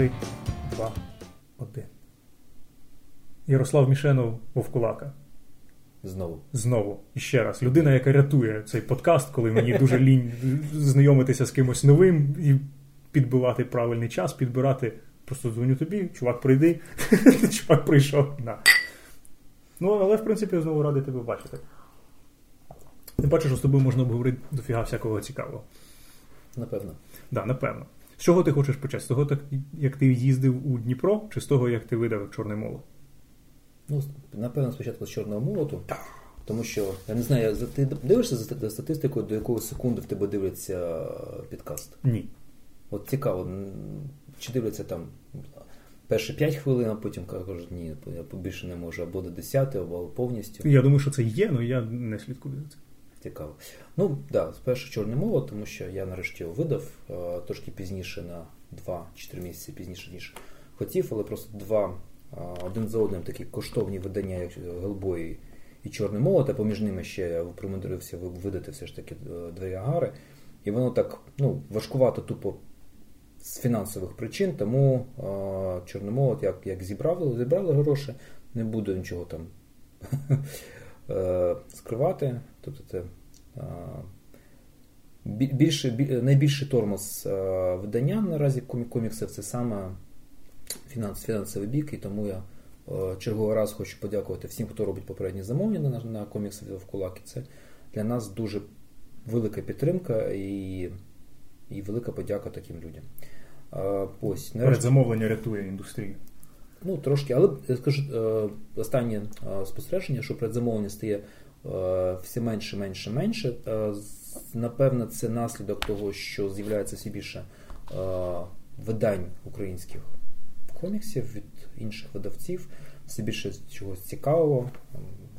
3, 2, 1. Ярослав Мішенов, Вовкулака. Знову. І ще раз. Людина, яка рятує цей подкаст, коли мені дуже лінь знайомитися з кимось новим і підбивати правильний час, підбирати. Просто дзвоню тобі, чувак, прийди. Чувак прийшов. На. Ну, але, в принципі, знову радий тебе бачити. Ти бачиш, що з тобою можна обговорити дофіга всякого цікавого. Напевно. Да, напевно. З чого ти хочеш почати? З того, як ти їздив у Дніпро, чи з того, як ти видав Чорний Молот? Ну, напевно, спочатку з Чорного Молоту. Так. Тому що, я не знаю, ти дивишся за статистикою, до якої секунди в тебе дивляться підкаст? Ні. От цікаво, чи дивляться там перші 5 хвилин, а потім кажуть, ні, я більше не можу, або до 10, або повністю. Я думаю, що це є, але я не слідкую за цим. Цікаво. Ну, да, спершу Чорний Молот, тому що я нарешті його видав, трошки пізніше, на 2-4 місяці пізніше, ніж хотів, але просто один за одним такі коштовні видання, як Гелбой і Чорний Молот, а поміж ними ще я примудрився видати все ж таки Двері Агари, і воно так, ну, важкувато тупо з фінансових причин, тому Чорний Молот, як зібрали гроші, не буду нічого там скривати, тобто це найбільший тормоз видання наразі коміксів, це саме фінансовий бік, і тому я черговий раз хочу подякувати всім, хто робить попередні замовлення на комікси Вовкулаки. Це для нас дуже велика підтримка і велика подяка таким людям. Ось, передзамовлення рятує індустрію. Ну, трошки, але я скажу, останнє спостереження, що передзамовлення стає все менше. Напевно, це наслідок того, що з'являється все більше видань українських коміксів від інших видавців, все більше чогось цікавого.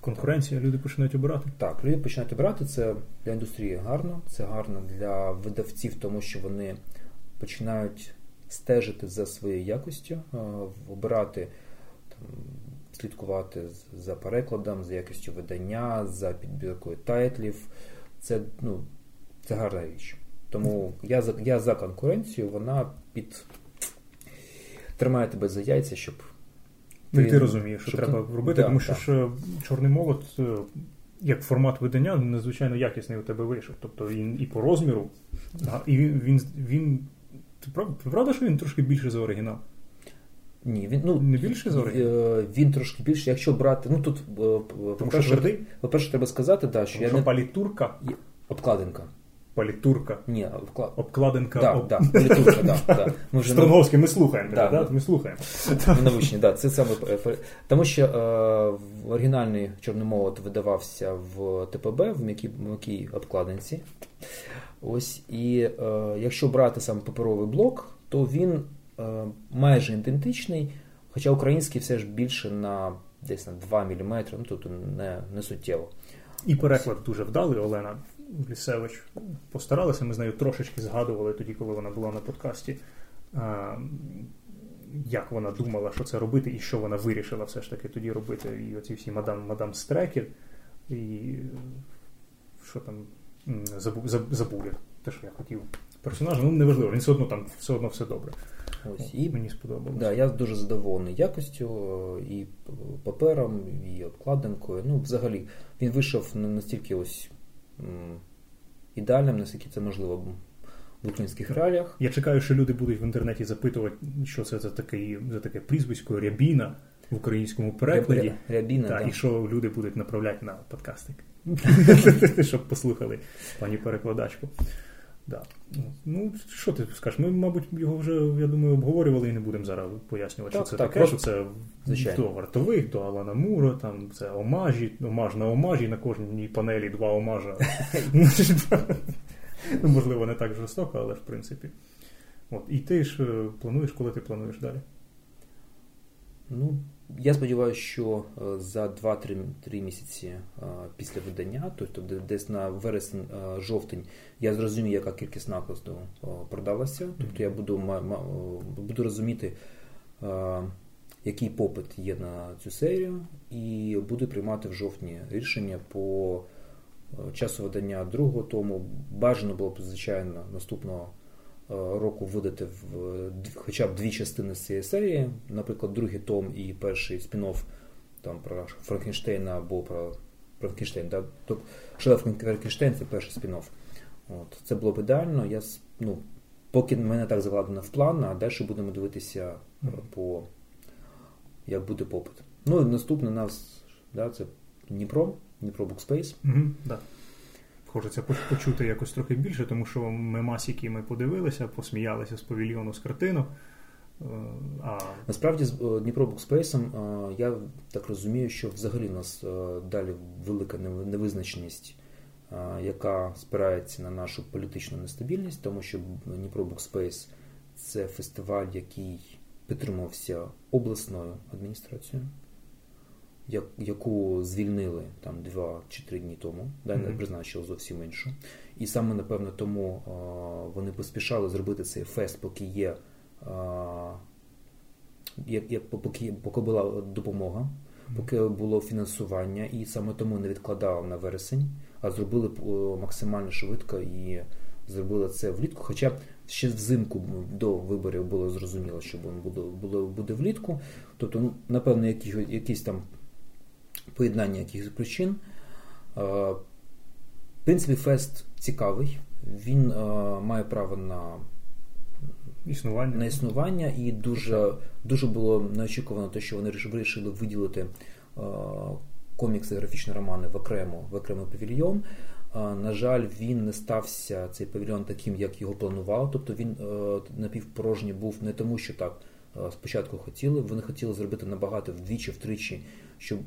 Конкуренція, люди починають обирати. Так, люди починають обирати, це для індустрії гарно, це гарно для видавців, тому що вони починають стежити за своєю якістю, обирати, там, слідкувати за перекладом, за якістю видання, за підбіркою тайтлів. Це, ну, це гарна річ. Тому я за конкуренцію, вона тримає тебе за яйця, щоб... Ну, ти розумієш, що треба робити, да, тому що ж Чорний Молот, як формат видання, надзвичайно якісний у тебе вийшов. Тобто він і по розміру, і він правда, що він трошки більше за оригінал? Ні, він, ну, не більше за оригінал? Він трошки більше, якщо брати, ну тут, по-перше, треба сказати, да, що я не... Палітурка? Обкладинка. Палітурка. Ні, обкладинка. Палітурка, так. Штронговський, ми слухаємо. Навичні, так. Це саме... Тому що оригінальний Чорний Молот видавався в ТПБ, в м'якій обкладинці. Ось, і якщо брати саме паперовий блок, то він майже ідентичний, хоча український все ж більше на 2 мм, ну тут не суттєво. І переклад дуже вдалий, Олена Лісевич постаралася, ми з нею трошечки згадували тоді, коли вона була на подкасті, як вона думала, що це робити, і що вона вирішила все ж таки тоді робити. І оці всі мадам Стрекер, і що там, Забуля, те, що я хотів. Персонажа, ну, неважливо, він все одно все добре. Ось, і мені сподобалося. Да, я дуже задоволений якістю, і папером, і обкладинкою. Ну, взагалі, він вийшов настільки ось ідеальним, наскільки це можливо в українських реаліях. Я чекаю, що люди будуть в інтернеті запитувати, що це за таке прізвисько Рябіна в українському перекладі. Рябіна, так. І що люди будуть направляти на подкастик, щоб послухали пані перекладачку. Да. Ну, що ти скажеш? Ми, мабуть, його вже, я думаю, обговорювали і не будемо зараз пояснювати, так, що це таке, що це звичайно. До Вартових, до Алана Мура, там це омажі, омаж на омажі, на кожній панелі 2 омажа. Можливо, не так жорстоко, але в принципі. От. І ти ж плануєш, коли ти плануєш далі? Ну, я сподіваюся, що за 2-3 місяці після видання, тобто десь на вересень-жовтень, я зрозумію, яка кількість накладу продалася. Тобто я буду розуміти, який попит є на цю серію, і буду приймати в жовтні рішення по часу видання другого тому. Бажано було б, звичайно, наступного року видати хоча б дві частини з цієї серії, наприклад, другий том і перший спін-офф там про Франкенштейна або про Франкенштейн. Да? Тобто Шелеф Франкенштейн – це перший спін-офф. От. Це було б ідеально. Я, поки мене так закладено в план, а далі будемо дивитися по як буде попит. Ну і наступне у нас це Дніпро Bookspace. Да. Хочеться почути якось трохи більше, тому що мемасіки ми подивилися, посміялися з павільйону, з картину. Насправді, з Дніпро Букспейсом, я так розумію, що взагалі у нас далі велика невизначеність, яка спирається на нашу політичну нестабільність, тому що Дніпро Букспейс – це фестиваль, який підтримувався обласною адміністрацією, яку звільнили там 2-3 дні тому, не призначили зовсім іншу. І саме, напевно, тому вони поспішали зробити цей фест, поки є поки була допомога, поки було фінансування, і саме тому не відкладали на вересень, а зробили максимально швидко і зробили це влітку. Хоча ще взимку до виборів було зрозуміло, що буде влітку. Тобто, напевно, якісь там поєднання якихось причин. В принципі, фест цікавий. Він має право на існування, і дуже, дуже було неочікувано те, що вони вирішили виділити комікси, графічні романи в окремий павільйон. На жаль, він не стався, цей павільйон, таким, як його планували. Тобто він напівпорожній був не тому, що так спочатку хотіли. Вони хотіли зробити набагато вдвічі-втричі, щоб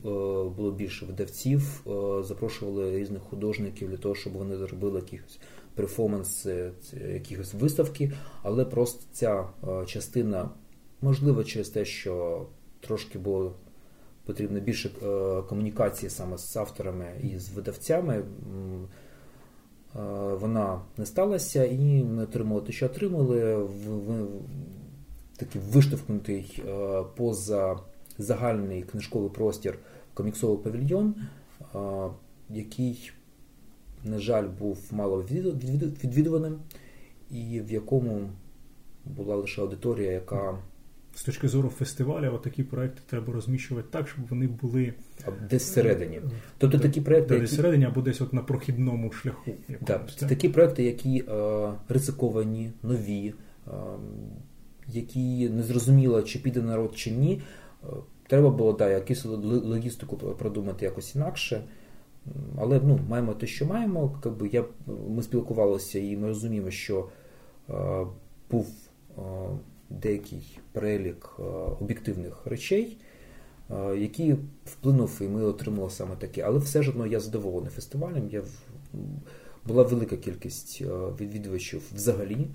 було більше видавців, запрошували різних художників для того, щоб вони зробили якихось перформанси, якихось виставки, але просто ця частина, можливо, через те, що трошки було потрібно більше комунікації саме з авторами і з видавцями, вона не сталася, і ми отримали те, що отримали, такий виштовхнутий поза загальний книжковий простір коміксовий павільйон, який, на жаль, був мало відвідуваним, і в якому була лише аудиторія, яка... З точки зору фестивалю, такі проекти треба розміщувати так, щоб вони були... Десь всередині. Тобто такі проекти... Десь всередині або десь на прохідному шляху. Так, це такі проекти, які ризиковані, нові, які не зрозуміло, чи піде народ, чи ні. Треба було, якусь логістику продумати якось інакше. Але маємо те, що маємо. Ми спілкувалися і ми розуміємо, що був деякий перелік об'єктивних речей, які вплинув, і ми отримали саме таке. Але все ж одно я задоволений фестивалем. Була велика кількість відвідувачів взагалі.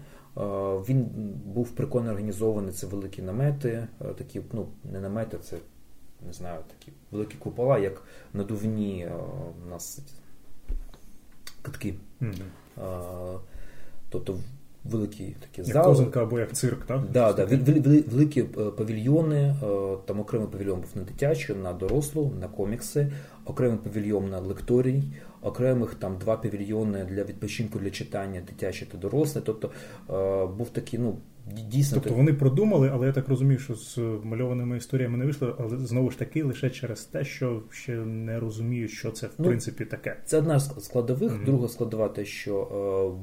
Він був прикольно організований. Це великі намети, такі, не намети, це не знаю, такі великі купола, як надувні у нас катки. Тобто великі такі зали. Як козинка або як цирк, так? Да, великі павільйони, там окремий павільйон був на дитячу, на дорослу, на комікси, окремий павільйон на лекторій, окремих там 2 павільйони для відпочинку, для читання дитяче та доросле. Тобто був такий, дійсно... Тобто вони продумали, але я так розумів, що з мальованими історіями не вийшло, але знову ж таки лише через те, що ще не розумію, що це в принципі таке. Це одна з складових, друга складова те, що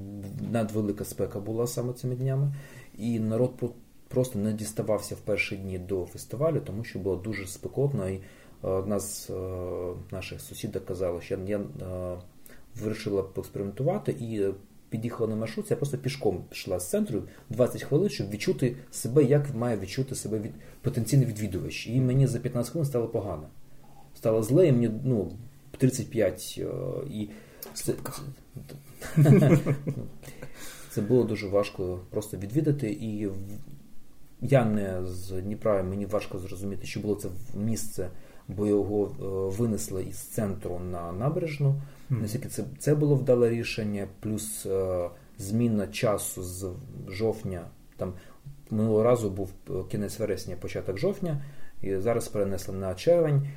надвелика спека була саме цими днями, і народ просто не діставався в перші дні до фестивалю, тому що було дуже спекотно, і одна з наших сусідок казала, що я вирішила поекспериментувати і під'їхала на маршрутці, я просто пішком пішла з центру 20 хвилин, щоб відчути себе, як має відчути себе потенційний відвідувач. І мені за 15 хвилин стало погано. Стало зле, і мені 35. І це було дуже важко просто відвідати. І я не з Дніпра, мені важко зрозуміти, що було це місце, бо його винесли із центру на набережну. Наскільки це було вдале рішення, плюс зміна часу з жовтня, там минулого разу був кінець вересня, початок жовтня, і зараз перенесли на червень.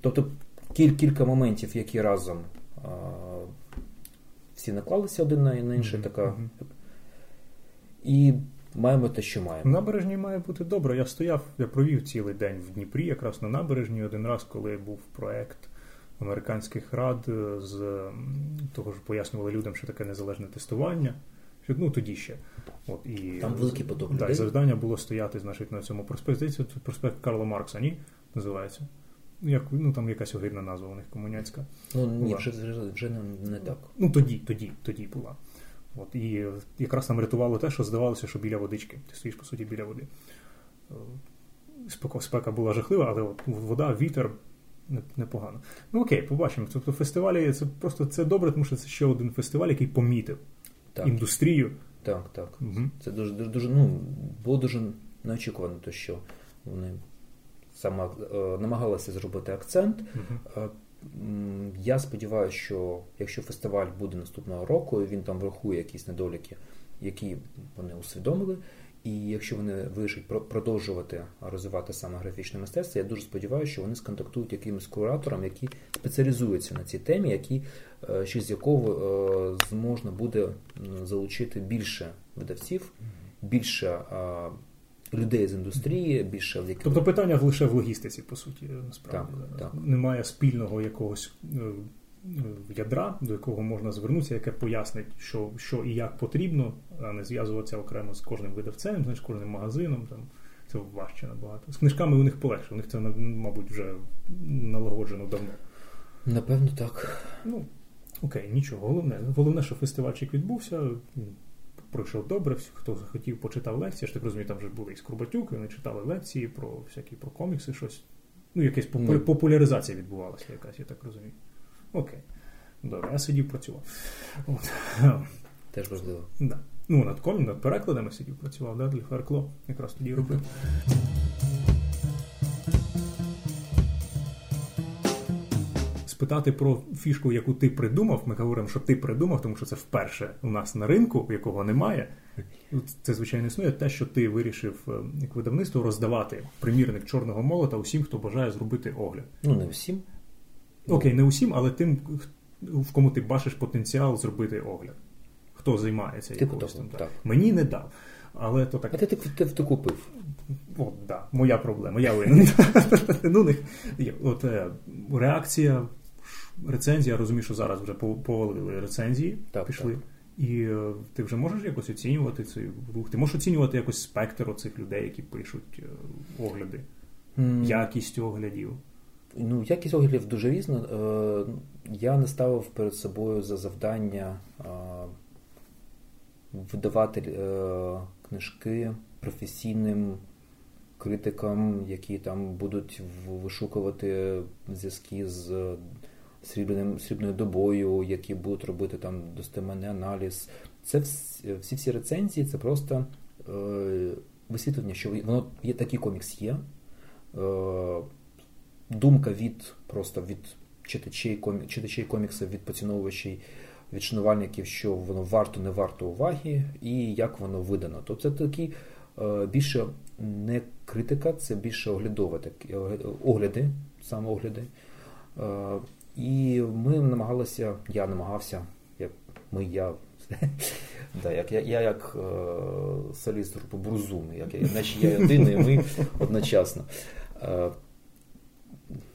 Тобто кілька моментів, які разом всі наклалися один на інший, така. І маємо те, що маємо. Набережній має бути добре. Я провів цілий день в Дніпрі, якраз на набережній. Один раз, коли був проект американських рад, з того ж пояснювали людям, що таке незалежне тестування. Ну, тоді ще. От, і там великий поток людей. Так, завдання було стояти, значить, на цьому проспекті. Здається, проспект Карла Маркса, ні? Називається. Ну, там якась огидна назва у них комуняцька. Ну, ні, вже не так. Ну, тоді була. От, і якраз нам рятувало те, що здавалося, що біля водички. Ти стоїш, по суті, біля води. Спека була жахлива, але от вода, вітер, непогано. Ну, окей, побачимо. Тобто фестивалі, це просто це добре, тому що це ще один фестиваль, який помітив індустрію. Так. Угу. Це дуже, було дуже неочікувано, то, що вони саме намагалися зробити акцент. Угу. Я сподіваюся, що якщо фестиваль буде наступного року, він там врахує якісь недоліки, які вони усвідомили, і якщо вони вирішать продовжувати розвивати саме графічне мистецтво, я дуже сподіваюся, що вони сконтактують якимось куратором, який спеціалізується на цій темі, ще з якого зможна буде залучити більше видавців, більше людей з індустрії, більше... Тобто питання лише в логістиці, по суті, насправді. Так. Немає спільного якогось ядра, до якого можна звернутися, яке пояснить, що і як потрібно, а не зв'язуватися окремо з кожним видавцем, з кожним магазином. Там. Це важче набагато. З книжками у них полегше. У них це, мабуть, вже налагоджено давно. Напевно, так. Окей, нічого. Головне, що фестивальчик відбувся. Пройшов добре, хто захотів, почитав лекції. Я ж так розумію, там вже були і Скурбатюк, вони читали лекції про комікси, щось. Якась популяризація відбувалася якась, я так розумію. Окей. Добре, я сидів, працював. От. Теж важливо. Да. Над перекладами сидів, працював, для Феркло якраз тоді робив. Спитати про фішку, яку ти придумав, ми говоримо, що ти придумав, тому що це вперше у нас на ринку, якого немає. Це, звичайно, існує те, що ти вирішив, як видавництво, роздавати примірник Чорного Молота усім, хто бажає зробити огляд. Не усім. Окей, не усім, але тим, в кому ти бачиш потенціал зробити огляд. Хто займається якогось там. Так. Мені не дав. Але то так. А ти купив. От, да. Моя проблема. Я винен. Реакція... Рецензія, я розумію, що зараз вже повалили рецензії, пішли. І ти вже можеш якось оцінювати цей рух? Ти можеш оцінювати якось спектр оцих людей, які пишуть огляди? Якість оглядів? Якість оглядів дуже різна. Я не ставив перед собою за завдання видавати книжки професійним критикам, які там будуть вишукувати зв'язки з срібною добою, які будуть робити там достеменний аналіз. Це всі рецензії, це просто висвітлення, що воно є, такий комікс є. Думка від читачів коміксів, від поціновувачів, від шанувальників, що воно варто, не варто уваги і як воно видано. Тобто це такі більше не критика, це більше огляди, саме огляди. І ми намагалися, я намагався, як ми, я, да, як соліст групи Бурзум, наче я один, і ми одночасно.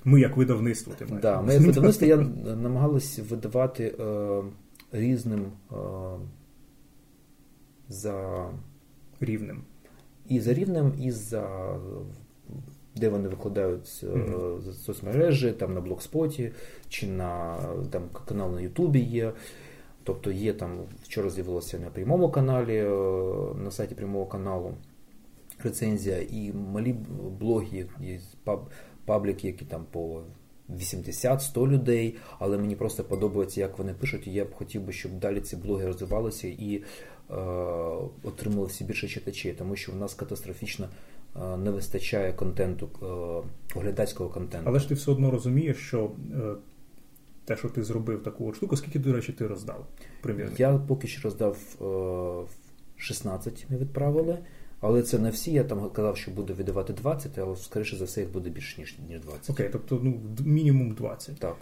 Ми як видавництво. Так, да, ми як видавництво, я намагалася видавати різним за рівнем. І за рівнем, і за... де вони викладають соцмережі, там на Блогспоті, чи на там канал на Ютубі є. Тобто є там, вчора з'явилося на прямому каналі, на сайті прямого каналу рецензія, і малі блоги, і пабліки, які там по 80-100 людей, але мені просто подобається, як вони пишуть, і я б хотів би, щоб далі ці блоги розвивалися і отримали всі більше читачів, тому що в нас катастрофічно не вистачає контенту, оглядацького контенту. Але ж ти все одно розумієш, що те, що ти зробив таку штуку, скільки, до речі, ти роздав? Примірно? Я поки що роздав 16, ми відправили, але це не всі. Я там казав, що буду видавати 20, але, скоріше за все, їх буде більше, ніж 20. Окей, тобто, мінімум 20. Так.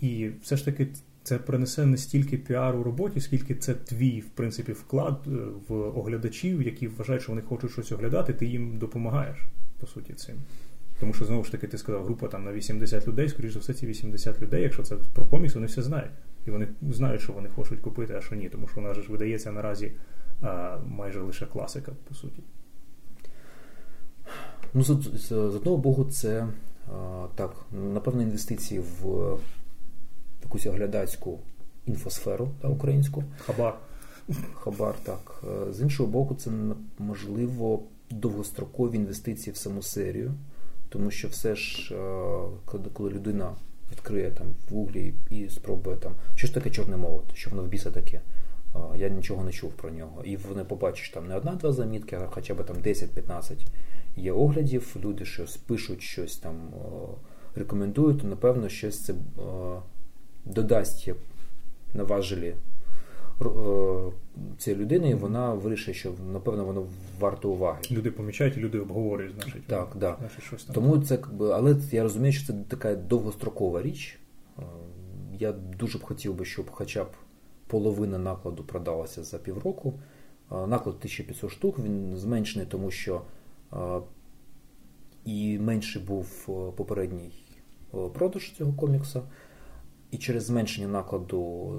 І все ж таки Це принесе не стільки піар у роботі, скільки це твій, в принципі, вклад в оглядачів, які вважають, що вони хочуть щось оглядати, ти їм допомагаєш, по суті, цим. Тому що, знову ж таки, ти сказав, група там на 80 людей, скоріш за все, ці 80 людей, якщо це про комікс, вони все знають. І вони знають, що вони хочуть купити, а що ні, тому що вона ж видається наразі майже лише класика, по суті. Ну, з одного боку, це, так, напевно, інвестиції в якусь оглядацьку інфосферу, та, українську. Хабар, так. З іншого боку, це, можливо, довгострокові інвестиції в саму серію, тому що все ж, коли людина відкриє там в гуглі і спробує там, що ж таке Чорний Молот, що воно в біса таке, я нічого не чув про нього. І вони побачиш там не одна-два замітки, а хоча б там 10-15 є оглядів, люди щось пишуть, щось там рекомендують, то, напевно, щось це додасть на важелі цієї людини, і вона вирішить, що, напевно, воно варто уваги. Люди помічають, люди обговорюють, значить. Так, так. Да. Тому це, але я розумію, що це така довгострокова річ. Я дуже б хотів би, щоб хоча б половина накладу продалася за півроку. Наклад 1500 штук, він зменшений, тому що і менший був попередній продаж цього комікса. І через зменшення накладу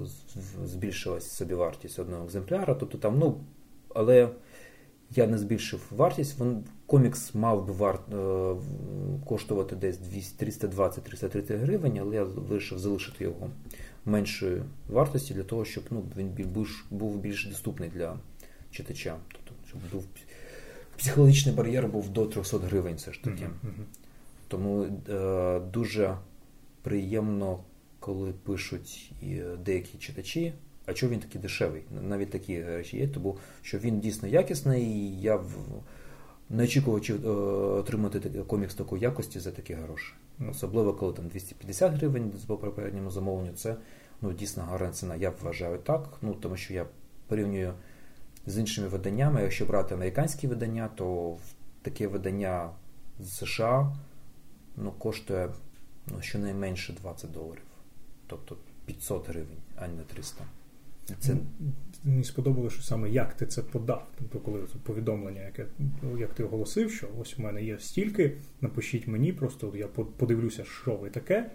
збільшилась собівартість одного екземпляра. Тобто там, ну, але я не збільшив вартість. Комікс мав би коштувати десь 320-330 гривень, але я вирішив залишити його меншої вартості для того, щоб, ну, він був більш доступний для читача. Тобто, щоб був психологічний бар'єр був до 300 гривень все ж таки. Тому дуже приємно, коли пишуть і деякі читачі, а чого він такий дешевий? Навіть такі речі є, тому що він дійсно якісний, і я не очікував отримати комікс такої якості за такі гроші. Особливо, коли там 250 гривень по попередньому замовленню, це, ну, дійсно гарна ціна. Я вважаю так, ну, тому що я порівнюю з іншими виданнями. Якщо брати американські видання, то таке видання з США, ну, коштує, ну, щонайменше $20. Тобто 500 гривень, а не 300. Це... Мені сподобалося, що саме як ти це подав. Тобто, коли повідомлення, як ти оголосив, що ось у мене є стільки, напишіть мені, просто я подивлюся, що ви таке,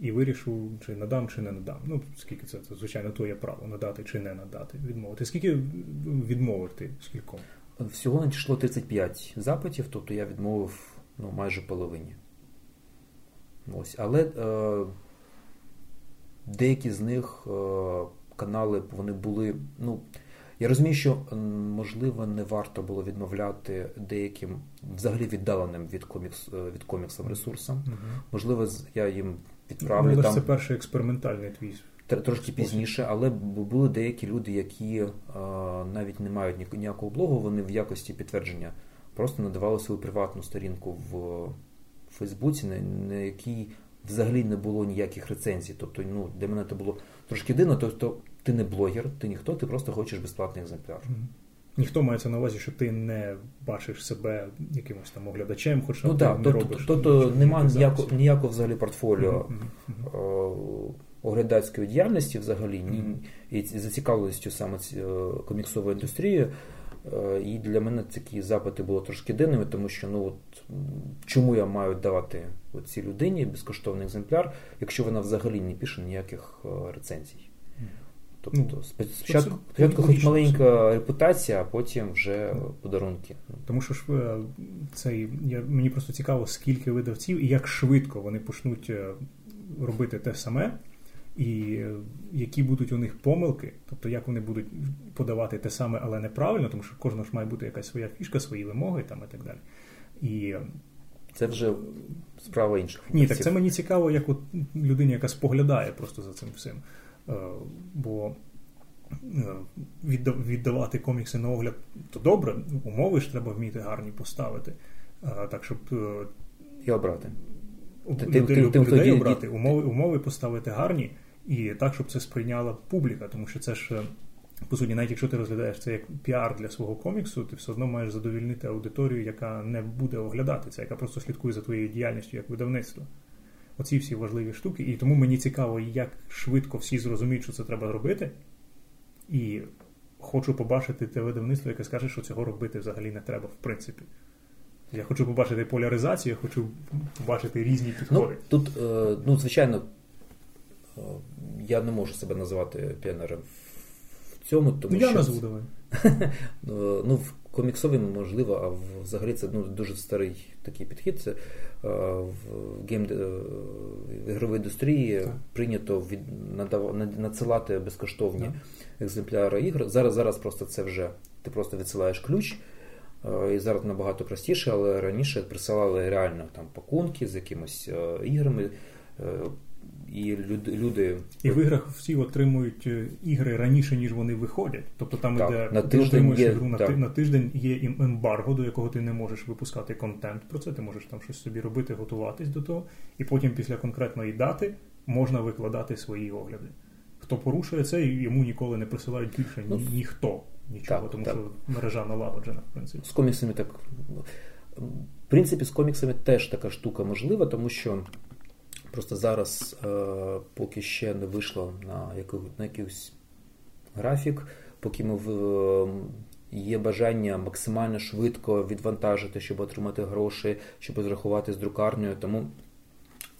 і вирішу, чи надам, чи не надам. Ну, скільки це звичайно, твоє право, надати чи не надати, відмовити. Скільки відмовити, скільком? Всього надійшло 35 запитів, тобто я відмовив, ну, майже половині. Ось, але... Деякі з них канали, вони були, ну, я розумію, що, можливо, не варто було відмовляти деяким, взагалі, віддаленим від коміксів ресурсам. Можливо, я їм відправлю там. Це перший експериментальний твій. Трошки пізніше, але були деякі люди, які навіть не мають ніякого блогу, вони в якості підтвердження просто надавали свою приватну сторінку в Фейсбуці, на якій взагалі не було ніяких рецензій. Тобто, ну, для мене це було трошки дивно, тобто ти не блогер, ти ніхто, ти просто хочеш безплатний екземпляр. Ніхто мається на увазі, що ти не бачиш себе якимось там оглядачем, хоча, ну, ти так, не робиш. Тобто немає ніякого взагалі портфоліо оглядацької діяльності взагалі, і зацікавленістю саме коміксової індустрії. І для мене такі запити були трошки дивними, тому що, ну, от, чому я маю давати цій людині безкоштовний екземпляр, якщо вона взагалі не пише ніяких рецензій. Тобто спочатку хоч маленька репутація, а потім вже подарунки. Тому що мені просто цікаво, скільки видавців і як швидко вони почнуть робити те саме, і які будуть у них помилки, тобто як вони будуть подавати те саме, але неправильно, тому що кожного ж має бути якась своя фішка, свої вимоги там, і так далі. І... Це вже справа інших. Ні, так це мені цікаво, як от людині, яка споглядає просто за цим всім. Бо віддавати комікси на огляд, то добре, умови ж треба вміти гарні поставити. Так, щоб... І обрати. Людей обрати, умови поставити гарні, і так, щоб це сприйняла публіка, тому що це ж, по суті, навіть якщо ти розглядаєш це як піар для свого коміксу, ти все одно маєш задовільнити аудиторію, яка не буде оглядати це, яка просто слідкує за твоєю діяльністю як видавництво. Оці всі важливі штуки. І тому мені цікаво, як швидко всі зрозуміють, що це треба робити. І хочу побачити те видавництво, яке скаже, що цього робити взагалі не треба, в принципі. Я хочу побачити поляризацію, я хочу побачити різні підходи. Ну, тут, звичайно, я не можу себе називати піонером в цьому, тому що... Я назву, давай. Ну, в коміксовому, можливо, а взагалі це дуже старий такий підхід. Це в ігровій індустрії прийнято надсилати безкоштовні екземпляри ігр. Зараз просто це вже... Ти просто відсилаєш ключ, і зараз набагато простіше, але раніше присилали реально там пакунки з якимось іграми, і люди... І в іграх всі отримують ігри раніше, ніж вони виходять. Тобто там іде... На тиждень є... Ігру, на тиждень є ембарго, до якого ти не можеш випускати контент про це, ти можеш там щось собі робити, готуватись до того, і потім після конкретної дати можна викладати свої огляди. Хто порушує це, йому ніколи не присилають більше ніхто. Нічого, так, тому так. Що мережа налагоджена, в принципі. З коміксами так. В принципі, з коміксами теж така штука можлива, тому що просто зараз поки ще не вийшло на якийсь графік, поки є бажання максимально швидко відвантажити, щоб отримати гроші, щоб розрахувати з друкарнею, тому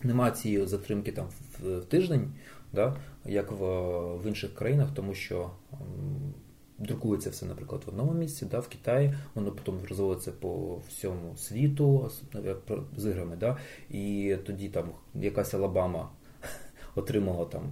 немає цієї затримки там в тиждень, да, як в інших країнах, тому що друкується все, наприклад, в одному місці, да, в Китаї, воно потім розводиться по всьому світу з іграми, да, і тоді там якась Алабама отримала там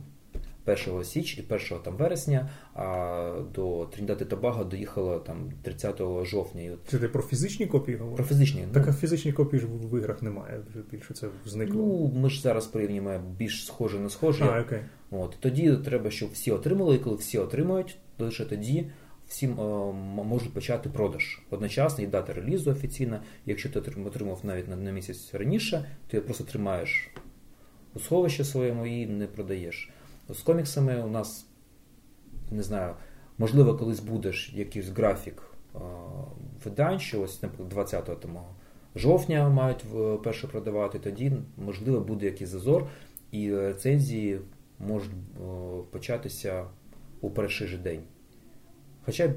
1 січня і 1 там, вересня, а до Трінідаді Тобаго доїхала там 30 жовтня. Це ти про фізичні копії говориш? Про фізичні. Так, а фізичні копії ж в іграх немає, вже більше це зникло. Ну, ми ж зараз порівнюємо більш схоже на схоже. А, окей. От, тоді треба, щоб всі отримали, і коли всі отримають, лише тоді всі можуть почати продаж одночасно і дати релізу офіційно. Якщо ти отримав навіть на місяць раніше, ти просто тримаєш у сховищі своєму і не продаєш. З коміксами у нас, не знаю, можливо, колись будеш якийсь графік видань, що ось, наприклад, 20 жовтня мають перше продавати, тоді, можливо, буде якийсь зазор, і рецензії можуть початися у перший же день. Хоча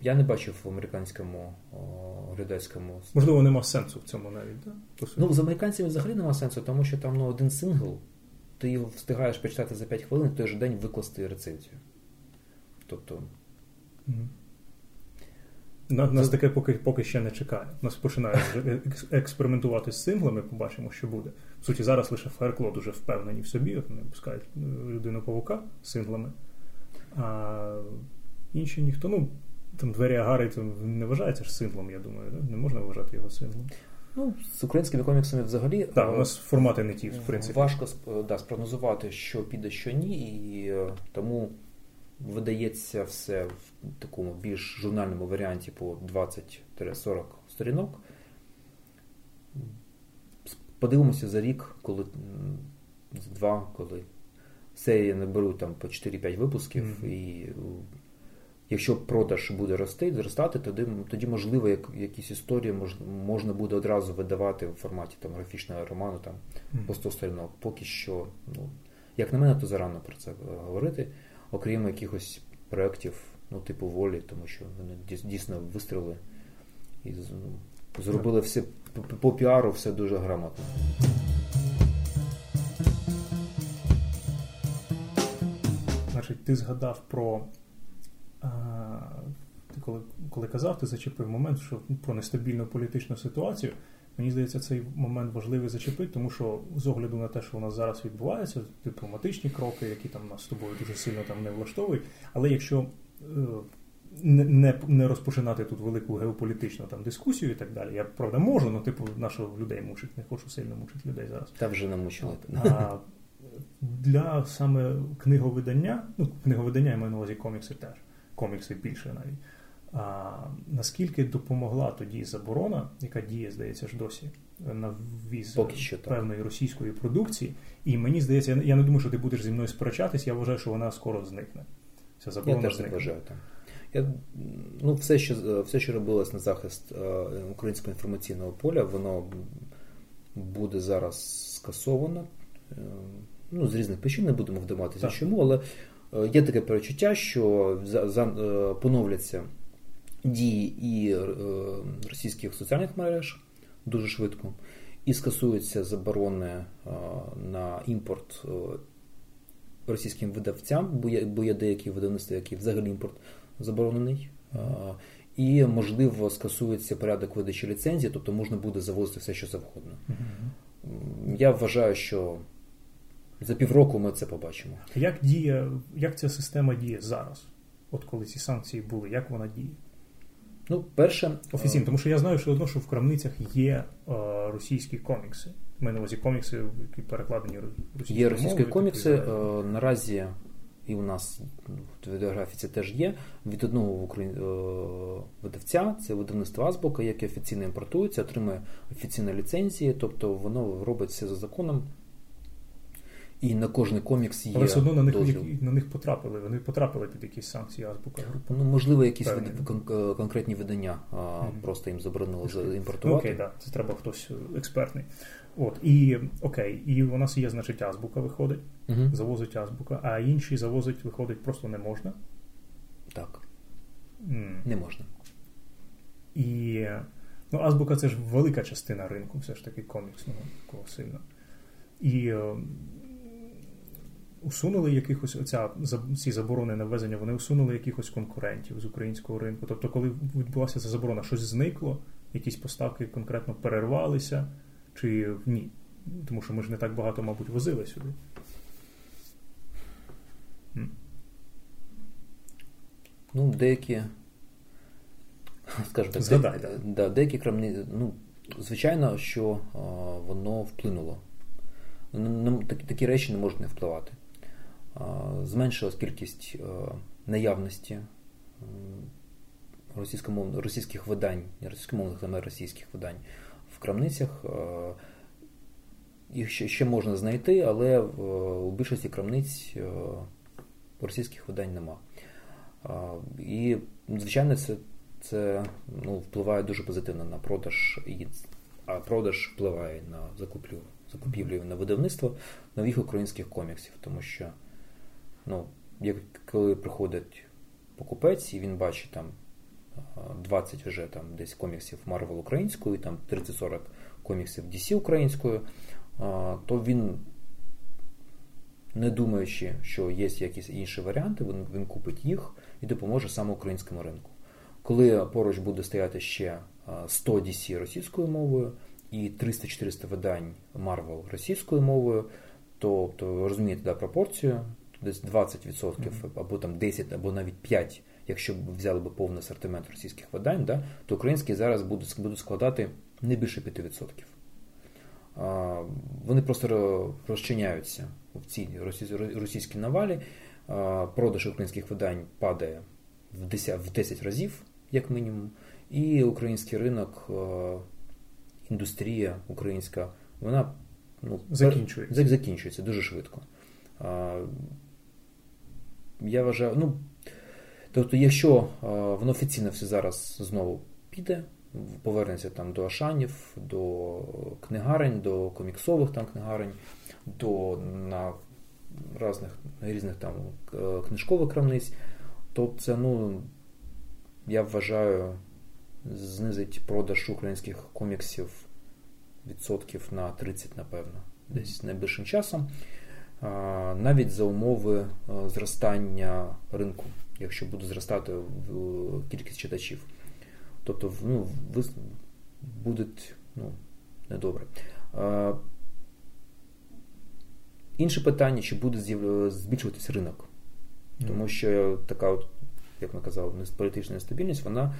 я не бачив в американському глядацькому... Можливо, нема сенсу в цьому навіть, так? Да? Ну, з американцями взагалі нема сенсу, тому що там один сингл, ти його встигаєш почитати за 5 хвилин, в той же день викласти рецензію. Тобто... Нас таке поки ще не чекає. Нас починають експериментувати з синглами, побачимо, що буде. В суті, зараз лише Феркло дуже впевнені в собі, вони пускають Людину-павука з синглами. А інші ніхто, там Двері Агари не вважається ж синглом, я думаю, не можна вважати його синглом. Ну, з українськими коміксами взагалі... Так, у нас формати не ті, в принципі. Важко спрогнозувати, що піде, що ні, і тому видається все в такому більш журнальному варіанті по 20-40 сторінок. Подивимося за рік, коли серії наберуть там по 4-5 випусків, і якщо продаж буде зростати, тоді можливо, якісь історії можна буде одразу видавати в форматі там графічного роману там по 100 сторінок. Поки що, як на мене, то зарано про це говорити, окрім якихось проєктів, типу Волі, тому що вони дійсно вистріли і зробили все по піару, все дуже грамотно. Значить, ти згадав про... Коли казав, ти зачепив момент, що про нестабільну політичну ситуацію. Мені здається, цей момент важливий зачепити, тому що з огляду на те, що у нас зараз відбувається, дипломатичні кроки, які там нас з тобою дуже сильно там не влаштовують, але якщо не розпочинати тут велику геополітичну там дискусію і так далі, я, правда, можу, але наших людей мучить, не хочу сильно мучити людей зараз. Та вже намучили. Для саме книговидання, книговидання я маю на увазі комікси теж, комікси більше навіть. Наскільки допомогла тоді заборона, яка діє, здається, ж досі, на ввіз певної російської продукції, і мені здається, я не думаю, що ти будеш зі мною сперечатись, я вважаю, що вона скоро зникне. Ця заборона зникне. Я теж не вважаю. Все, що робилось на захист українського інформаційного поля, воно буде зараз скасовано. Ну, з різних причин не будемо вдаватися, чому, але є таке перечуття, що поновляться дії і російських соціальних мереж дуже швидко, і скасуються заборони на імпорт російським видавцям, бо є деякі видавництва, які взагалі імпорт заборонений, і, можливо, скасується порядок видачі ліцензії, тобто можна буде завозити все, що завгодно. Я вважаю, що за півроку ми це побачимо. Як ця система діє зараз? От коли ці санкції були, як вона діє? Ну, перше... Офіційно, тому що я знаю, що в крамницях є російські комікси. У мене на увазі комікси, які перекладені російською мовою. Є російські комікси. Наразі і у нас в відеографії це теж є. Від одного видавця, це видавництво Азбука, яке офіційно імпортується, отримує офіційні ліцензії, тобто воно робить все за законом. І на кожний комікс є дозвіл. Але все одно на них потрапили. Вони потрапили під якісь санкції Азбука. Ну, можливо, якісь конкретні видання просто їм заборонили імпортувати. Ну, окей, так. Да. Це треба хтось експертний. От, і окей, і у нас є, значить, Азбука виходить, завозить Азбука, а інші завозить, виходить, просто не можна? Так. Не можна. І, ну, Азбука – це ж велика частина ринку, все ж таки коміксного, такого сильно. І... Усунули якихось ці заборони на ввезення, вони усунули якихось конкурентів з українського ринку. Тобто, коли відбулася ця заборона, щось зникло, якісь поставки конкретно перервалися, чи ні? Тому що ми ж не так багато, мабуть, возили сюди. Ну, деякі... Скажу так, згадайте. Деякі крамниці... Ну, звичайно, що воно вплинуло. Такі речі не можуть не впливати. Зменшилась кількість наявності російських видань, російськомовних та неросійських видань в крамницях. Їх ще можна знайти, але у більшості крамниць російських видань нема. І, звичайно, це впливає дуже позитивно на продаж, а продаж впливає на закупівлю на видавництво нових українських коміксів, тому що коли приходить покупець і він бачить там 20 вже там десь коміксів Марвел українською і там 30-40 коміксів DC українською, то він, не думаючи, що є якісь інші варіанти, він купить їх і допоможе саме українському ринку. Коли поруч буде стояти ще 100 DC російською мовою і 300-400 видань Марвел російською мовою, то розумієте, да, пропорцію, десь 20% або там 10, або навіть 5, якщо взяли б повний асортимент російських видань, да, то українські зараз будуть складати не більше 5%. Вони просто розчиняються в цій російській навалі. Продаж українських видань падає в 10 разів, як мінімум, і український ринок... Індустрія українська, вона закінчується дуже швидко. Я вважаю, тобто, якщо воно офіційно все зараз знову піде, повернеться там до ашанів, до книгарень, до коміксових там книгарень, до різних там книжкових крамниць, то це, я вважаю, знизить продаж українських коміксів 30%, напевно, десь найближчим часом, навіть за умови зростання ринку, якщо буде зростати кількість читачів. Тобто, буде недобре. Інше питання, чи буде збільшуватись ринок. Тому що така, як ми казали, політична нестабільність, вона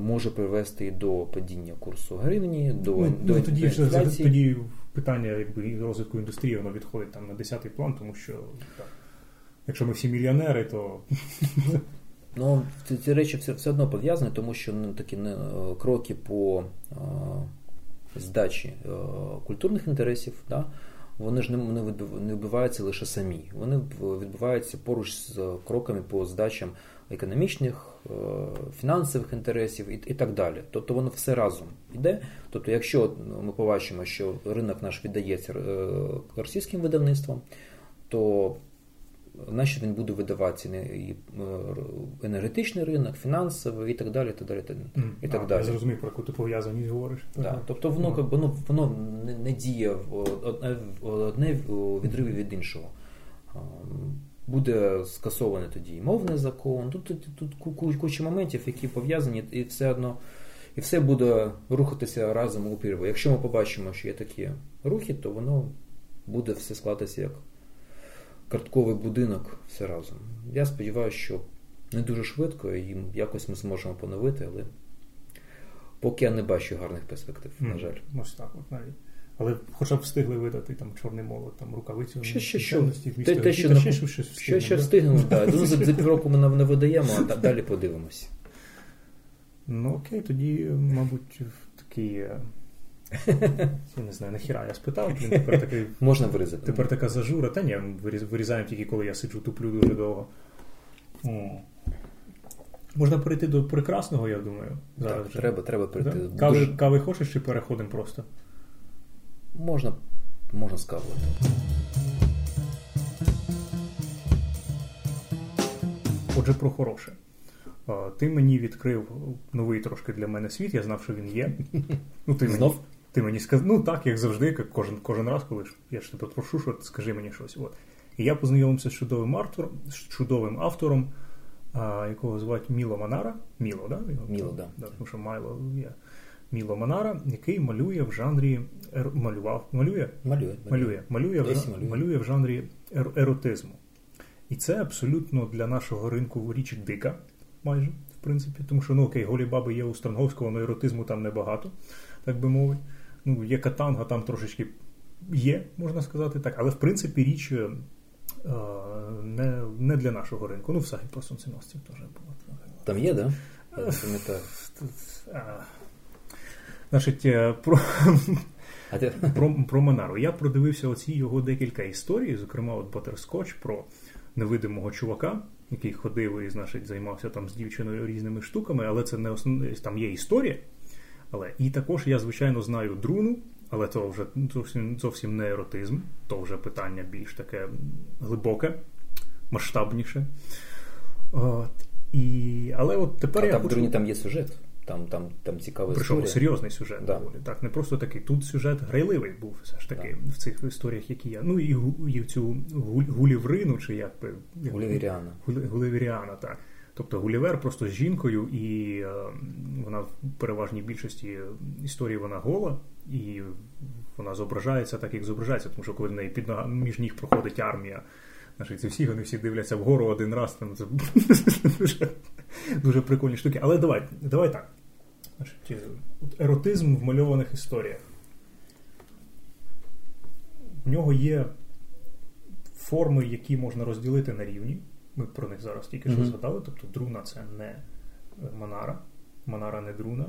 може привести до падіння курсу гривні, до інфляції. Тоді питання, якби, розвитку індустрії, воно відходить там на 10-й план, тому що якщо ми всі мільйонери, то... Ці речі все одно пов'язані, тому що такі кроки по здачі культурних інтересів, да, вони ж не відбуваються лише самі. Вони відбуваються поруч з кроками по здачам економічних, фінансових інтересів і так далі. Тобто воно все разом йде. Тобто якщо ми побачимо, що ринок наш віддається російським видавництвам, то наче він буде видавати і енергетичний ринок, фінансовий і так далі, і так далі. Я зрозумів, про яку ти пов'язаність говориш. Так. Тобто воно не діє одне в відриві від іншого. Буде скасований тоді і мовний закон. Тут куча моментів, які пов'язані, і все одно і все буде рухатися разом у прірву. Якщо ми побачимо, що є такі рухи, то воно буде все складатися як картковий будинок все разом. Я сподіваюся, що не дуже швидко, і якось ми зможемо поновити, але поки я не бачу гарних перспектив, на жаль. Ось так, от навіть. Але хоча б встигли видати там «Чорний молот», там «Рукавиці». Ще встигнемо, так. За півроку ми не видаємо, а далі подивимось. Ну окей, тоді, мабуть, такий... Я не знаю, нахіра я спитав. Тепер такий, можна вирізати. Тепер така зажура. Та ні, вирізаємо тільки, коли я сиджу, туплю дуже довго. Можна перейти до прекрасного, я думаю. Зараз так, треба перейти. Да? Кави хочеш, чи переходимо просто? Можна сказувати. Отже, про хороше. Ти мені відкрив новий трошки для мене світ, я знав, що він є. Ну, ти мені сказав, ну так, як завжди, як кожен раз, коли я ж тебе прошу, що скажи мені щось. От. І я познайомився з чудовим автором, якого звати Міло Манара. Міло, да? Міло, да. Да, тому що Майло є. Міло Манара, який малює в жанрі малює в жанрі еротизму. І це абсолютно для нашого ринку річ дика. Майже, в принципі, тому що, ну окей, голі баби є у Стронговського, але еротизму там небагато, так би мовити. Ну, є Катанга, там трошечки є, можна сказати так, але в принципі річ не для нашого ринку. Ну, в сагі про сонценосців теж було. Там є, да? Значить, про Манару. Я продивився оці його декілька історій, зокрема, от Баттерскотч про невидимого чувака, який ходив і, значить, займався там з дівчиною різними штуками, але це не основне, там є історія. Але і також я, звичайно, знаю Друну, але то вже зовсім не еротизм, то вже питання більш таке глибоке, масштабніше. Але от тепер я там хочу... в Друні там є сюжет, там цікавий сюжет. Прийшов серйозний сюжет, да. Так, не просто такий. Тут сюжет грайливий був все ж таки, да, в цих історіях, які я. Ну і в цю Гуліврину, чи як би... Гуліверіана. Гуліверіана, так. Тобто Гулівер просто з жінкою, і вона в переважній більшості історії вона гола, і вона зображається так, як зображається, тому що коли в неї між ніг проходить армія, це всі, вони всі дивляться вгору один раз, там це дуже прикольні штуки. Але давай так. Еротизм в мальованих історіях. В нього є форми, які можна розділити на рівні. Ми про них зараз тільки що згадали. Тобто Друна – це не Манара. Манара не Друна.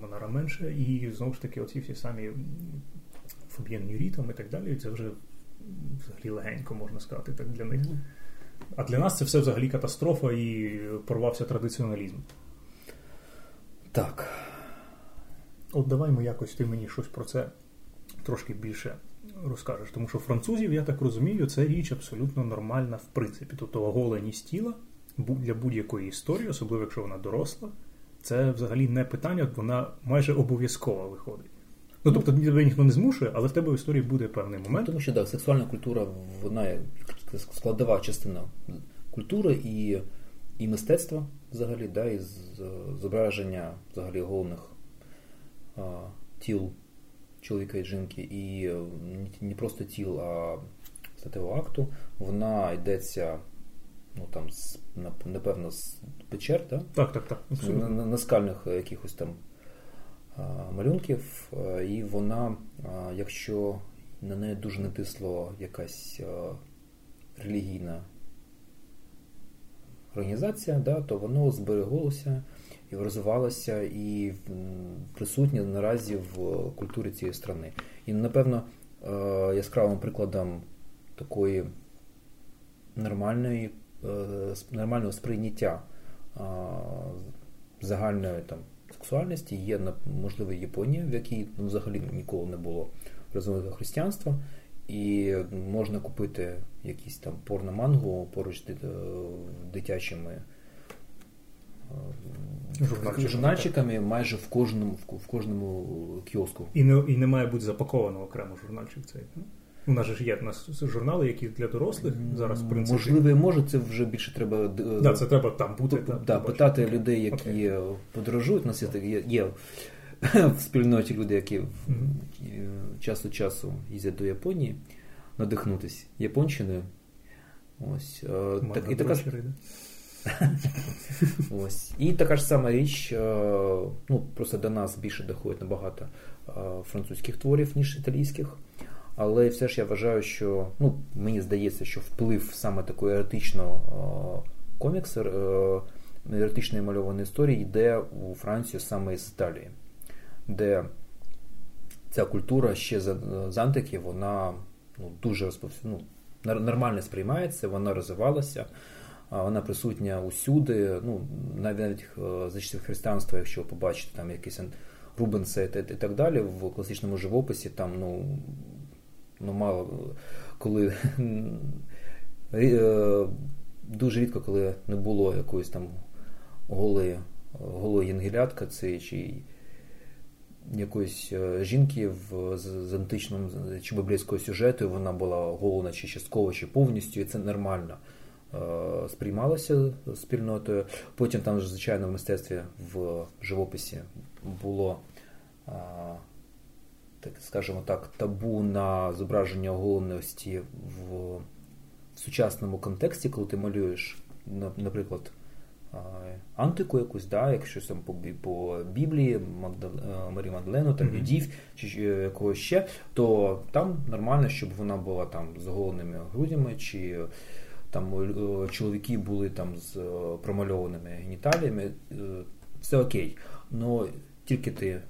Манара менше. І знову ж таки оці всі самі Фаб'єн Нюрі там і так далі. Це вже взагалі легенько, можна сказати, так для них. А для нас це все взагалі катастрофа і порвався традиціоналізм. Так. От давай ми якось, ти мені щось про це трошки більше розкажеш. Тому що французів, я так розумію, це річ абсолютно нормальна в принципі. Тобто оголеність тіла для будь-якої історії, особливо якщо вона доросла, це взагалі не питання, вона майже обов'язково виходить. Ну, тобто, тебе ніхто не змушує, але в тебе в історії буде певний момент. Тому що, так, сексуальна культура, вона є складова частина культури і мистецтва взагалі, да, і зображення взагалі головних тіл чоловіка і жінки, і не просто тіл, а статевого акту, вона йдеться, ну, там, напевно, з печер, да? Так. На скальних якихось там малюнків, і вона, якщо на неї дуже натисла якась релігійна організація, да, то воно збереглося і розвивалося, і присутнє наразі в культурі цієї країни. І, напевно, яскравим прикладом такої нормального сприйняття загальної там сексуальності. Є, можливо, Японія, в якій взагалі ніколи не було розвитку християнства. І можна купити якісь там порно-мангу поруч дитячими журнальчиками майже в кожному кіоску. І не має бути запаковано окремо журнальчик цей. У нас же є журнали, які для дорослих зараз, в принципі. Можливо, може, це вже більше треба... Да, це треба там бути. Питати людей, які подорожують. У нас є в спільноті люди, які час від часу їздять до Японії, надихнутися японщиною. Ось. І така ж сама річ, ну, просто до нас більше доходить набагато французьких творів, ніж італійських. Але все ж я вважаю, що, ну, мені здається, що вплив саме такого еротичного коміксу, еротичної мальованої історії йде у Францію саме з Італії, де ця культура ще з антики, вона дуже нормально сприймається, вона розвивалася, вона присутня усюди, ну, навіть за часів християнства, якщо побачити там якісь Рубенси і так далі, в класичному живописі там, мало коли, дуже рідко, коли не було якоїсь там голої єнгелятка чи якоїсь жінки з античним чи біблійського сюжету, вона була голена чи частково, чи повністю, і це нормально сприймалося спільнотою. Потім там, звичайно, в мистецтві, в живописі було, так скажімо так, табу на зображення оголеності в сучасному контексті, коли ти малюєш, наприклад, антику якусь, да, якщо там по Біблії, Марі Мадлену, там Юдів, чи якогось ще, то там нормально, щоб вона була там з оголеними грудями, чи там чоловіки були там з промальованими геніталіями, все окей. Но тільки ти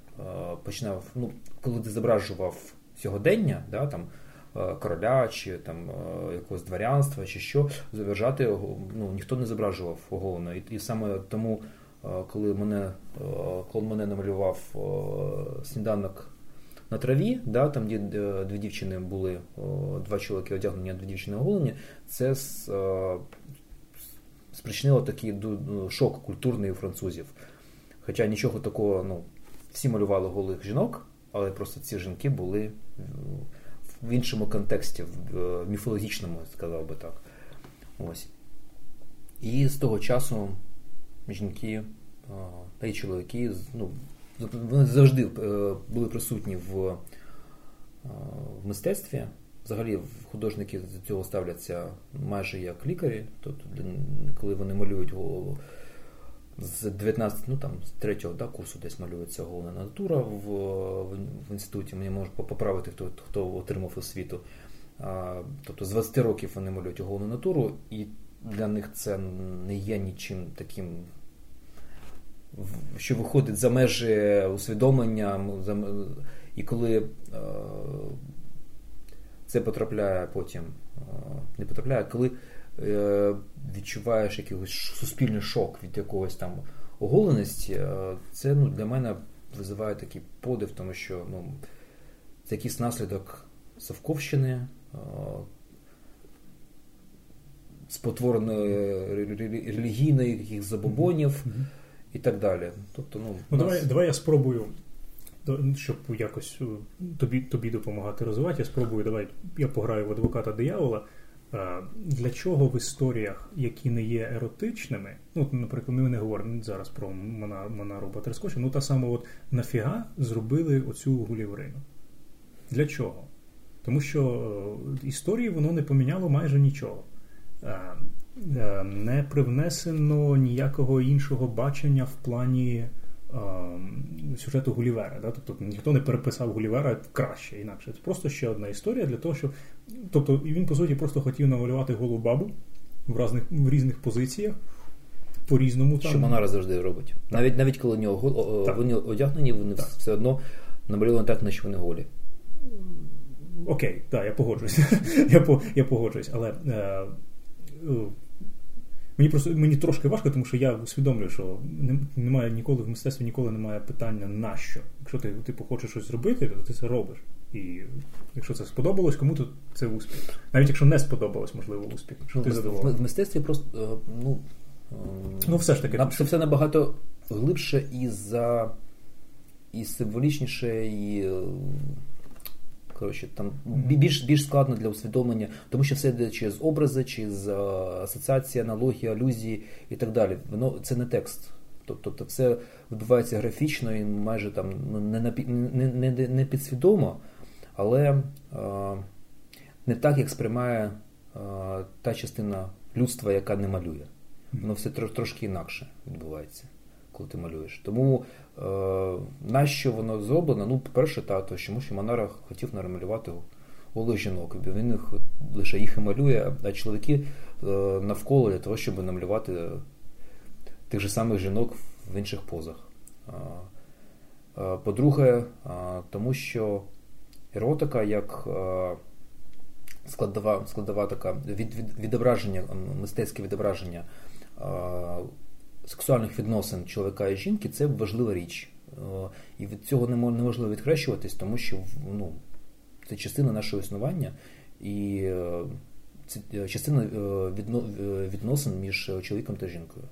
починав, коли ти зображував сьогодення, да, там, короля, чи там, якогось дворянства, чи що, зображати, ніхто не зображував оголено. І саме тому, коли мене намалював сніданок на траві, да, там, де дві дівчини були, два чоловіки одягнені, а дві дівчини оголені, це спричинило такий шок культурний у французів. Хоча нічого такого, всі малювали голих жінок, але просто ці жінки були в іншому контексті, в міфологічному, сказав би так. Ось. І з того часу жінки та й чоловіки, вони завжди були присутні в мистецтві. Взагалі художники до цього ставляться майже як лікарі, тобто, коли вони малюють голову. З 3-го курсу десь малюється головна натура в інституті. Мені можуть поправити, хто отримав освіту. Тобто з 20 років вони малюють головну натуру, і для них це не є нічим таким, що виходить за межі усвідомлення. І коли це потрапляє потім, не потрапляє, коли відчуваєш якийсь суспільний шок від якогось там оголеності, це для мене визиває такий подив, тому що це якийсь наслідок совковщини, спотвореної релігійної якихось забобонів і так далі. Тобто, давай я спробую, щоб якось тобі допомагати розвивати, я пограю в адвоката диявола. Для чого в історіях, які не є еротичними, наприклад, ми не говоримо зараз про Манару Батерскочу, та саме нафіга зробили оцю Гуліверіану? Для чого? Тому що історії воно не поміняло майже нічого. Не привнесено ніякого іншого бачення в плані сюжету Гулівера, да? Тобто ніхто не переписав Гулівера краще, інакше. Це просто ще одна історія для того, щоб... Тобто він, по суті, просто хотів намалювати голу бабу в різних позиціях, по-різному. Там. Що Манара завжди робить. Навіть коли вони одягнені, вони все одно намалювали так, наче вони голі. Окей, так, я погоджуюсь. Але Мені трошки важко, тому що я усвідомлюю, що немає ніколи в мистецтві, ніколи немає питання на що. Якщо ти хочеш щось зробити, то ти це робиш. І якщо це сподобалось, кому-то це успіх. Навіть якщо не сподобалось, можливо, успіх. Якщо ти задоволений. В мистецтві просто, все ж таки. Це все набагато глибше і символічніше, і... Коротше, там більш складно для усвідомлення, тому що все йде через образи, через асоціації, аналогії, алюзії і так далі. Воно це не текст. Тобто все відбувається графічно і майже там не підсвідомо, але не так, як сприймає та частина людства, яка не малює. Воно все трошки інакше відбувається, коли ти малюєш. Тому нащо воно зроблено? По-перше, тому що Манара хотів намалювати голих жінок. Він їх, лише їх і малює, а чоловіки навколо для того, щоб намалювати тих же самих жінок в інших позах. По-друге, тому що еротика як складова така відображення, мистецьке відображення сексуальних відносин чоловіка і жінки – це важлива річ. І від цього неможливо відхрещуватись, тому що це частина нашого існування і це частина відносин між чоловіком та жінкою.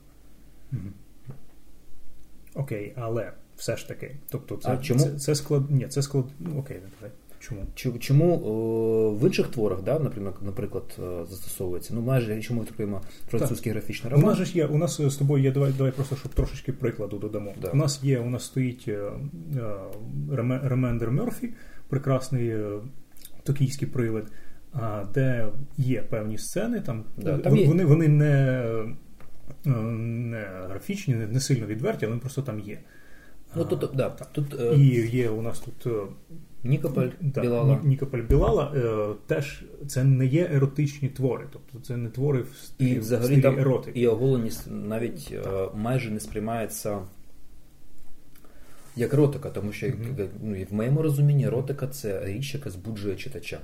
Окей, але все ж таки. Тобто Чому в інших творах, наприклад, застосовується? Майже, чому ми трапляємо французький графічний роман? У нас з тобою є, давай просто, щоб трошечки прикладу додамо. Да. У нас стоїть ремендер Мерфі, прекрасний токійський прилад, де є певні сцени, вони не графічні, не сильно відверті, але просто там є. І є у нас тут... Нікополь, Білала. Нікополь, Білала теж це не є еротичні твори. Тобто це не твори в стилі еротики. І оголеність навіть майже не сприймається як еротика, тому що в моєму розумінні еротика – це річ, яка збуджує читача.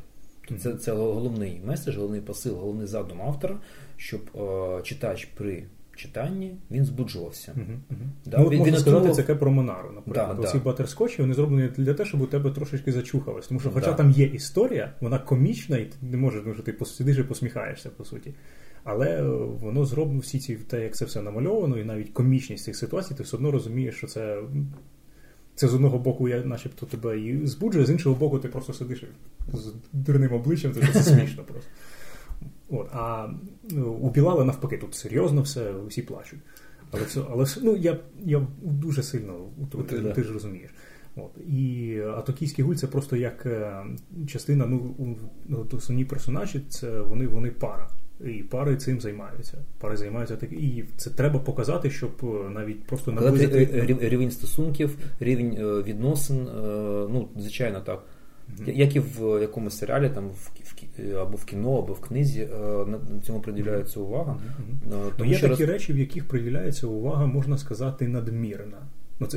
Це головний меседж, головний посил, головний задум автора, щоб читач при читанні він збуджувався. Можна сказати, це таке про Манару, наприклад. Оці батерскотчі, вони зроблені для того, щоб у тебе трошечки зачухалось. Тому що хоча там є історія, вона комічна, і ти не можеш, тому що ти сидиш і посміхаєшся, по суті. Але воно зроблено всі ці, те, як це все намальовано, і навіть комічність цих ситуацій, ти все одно розумієш, що це з одного боку начебто тебе і збуджує, з іншого боку ти просто сидиш з дурним обличчям, це смішно просто. А у Білала навпаки, тут серйозно все, усі плачуть. Але я дуже сильно, ти ж розумієш. А токійський гуль це просто як частина, основні персонажі, це вони пара. І пари цим займаються. Пари займаються так, і це треба показати, щоб навіть просто наблизити... Рівень стосунків, рівень відносин, звичайно так. Як і в якомусь серіалі, або в кіно, або в книзі, цьому приділяється увага. Є такі речі, в яких приділяється увага, можна сказати, надмірна.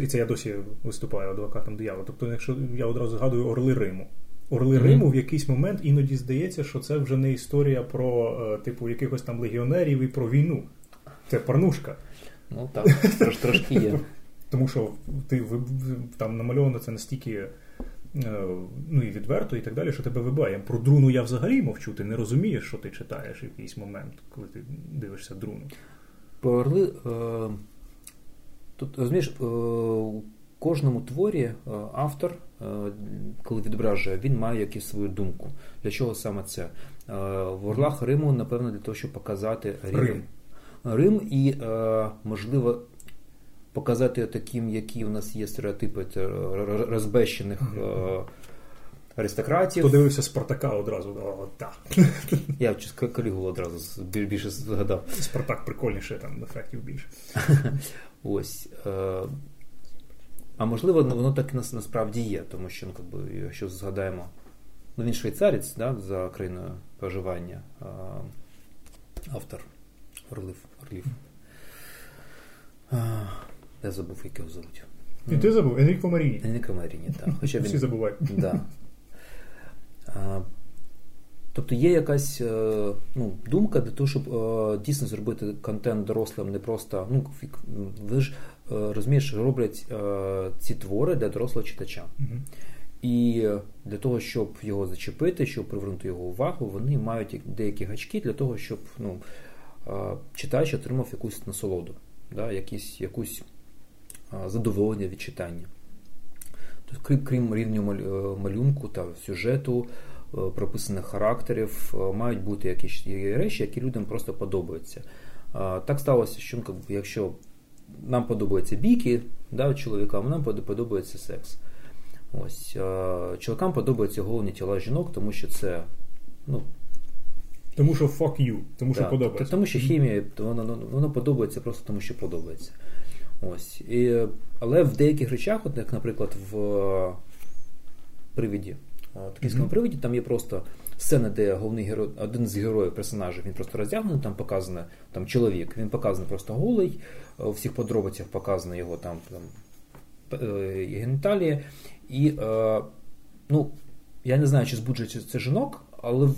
І це я досі виступаю адвокатом диявола. Тобто, якщо я одразу згадую Орли Риму. Орли Риму в якийсь момент іноді здається, що це вже не історія про якихось там легіонерів і про війну. Це порнушка. Трошки є. Тому що там намальовано це настільки... і відверто, і так далі, що тебе вибає. Про Друну я взагалі мовчу, ти не розумієш, що ти читаєш в якийсь момент, коли ти дивишся Друну. Про Орли... Тут, розумієш, у кожному творі автор, коли відображує, він має якусь свою думку. Для чого саме це? В Орлах Риму, напевно, для того, щоб показати Рим і, можливо, показати таким, які у нас є стереотипи розбещених аристократів. Подивився Спартака одразу. Я Калігулу одразу більше згадав. Спартак прикольніше, там ефектів більше. Ось. А можливо, воно так насправді є, тому що, якщо згадаємо, він швейцарець, за країною проживання, автор Орлів. Я забув, як його звуть. І ти забув? Енріко Маріні. Енріко Маріні, так. Всі забувають. Тобто є якась думка для того, щоб дійсно зробити контент дорослим, не просто, ви ж розумієш, роблять ці твори для дорослого читача. Mm-hmm. І для того, щоб його зачепити, щоб привернути його увагу, вони мають деякі гачки для того, щоб читач отримав якусь насолоду, да, якусь задоволення від читання. Тобто, крім рівня малюнку та сюжету, прописаних характерів, мають бути якісь речі, які людям просто подобаються. Так сталося, що якщо нам подобаються бійки, да, чоловікам, нам подобається секс. Ось. Чоловікам подобаються головні тіла жінок, тому що це... тому що fuck you, тому що подобається. Тому що хімія, воно подобається просто тому, що подобається. Ось. Але в деяких речах, от як, наприклад, в «Привіді», «Токійському привіді», там є просто сцена, де головний герой, один з героїв персонажів, він просто роздягнений, там показано, там чоловік, він показаний просто голий, у всіх подробицях показано його там геніталії. І, я не знаю, чи збуджує це жінок, але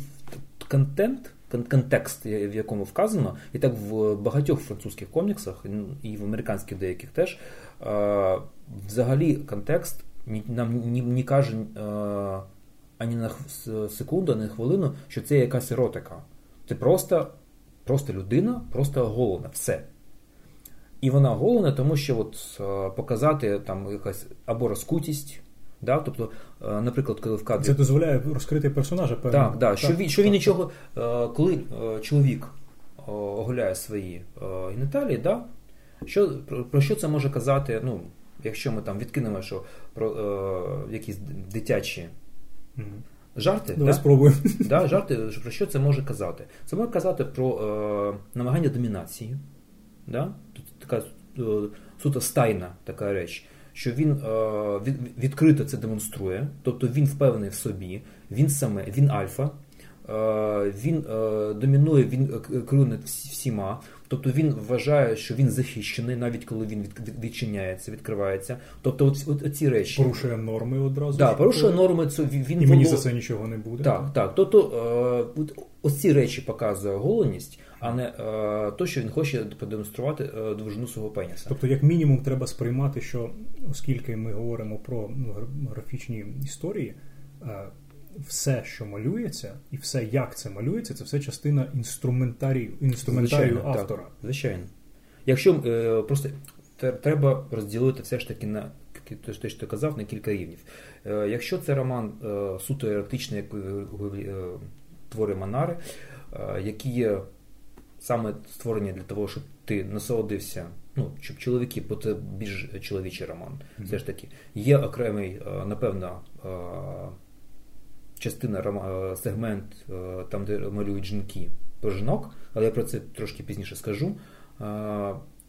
контекст, в якому вказано, і так в багатьох французьких коміксах, і в американських деяких теж, взагалі контекст нам не каже ані на секунду, ані на хвилину, що це якась еротика. Це просто людина, просто оголена, все. І вона оголена, тому що показати там якась або розкутість, да? Тобто, наприклад, коли в кадрі... Це дозволяє розкрити персонажа, певно. Так, да. Що він нічого... Коли чоловік оголяє свої геніталії, да? Про що це може казати, якщо ми там відкинемо, що про якісь дитячі жарти, да? Спробуємо. Да, жарти, про що це може казати? Це може казати про намагання домінації, да? Тут така суто стайна така річ, що він відкрито це демонструє, тобто він впевнений в собі, він альфа, він домінує, він керує всіма, тобто він вважає, що він захищений, навіть коли він відчиняється, відкривається. Тобто ці речі... Порушує норми одразу. Так, да, порушує норми. І мені за це нічого не буде. Так. Тобто оці речі показує голодність, а не то, що він хоче продемонструвати довжину свого пеніса. Тобто, як мінімум, треба сприймати, що оскільки ми говоримо про графічні історії, все, що малюється, і все, як це малюється, це все частина інструментарію автора. Так, звичайно. Якщо просто треба розділити все ж таки на те, що ти казав, на кілька рівнів. Якщо це роман суто еротичний, як твори Манари, які є саме створені для того, щоб ти насолодився, щоб чоловіки, бо це більш чоловічий роман, все ж таки. Є окремий, напевно, частина, сегмент, там, де малюють жінки про жінок, але я про це трошки пізніше скажу.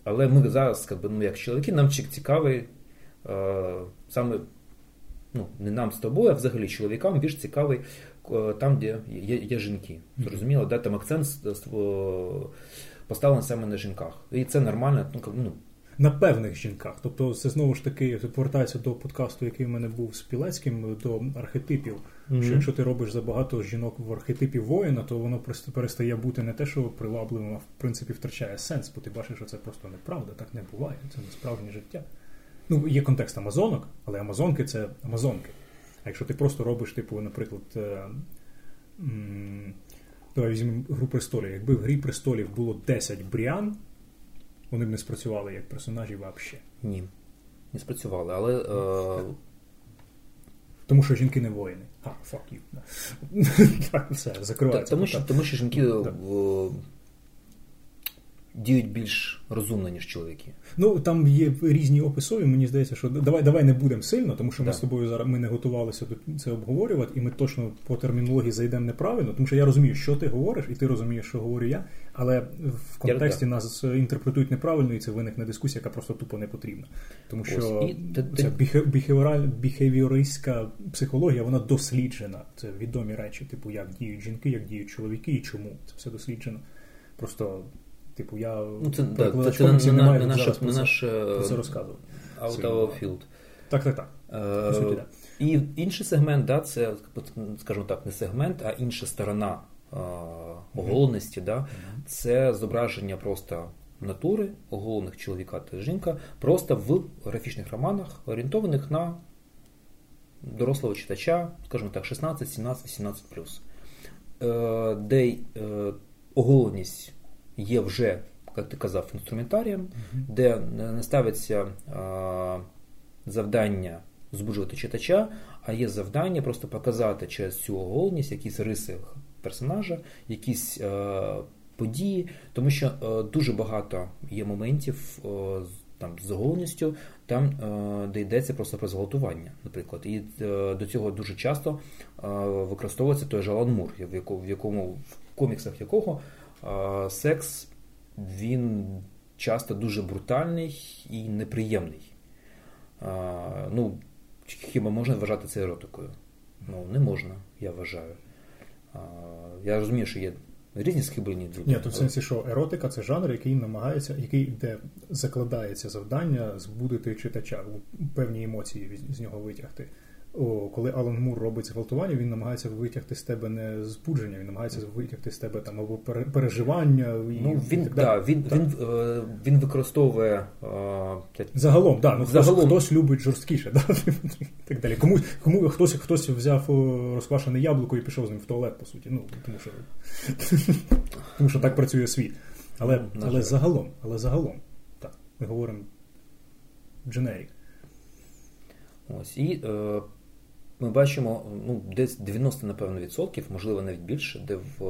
Але ми зараз, як чоловіки, нам цікавий саме, не нам з тобою, а взагалі чоловікам більш цікавий там, де є жінки. Зрозуміло, да? Там акцент поставлений саме на жінках. І це нормально, на певних жінках. Тобто це знову ж таки повертається до подкасту, який в мене був з Пілецьким, до архетипів. Mm-hmm. Що якщо ти робиш забагато жінок в архетипі воїна, то воно просто перестає бути не те, що привабливим, а в принципі втрачає сенс, бо ти бачиш, що це просто неправда, так не буває, це не справжнє життя. Є контекст амазонок, але амазонки – це амазонки. А якщо ти просто робиш, наприклад, давай візьмемо «Гру престолів». Якби в «Грі престолів» було 10 бріан, вони б не спрацювали як персонажі взагалі. Ні, не спрацювали, але... Тому що жінки не воїни. Fuck you. Так, все, закривається. Тому що жінки діють більш розумно, ніж чоловіки. Там є різні описові, мені здається, що давай не будемо сильно, тому що ми з тобою зараз не готувалися до це обговорювати, і ми точно по термінології зайдемо неправильно, тому що я розумію, що ти говориш, і ти розумієш, що говорю я, але в контексті нас інтерпретують неправильно, і це виникне дискусія, яка просто тупо не потрібна. Тому що ця біхевіористська психологія, вона досліджена. Це відомі речі, як діють жінки, як діють чоловіки, і чому. Це все досліджено. Просто... це не наш аутофілд. Так. По суті. І інший сегмент, це, скажімо так, не сегмент, а інша сторона оголеності, це зображення просто натури, оголених чоловіка та жінка, просто в графічних романах, орієнтованих на дорослого читача, скажімо так, 16, 17, 17+. Де оголеність є вже, як ти казав, інструментарієм, де не ставиться завдання збуджувати читача, а є завдання просто показати через цю оголеність якісь риси персонажа, якісь події, тому що дуже багато є моментів там, з оголеністю, там, де йдеться просто про зґвалтування, наприклад. І до цього дуже часто використовується той же Алан Мур, в коміксах якого секс, він часто дуже брутальний і неприємний. Ну, хіба можна вважати це еротикою? Ну, не можна, я вважаю. Я розумію, що є різні схибані люди. Ні, то в сенсі, що еротика – це жанр, який закладається завдання збудити читача, певні емоції з нього витягти. Коли Алан Мур робить зґвалтування, він намагається витягти з тебе не збудження, він намагається витягти з тебе там або переживання. Він використовує загалом. Да, хтось любить жорсткіше, так далі. Кому хтось взяв розквашене яблуко і пішов з ним в туалет, по суті. Ну тому що так працює світ. Але загалом, так ми говоримо generic. Ось, і ми бачимо, десь 90%, можливо, навіть більше, де в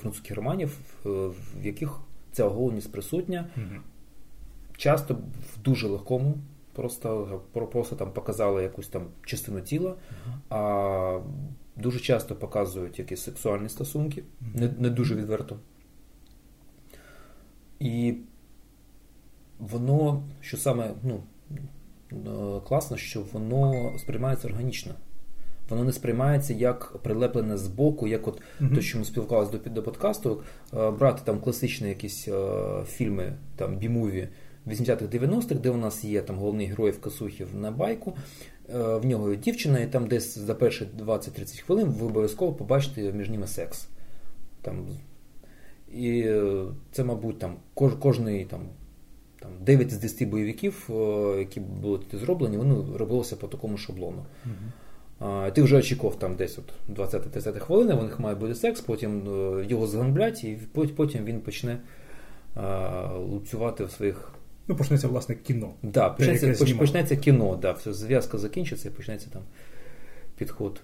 французьких романів, в яких ця оголеність присутня, часто в дуже легкому, просто там показали якусь там частину тіла, а дуже часто показують якісь сексуальні стосунки, не дуже відверто. І воно, що саме, класно, що воно сприймається органічно. Воно не сприймається як прилеплене з боку, як от те, що ми спілкувалися до подкасту, брати там класичні якісь фільми, там бі-муві 80-х-90-х, де у нас є там головний герой в косухів на байку, в нього дівчина, і там десь за перші 20-30 хвилин ви обов'язково побачите між ними секс. Там. І це, мабуть, там кожний там 9 з 10 бойовиків, які були зроблені, вони робилися по такому шаблону. Ти вже очікував там десь 20-30 хвилини, у них має бути секс, потім його зганблять, і потім він почне лупцювати в своїх... почнеться, власне, кіно. Да, почнеться кіно, да. Зв'язка закінчиться і почнеться там підход.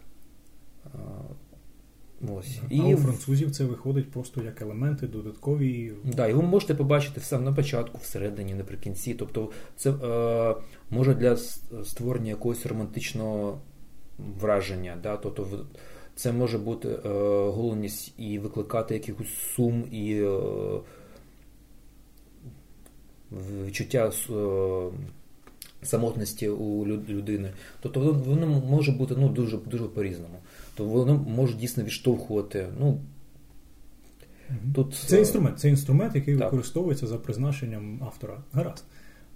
Ось. У французів це виходить просто як елементи додаткові. Да, і ви можете побачити все на початку, всередині, наприкінці. Тобто це може для створення якогось романтичного враження. Да? Тобто це може бути оголеність і викликати якийсь сум, і відчуття самотності у людини. Тобто воно може бути дуже, дуже по-різному. То воно може дійсно відштовхувати. Це інструмент, який використовується за призначенням автора. Гаразд.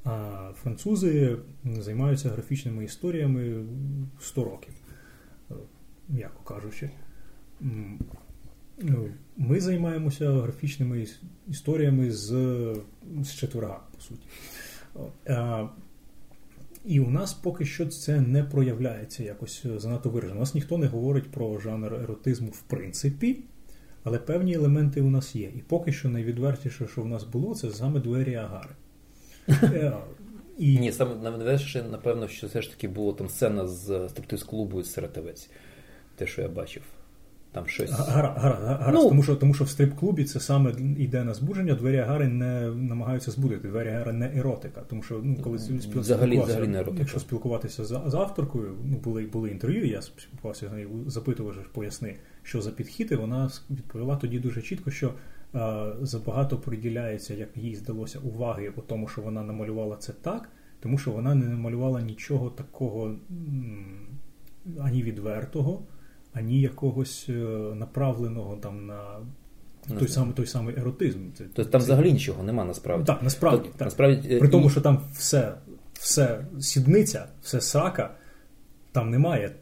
А французи займаються графічними історіями 100 років, м'яко кажучи. Ми займаємося графічними історіями з четверга, по суті. І у нас поки що це не проявляється якось занадто виражено. У нас ніхто не говорить про жанр еротизму в принципі, але певні елементи у нас є. І поки що найвідвертіше, що в нас було, це саме «Двері Агари». Ні, саме найвідвертіше, напевно, що все ж таки була там сцена з стриптиз-клубу із «Сиротовець». Те, що я бачив. Там щось... Гаразд, тому що в стрип-клубі це саме йде на збудження, «Двері Агари» не намагаються збудити, «Двері Агари» не еротика, тому що коли взагалі не еротика. Якщо спілкуватися з авторкою, були інтерв'ю, я спілкувався з нею, запитував, поясни, що за підхід, і вона відповіла тоді дуже чітко, що забагато приділяється, як їй здалося, уваги по тому, що вона намалювала це так, тому що вона не намалювала нічого такого ані відвертого, ані якогось направленого там на той самий еротизм. Тобто там взагалі нічого нема насправді. Так, насправді. При тому, що там все все сідниця, все срака, там немає.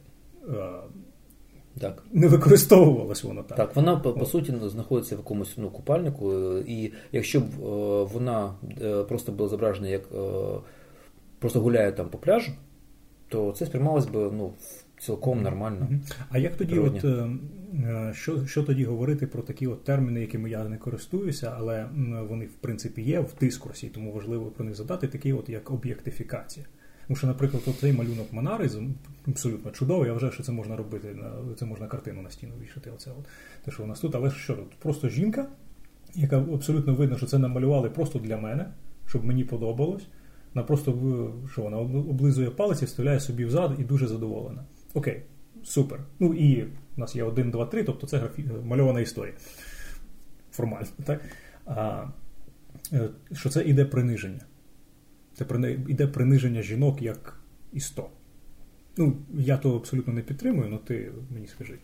Так. Не використовувалось воно так. Так, вона, по суті, знаходиться в якомусь купальнику, і якщо б вона просто була зображена, як просто гуляє там по пляжу, то це сприймалось би цілком нормально. А як тоді, що тоді говорити про такі от терміни, якими я не користуюся, але вони, в принципі, є в дискурсі, тому важливо про них задати, такі от, як об'єктифікація. Тому що, наприклад, цей малюнок Манари абсолютно чудовий, я вважаю, що це можна робити, це можна картину на стіну вішати, оце от, те, що у нас тут. Але що тут? Просто жінка, яка абсолютно видно, що це намалювали просто для мене, щоб мені подобалось. Вона просто, що вона облизує палець і вставляє собі взад і дуже задоволена. Окей, супер. Ну і у нас є 1, 2, 3, тобто це мальована історія. Формально, так? Що це іде приниження. Це іде приниження жінок як істот. Ну, я то абсолютно не підтримую, але ти мені скажи.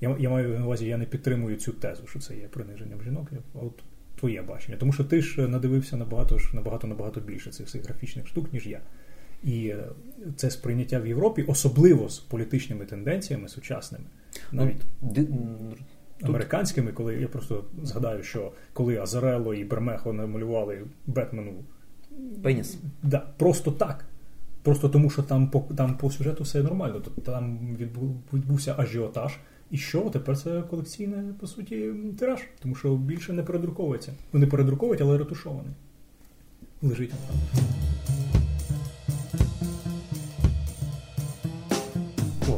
Я маю на увазі, я не підтримую цю тезу, що це є приниженням жінок. А от твоє бачення. Тому що ти ж надивився набагато більше цих всіх графічних штук, ніж я. І це сприйняття в Європі, особливо з політичними тенденціями сучасними. Навіть американськими, коли я просто згадаю, що коли Азарелло і Бермехо намалювали Бетмену пеніс. Да, просто так. Просто тому, що там по сюжету все нормально. Тобто там відбувся ажіотаж. І що? Тепер це колекційне, по суті, тираж. Тому що більше не передруковується. Ну, не передруковують, але ретушований. Лежить там.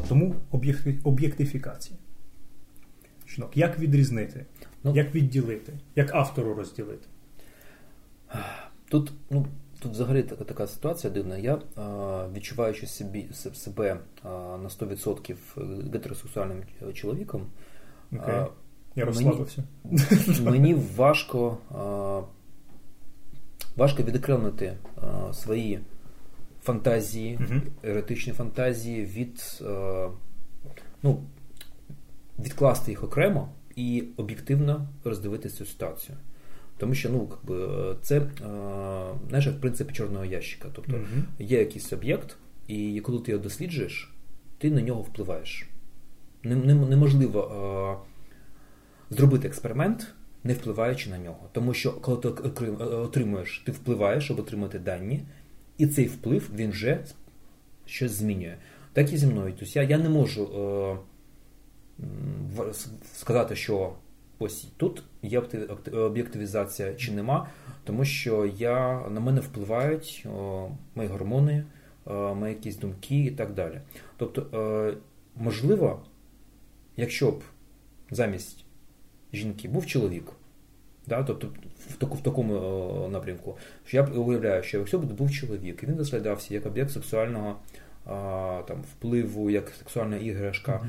Тому об'єктифікація. Як відрізнити? Як відділити? Як автору розділити? Тут взагалі така ситуація дивна. Я, відчуваючи себе на 100% гетеросексуальним чоловіком, okay. Я розслабився. Мені важко відокремити свої фантазії, еротичні фантазії відкласти їх окремо і об'єктивно роздивитися цю ситуацію. Тому що, це, знаєш, в принципі, чорного ящика. Тобто, є якийсь об'єкт, і коли ти його досліджуєш, ти на нього впливаєш. Неможливо зробити експеримент, не впливаючи на нього. Тому що, коли ти отримуєш, ти впливаєш, щоб отримати дані, і цей вплив, він вже щось змінює. Так і зі мною. Тобто, я не можу сказати, що ось тут є об'єктивізація чи нема, тому що на мене впливають мої гормони, мої якісь думки і так далі. Тобто, можливо, якщо б замість жінки був чоловік, да, тобто в такому напрямку, що я уявляю, що якщо б був чоловік, і він досліджувався як об'єкт сексуального впливу, як сексуальна іграшка,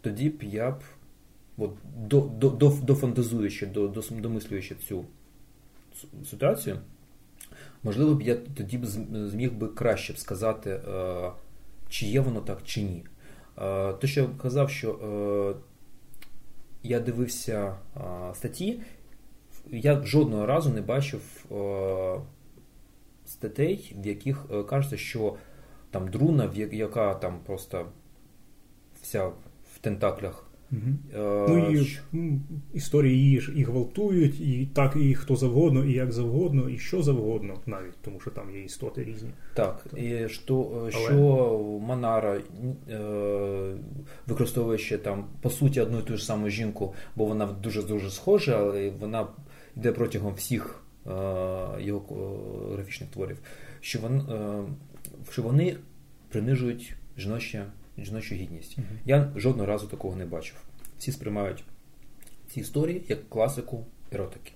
тоді б я б дофантазуючи, домислюючи цю ситуацію, можливо б я тоді б зміг би краще б сказати, чи є воно так, чи ні. Те, що я казав, що я дивився статті, я жодного разу не бачив статей, в яких кажеться, що там Друна, яка там просто вся в тентаклях. Історії її ж і гвалтують, і так, і хто завгодно, і як завгодно, і що завгодно навіть, тому що там є істоти різні. Так, і що Манара, використовуючи там, по суті, одну і ту ж саму жінку, бо вона дуже-дуже схожа, але вона йде протягом всіх його графічних творів, що вони принижують жіночу гідність. Я жодного разу такого не бачив. Всі сприймають ці історії як класику еротики.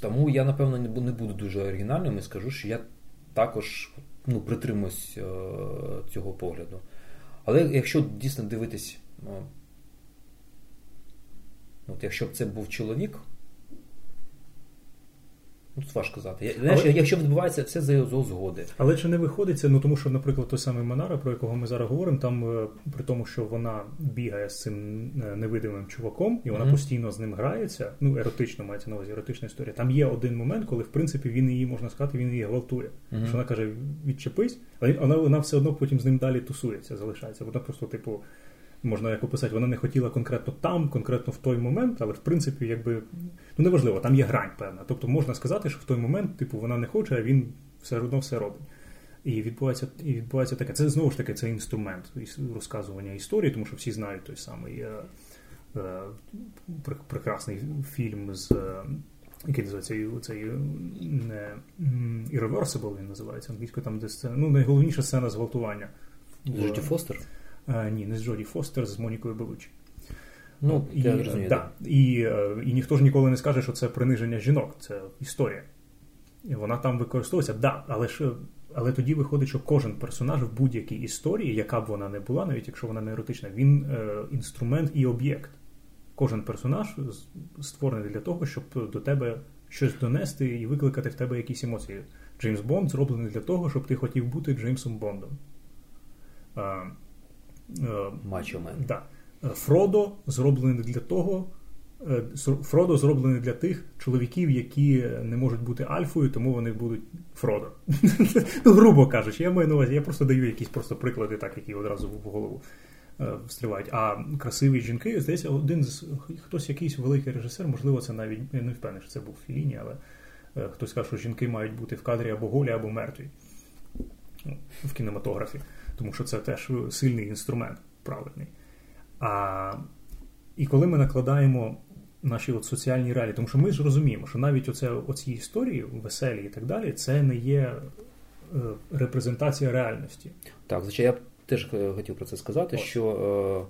Тому я, напевно, не буду дуже оригінальним і скажу, що я також притримуюсь цього погляду. Але якщо дійсно дивитись, якщо б це був чоловік, Ну, це важко казати. Якщо відбувається все за його згоди. Але чи не виходиться, ну тому що, наприклад, той самий Манара, про якого ми зараз говоримо, там при тому, що вона бігає з цим невидимим чуваком, і вона постійно з ним грається, ну еротично мається на увазі, еротична історія. Там є один момент, коли, в принципі, він її, можна сказати, він її гвалтує. Що вона каже, відчепись, але вона все одно потім з ним далі тусується, залишається. Вона просто, типу, можна як описати, вона не хотіла конкретно там, конкретно в той момент, але в принципі, якби, ну неважливо, там є грань певна. Тобто можна сказати, що в той момент, типу, вона не хоче, а він все одно все робить. І відбувається таке. Це знову ж таки, це інструмент розказування історії, тому що всі знають той самий прекрасний фільм з який називається Irreversible, він називається англійською, там де сцена, ну найголовніша сцена зґвалтування. Джоді Фостер? Ні, не з Джоді Фостер, з Монікою Белуччі. Ну, я розумію. Да. І ніхто ж ніколи не скаже, що це приниження жінок, це історія. І вона там використовується, да, але тоді виходить, що кожен персонаж в будь-якій історії, яка б вона не була, навіть якщо вона не еротична, він інструмент і об'єкт. Кожен персонаж створений для того, щоб до тебе щось донести і викликати в тебе якісь емоції. Джеймс Бонд зроблений для того, щоб ти хотів бути Джеймсом Бондом. Мачомен. Да. Фродо зроблений для того, Фродо зроблений для тих чоловіків, які не можуть бути альфою, тому вони будуть Фродо. Грубо кажучи, я маю на увазі, я просто даю якісь просто приклади, так, які одразу в голову встрівають. А красиві жінки, здається, хтось якийсь великий режисер, можливо, це навіть, я не впевнений, що це був Фелліні, але хтось каже, що жінки мають бути в кадрі або голі, або мертві в кінематографі. Тому що це теж сильний інструмент правильний. І коли ми накладаємо наші от соціальні реалії, тому що ми ж розуміємо, що навіть оці історії, веселі і так далі, це не є репрезентація реальності. Так, звичайно, я б теж хотів про це сказати, що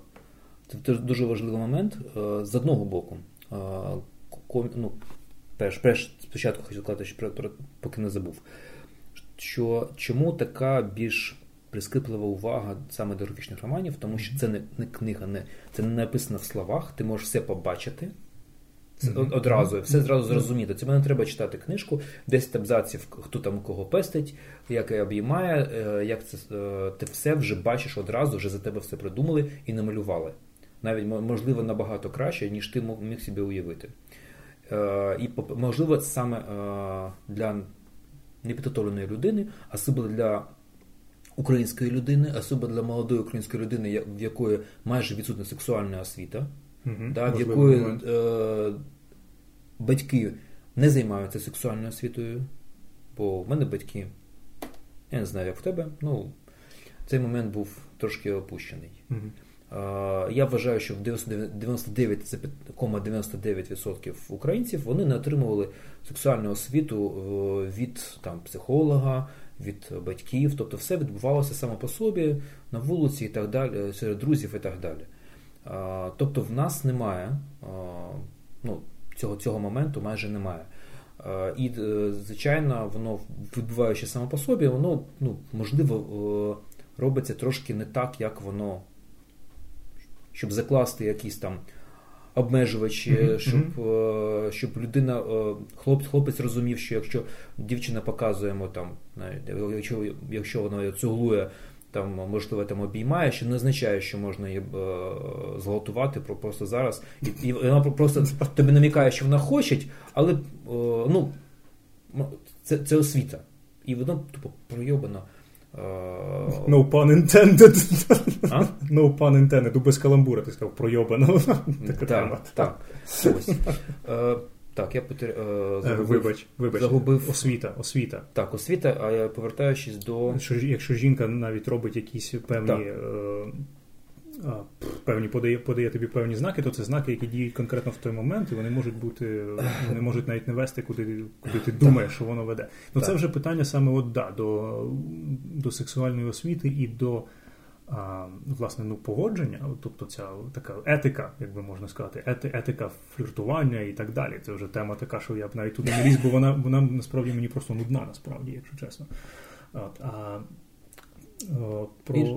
це дуже важливий момент. З одного боку, ну, спочатку хочу сказати, що поки не забув, що чому така більш прискіплива увага саме до графічних романів, тому що це не книга, це не написано в словах, ти можеш все побачити одразу, все зразу зрозуміти. Це не треба читати книжку, 10 абзаців, хто там кого пестить, як і обіймає, як це, ти все вже бачиш одразу, вже за тебе все придумали і намалювали. Навіть, можливо, набагато краще, ніж ти міг собі уявити. І, можливо, саме для непідготовленої людини, особливо для української людини, особа для молодої української людини, в якої майже відсутня сексуальна освіта, да, в якої батьки не займаються сексуальною освітою, бо в мене батьки, я не знаю, як в тебе, ну, цей момент був трошки опущений. Я вважаю, що в 99,99% українців, вони не отримували сексуальну освіту від там, психолога, від батьків, тобто все відбувалося само по собі, на вулиці і так далі, серед друзів і так далі. Тобто в нас немає, ну, цього моменту майже немає. І, звичайно, воно, відбуваючи само по собі, воно, ну, можливо, робиться трошки не так, як воно, щоб закласти якісь там обмежувачі, щоб людина, хлопець розумів, що якщо дівчина показуємо там, якщо вона цуглує, там, можливо, там обіймає, що не означає, що можна її зґвалтувати просто зараз. І вона просто тобі намікає, що вона хоче, але ну, це освіта. І воно тупо пройобано. No pun intended. А? No pun intended. Без каламбура, ти сказав, пройобано. Так. Ось. Так, я загубив. Освіта. Так, освіта, а я повертаючись до... Якщо жінка навіть робить якісь певні подає тобі певні знаки, то це знаки, які діють конкретно в той момент, і вони можуть бути, вони можуть навіть не вести, куди ти думаєш, що воно веде. Ну це вже питання саме до сексуальної освіти і до власне, ну, погодження, тобто ця така етика, як би можна сказати, етика фліртування і так далі. Це вже тема така, що я б навіть туди не ліз, бо вона насправді мені просто нудна, насправді, якщо чесно.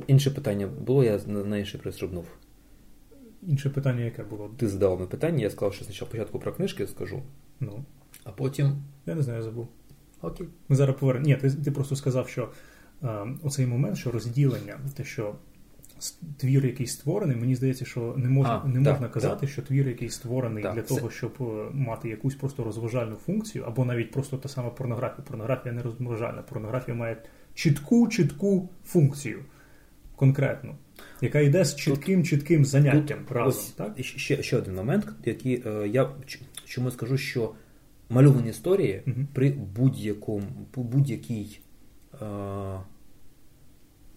Інше питання було, я на інше пристрибнув. Інше питання яке було? Ти задав мені питання, я сказав, що спочатку про книжки скажу. Ну. А потім... Я не знаю, я забув. Окей. Ми зараз повернемо. Ні, ти просто сказав, що оцей момент, що розділення, те, що твір, який створений, мені здається, що не можна казати, що твір, який створений для того, щоб мати якусь просто розважальну функцію, або навіть просто та сама порнографія. Порнографія не розважальна, порнографія має чітку функцію, конкретну, яка йде з чітким заняттям. Тут ще один момент, який я чому скажу, що мальовані історії при будь-якій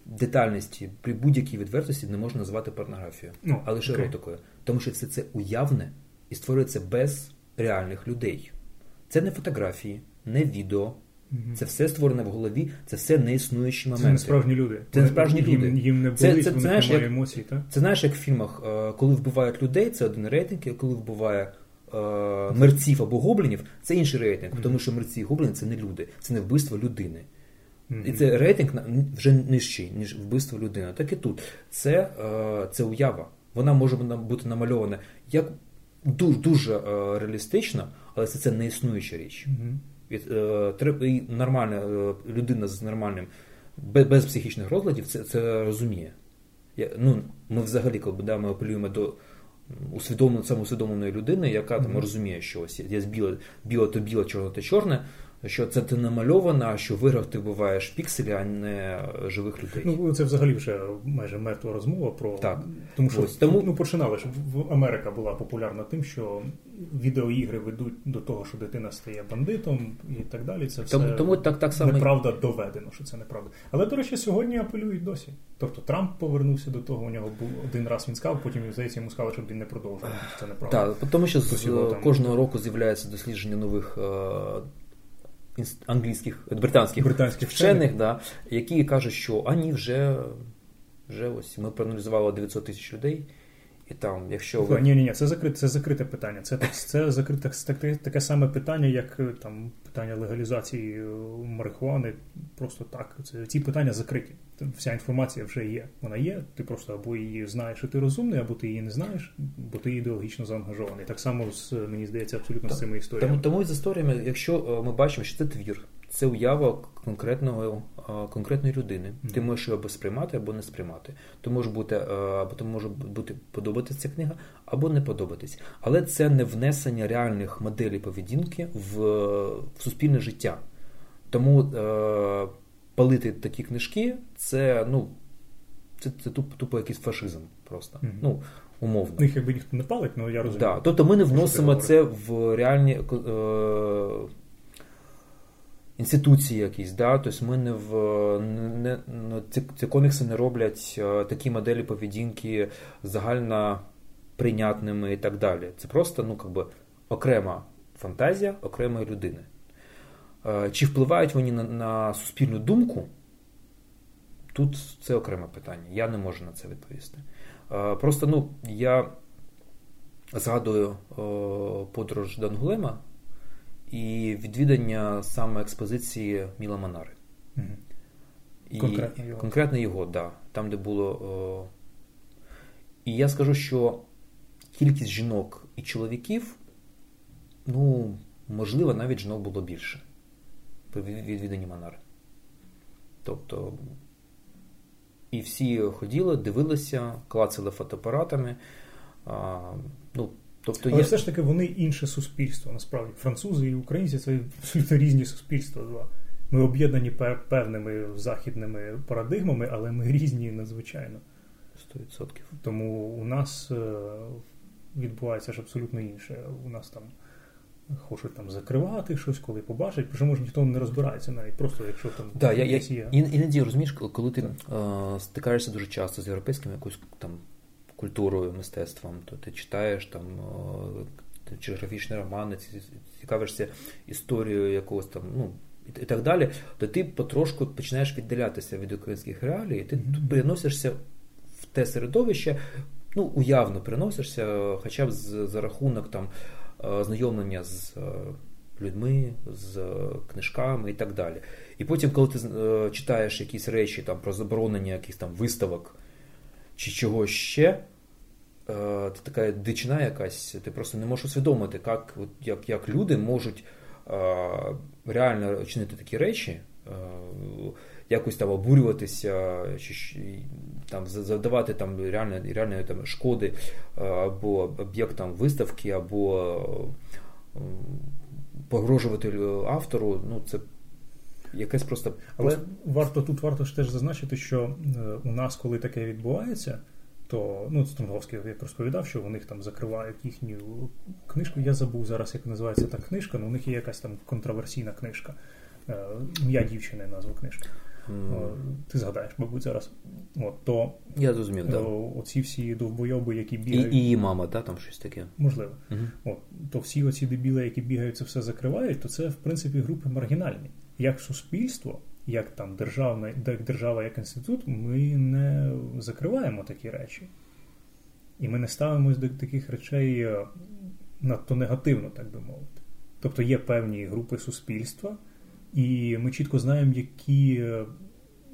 детальності, при будь-якій відвертості не можна назвати порнографією, а лише еротикою. Тому що все це уявне і створюється без реальних людей. Це не фотографії, не відео. Це все створене в голові, це все неіснуючі моменти. Це не справжні люди. Це не справжні люди. Їм не болить, вони немає емоцій. Це знаєш, як в фільмах, коли вбивають людей, це один рейтинг, а коли вбиває мерців або гоблінів, це інший рейтинг. Тому що мерці і гобліни – це не люди, це не вбивство людини. І це рейтинг вже нижчий, ніж вбивство людини. Так і тут. Це уява. Вона може бути намальована як дуже реалістично, але це не існуюча річ. І нормальна людина з нормальним, без психічних розладів, це розуміє. Ми взагалі, коли ми апелюємо до самоусвідомленої людини, яка там розуміє, що ось є біле то біле, чорне то чорне, що це ти намальована, а що в іграх ти вбиваєш пікселі, а не живих людей. Це взагалі вже майже мертва розмова про... Так. Тому що починали, що Америка була популярна тим, що відеоігри ведуть до того, що дитина стає бандитом і так далі. Це все тому неправда доведено, що це неправда. Але, до речі, сьогодні апелюють досі. Тобто Трамп повернувся до того, у нього був один раз він сказав, потім, здається, йому сказали, щоб він не продовжував. Це неправда. Так, тому що кожного року з'являється дослідження нових британських вчених, які кажуть, що ані вже ось ми проаналізували 900 тисяч людей, і там, якщо ви... Ні, це закрите питання. Це закрите таке саме питання, як там питання легалізації марихуани, просто так. Ці питання закриті. Вся інформація вже є. Вона є, ти просто або її знаєш, і ти розумний, або ти її не знаєш, бо ти ідеологічно заангажований. Так само, мені здається, абсолютно з цими історіями. Тому з історіями, якщо ми бачимо, що це твір, це уява конкретної людини. Mm-hmm. Ти можеш її або сприймати, або не сприймати. Може бути подобатися ця книга, або не подобатись. Але це не внесення реальних моделей поведінки в суспільне життя. Тому палити такі книжки, це тупо якийсь фашизм просто. Mm-hmm. Умовно. Їх якби ніхто не палить, але я розумію. Да. Тобто ми не вносимо це в реальні... інституції якісь, тобто ми ці комікси не роблять такі моделі поведінки загально прийнятними і так далі. Це просто, окрема фантазія окремої людини. Чи впливають вони на суспільну думку? Тут це окреме питання. Я не можу на це відповісти. Просто, я згадую подорож до Ангулема, і відвідання саме експозиції Міло Манари. Mm-hmm. Конкретно його, там, де було... І я скажу, що кількість жінок і чоловіків, можливо, навіть жінок було більше при відвіданні Манари. Тобто, і всі ходили, дивилися, клацали фотоапаратами, але все ж таки вони інше суспільство, насправді. Французи і українці – це абсолютно різні суспільства. Ми об'єднані певними західними парадигмами, але ми різні надзвичайно. 100%. Тому у нас відбувається ж абсолютно інше. У нас там хочуть закривати щось, коли побачать, причому ж ніхто не розбирається навіть, просто якщо там... Так, іноді розумієш, коли ти стикаєшся дуже часто з європейським якоюсь там... культурою, мистецтвом, то ти читаєш там чи графічні романи, цікавишся історією якогось там, і так далі, то ти потрошку починаєш віддалятися від українських реалій, ти переносишся в те середовище, уявно переносишся, хоча б за рахунок там знайомлення з людьми, з книжками і так далі. І потім, коли ти читаєш якісь речі там про заборонення якихось там виставок, чи чого ще, це така дичина якась, ти просто не можеш усвідомити, як люди можуть реально чинити такі речі, якось там обурюватися, чи там завдавати там реальної там шкоди або об'єктам виставки, або погрожувати автору, ну це якесь просто... Але варто теж зазначити, що у нас, коли таке відбувається, то, ну, Струнговський як розповідав, що у них там закривають їхню книжку, я забув зараз, як називається та книжка, але у них є якась там контроверсійна книжка. «Ім'я дівчини» назва книжки. Ти згадаєш, мабуть, зараз. От, то я зрозумів, так. Оці всі довбойоби, які бігають... І її мама, так, там щось таке? Можливо. Угу. От, то всі оці дебіли, які бігають, це все закривають, то це, в принципі, групи маргінальні. Як суспільство, як там держава, як інститут, ми не закриваємо такі речі. І ми не ставимось до таких речей надто негативно, так би мовити. Тобто є певні групи суспільства, і ми чітко знаємо,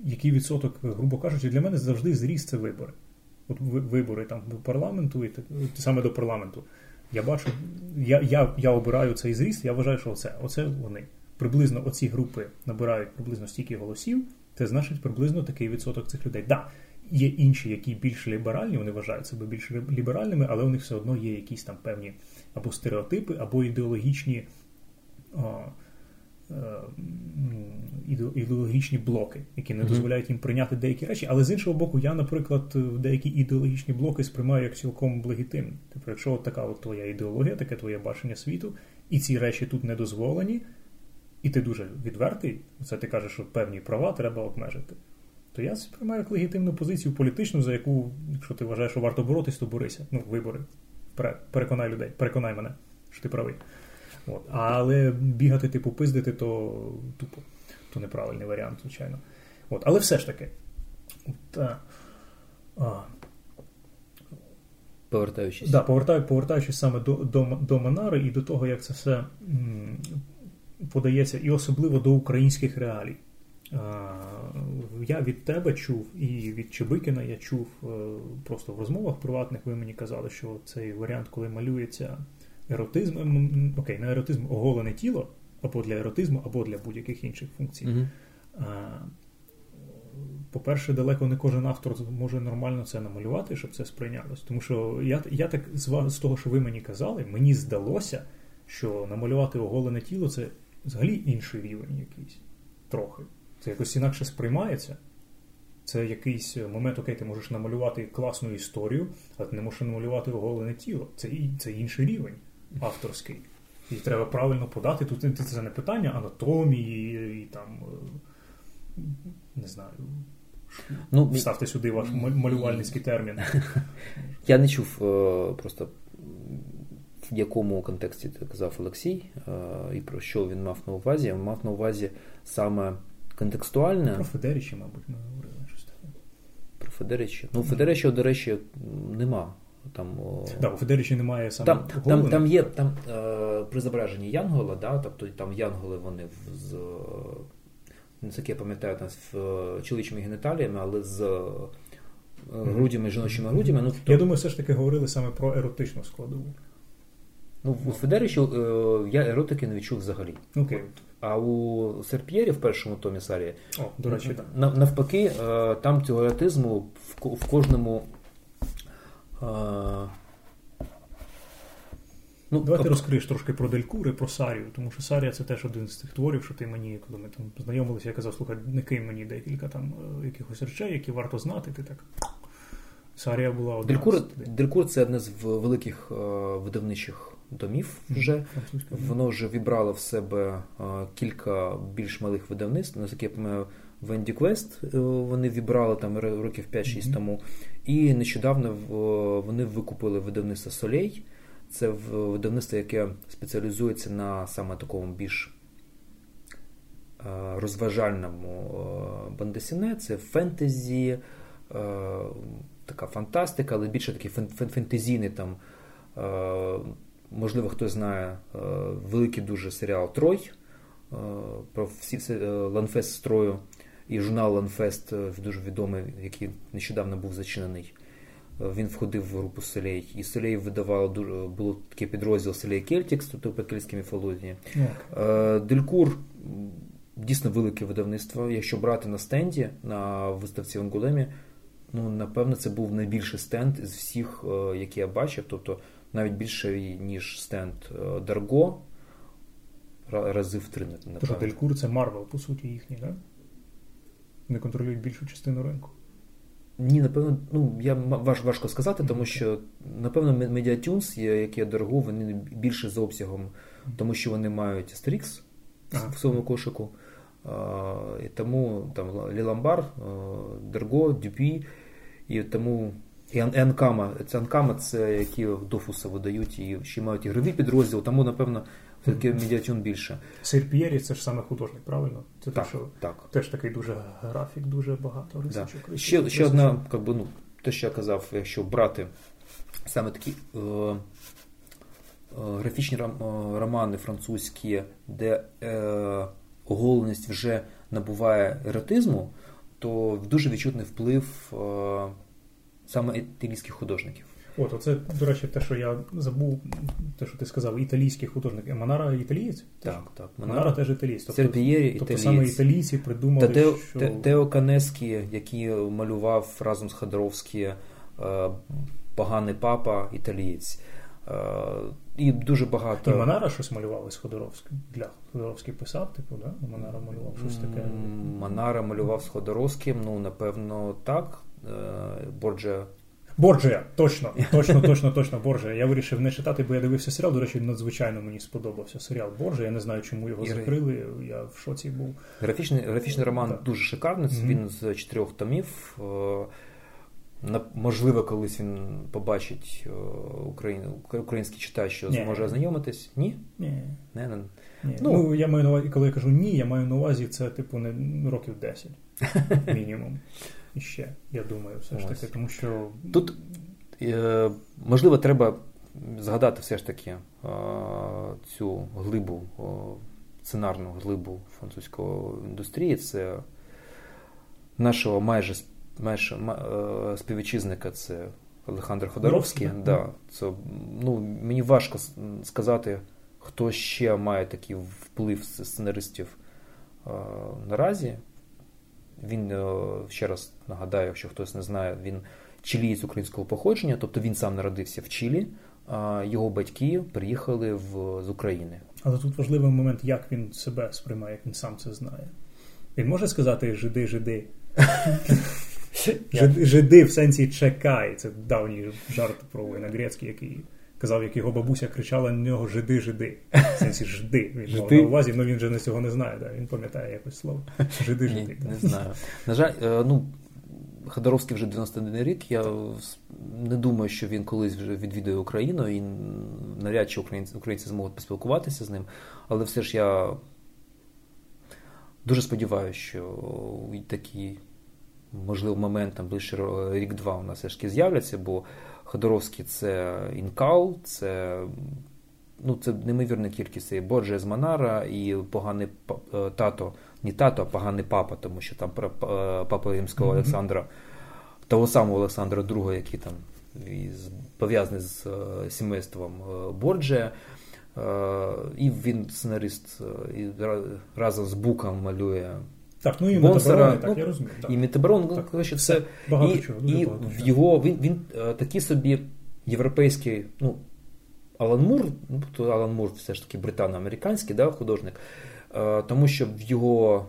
який відсоток, грубо кажучи, для мене завжди зріс це вибори. От вибори там до парламенту, і саме до парламенту. Я бачу, я обираю цей зріст, я вважаю, що оце вони. Приблизно оці групи набирають приблизно стільки голосів, це значить приблизно такий відсоток цих людей. Да, є інші, які більш ліберальні, вони вважають себе більш ліберальними, але у них все одно є якісь там певні або стереотипи, або ідеологічні блоки, які не дозволяють їм прийняти деякі речі. Але з іншого боку, я, наприклад, деякі ідеологічні блоки сприймаю як цілком легітимні. Тобто, якщо от така от твоя ідеологія, таке твоє бачення світу, і ці речі тут не дозволені, і ти дуже відвертий, це ти кажеш, що певні права треба обмежити, то я сприймаю як легітимну позицію політичну, за яку, якщо ти вважаєш, що варто боротись, то борися. Ну, вибори. Переконай людей, переконай мене, що ти правий. От. Але бігати, типу, пиздити, то тупо. То неправильний варіант, звичайно. От. Але все ж таки. Повертаючись. Да, повертаючись саме до Манари і до того, як це все... подається, і особливо до українських реалій. Я від тебе чув, і від Чебикіна я чув просто в розмовах приватних, ви мені казали, що цей варіант, коли малюється еротизм, окей, не еротизм, оголене тіло, або для еротизму, або для будь-яких інших функцій. По-перше, далеко не кожен автор може нормально це намалювати, щоб це сприйнялось. Тому що я так з того, що ви мені казали, мені здалося, що намалювати оголене тіло – це взагалі інший рівень якийсь. Трохи. Це якось інакше сприймається. Це якийсь момент, окей, ти можеш намалювати класну історію, а ти не можеш намалювати оголене тіло. Це інший рівень авторський. І треба правильно подати. Тут це не питання анатомії, і там, не знаю, ну, вставте сюди ваш малювальницький термін. Я не чув просто... в якому контексті казав Олексій, і про що він мав на увазі. Він мав на увазі саме контекстуальне. Про Федеричі, мабуть, ми говорили щось таке. Про Федеричі. Ну, Федеричі, до речі, нема. Там, да, у Федеричі немає саме голови. Там є там, при зображенні Янгола, да, тобто там Янголи, вони я пам'ятаю, там, з чоловічими геніталіями, але з грудями, жіночими грудями. Ну, я думаю, все ж таки говорили саме про еротичну складову. Ну, у Федеричі я еротики не відчув взагалі. Okay. А у Серп'єрі в першому томі Сарії, до речі, навпаки, там цього еротизму в кожному... Ну, давай ти розкриєш трошки про Делькур і про Сарію, тому що Сарія – це теж один з тих творів, що ти мені, коли ми там знайомилися, я казав, слухай, не кий мені декілька там якихось речей, які варто знати, ти так... Сарія була одна. Делькур – це одне з великих видавничих домів вже. Воно вже вібрало в себе кілька більш малих видавництв. Наскільки я пам'ятаю, Венді Квест вони вібрали там років 5-6 тому. І нещодавно вони викупили видавництво Солей. Це видавництво, яке спеціалізується на саме такому більш розважальному бандесіне. Це фентезі, така фантастика, але більше такий фентезійний там, можливо, хто знає, великий дуже серіал «Трой», про всі Ланфест з Трою, і журнал «Ланфест» дуже відомий, який нещодавно був зачинений. він входив в групу Солей, і Солей видавало, було такий підрозділ Солей Кельтікс, тобто по кельтській міфології. Делькур дійсно велике видавництво. Якщо брати на стенді, на виставці в Ангулемі, ну, напевно, це був найбільший стенд з всіх, які я бачив, тобто навіть більший, ніж стенд Дарго, рази в 3, напевно. Тож Делькур – це Марвел, по суті, їхній, так? Да? Вони контролюють більшу частину ринку. Ні, напевно, ну, я важко сказати, тому що, напевно, Медіатюнс, як я Дарго, вони більше за обсягом, тому що вони мають Астерікс в своєму кошику. І тому там Ліламбар, Дарго, Дюпі, і тому і Анкама. Це Анкама, це які до Фуса видають і ще мають ігровий підрозділ, тому, напевно, все-таки Медіатюн більше. Серп'єрі – це ж саме художник, правильно? Це так, те, що так. Теж такий дуже графік, дуже багато рисочок. Да. Ще одна, якби, ну, те, що я казав, якщо брати саме такі графічні романи французькі, де оголеність вже набуває еротизму, то дуже відчутний вплив саме італійських художників. От, оце, до речі, те, що я забув, те, що ти сказав, італійський художник. Манара італієць? Так, так. Манара теж італієць. Тобто, Сербієрі італієць. Тобто саме італійці придумали, що... Тео Канескі, який малював разом з Ходоровським «Поганий папа», італієць. І дуже багато... І Манара щось малював із Ходоровським. Для Ходоровський писав, типу, да? Манара малював щось таке. Манара малював з Ходоровським, ну, напевно, так. Борджа, точно, Борджа. Я вирішив не читати, бо я дивився серіал. До речі, надзвичайно мені сподобався серіал Борджа. Я не знаю, чому його закрили, я в шоці був. Графічний роман дуже шикарний, він з 4 томів. Можливо, колись він побачить український читач, що зможе ознайомитись. Ні? Ні. Ну, я маю на увазі, коли я кажу ні, я маю на увазі, це типу не років 10 мінімум. І ще, я думаю, все ж таки, тому що... Тут, можливо, треба згадати все ж таки цю глибу, сценарну глибу французької індустрії. Це нашого майже співвітчизника, це Олександр Ходоровський. Да, це, ну, мені важко сказати, хто ще має такий вплив сценаристів наразі. Він, ще раз нагадаю, якщо хтось не знає, він чилієць українського походження, тобто він сам народився в Чилі, а його батьки приїхали з України. Але тут важливий момент, як він себе сприймає, як він сам це знає. Він може сказати «жиди-жиди»? «Жиди» в сенсі «чекай». Це давній жарт про виногрецький, який... Казав, як його бабуся кричала на нього «жиди-жиди». В сенсі «жди». Він мав на увазі, але він вже на цього не знає. Да? Він пам'ятає якось слово «жиди-жиди». Не знаю. На жаль, ну, Ходоровський вже 91 рік. Я не думаю, що він колись вже відвідує Україну. І навряд чи українці зможуть поспілкуватися з ним. Але все ж я дуже сподіваюся, що такий, можливо, момент, там, ближче рік-два у нас все ж таки з'являться, бо Ходоровський – це Інкал, це, ну, це неймовірна кількість. І Борджа з Манара, і поганий тато, не тато, а поганий папа, тому що там папа римського Олександра, того самого Олександра II, який там пов'язаний з сімейством Борджа. І він сценарист, і разом з Буком малює. Так, ну і Метаборон, так, я розумію. Так. І Метаборон, так, коротше, все. Багато чого, дуже і багато. Його, він такий собі європейський, ну, Алан Мур все ж таки британо-американський, да, художник, тому що в його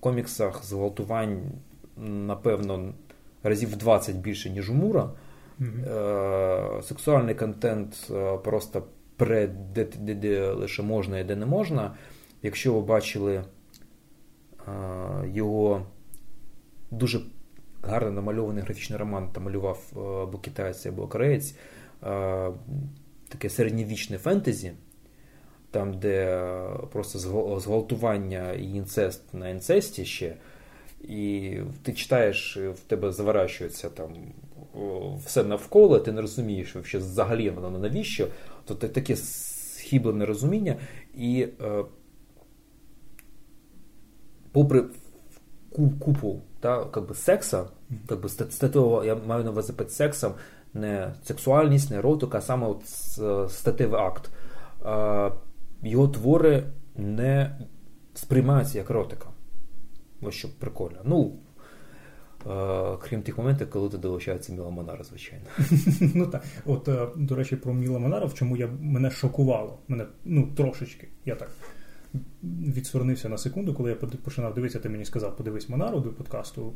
коміксах зґвалтувань, напевно, разів в 20 більше, ніж у Мура. Сексуальний контент просто де лише можна і де не можна. Якщо ви бачили його дуже гарно намальований графічний роман, там малював або китаєць, або кореєць, таке середньовічне фентезі, там, де просто зґвалтування і інцест на інцесті ще, і ти читаєш, в тебе заворачується там все навколо, ти не розумієш взагалі воно навіщо, то таке схиблене розуміння, і попри купу да, как бы секса, как бы статевого, я маю на увазі під сексом, не сексуальність, не еротика, а саме от статевий акт. Його твори не сприймаються як еротика. Ось що прикольно. Ну, крім тих моментів, коли ти долучається Міло Манара, звичайно. Ну так. От, до речі, про Міло Манара, в чому мене шокувало. Мене, ну, трошечки. Я так відсорнився на секунду, коли я починав дивитися, ти мені сказав, подивись Манару до подкасту.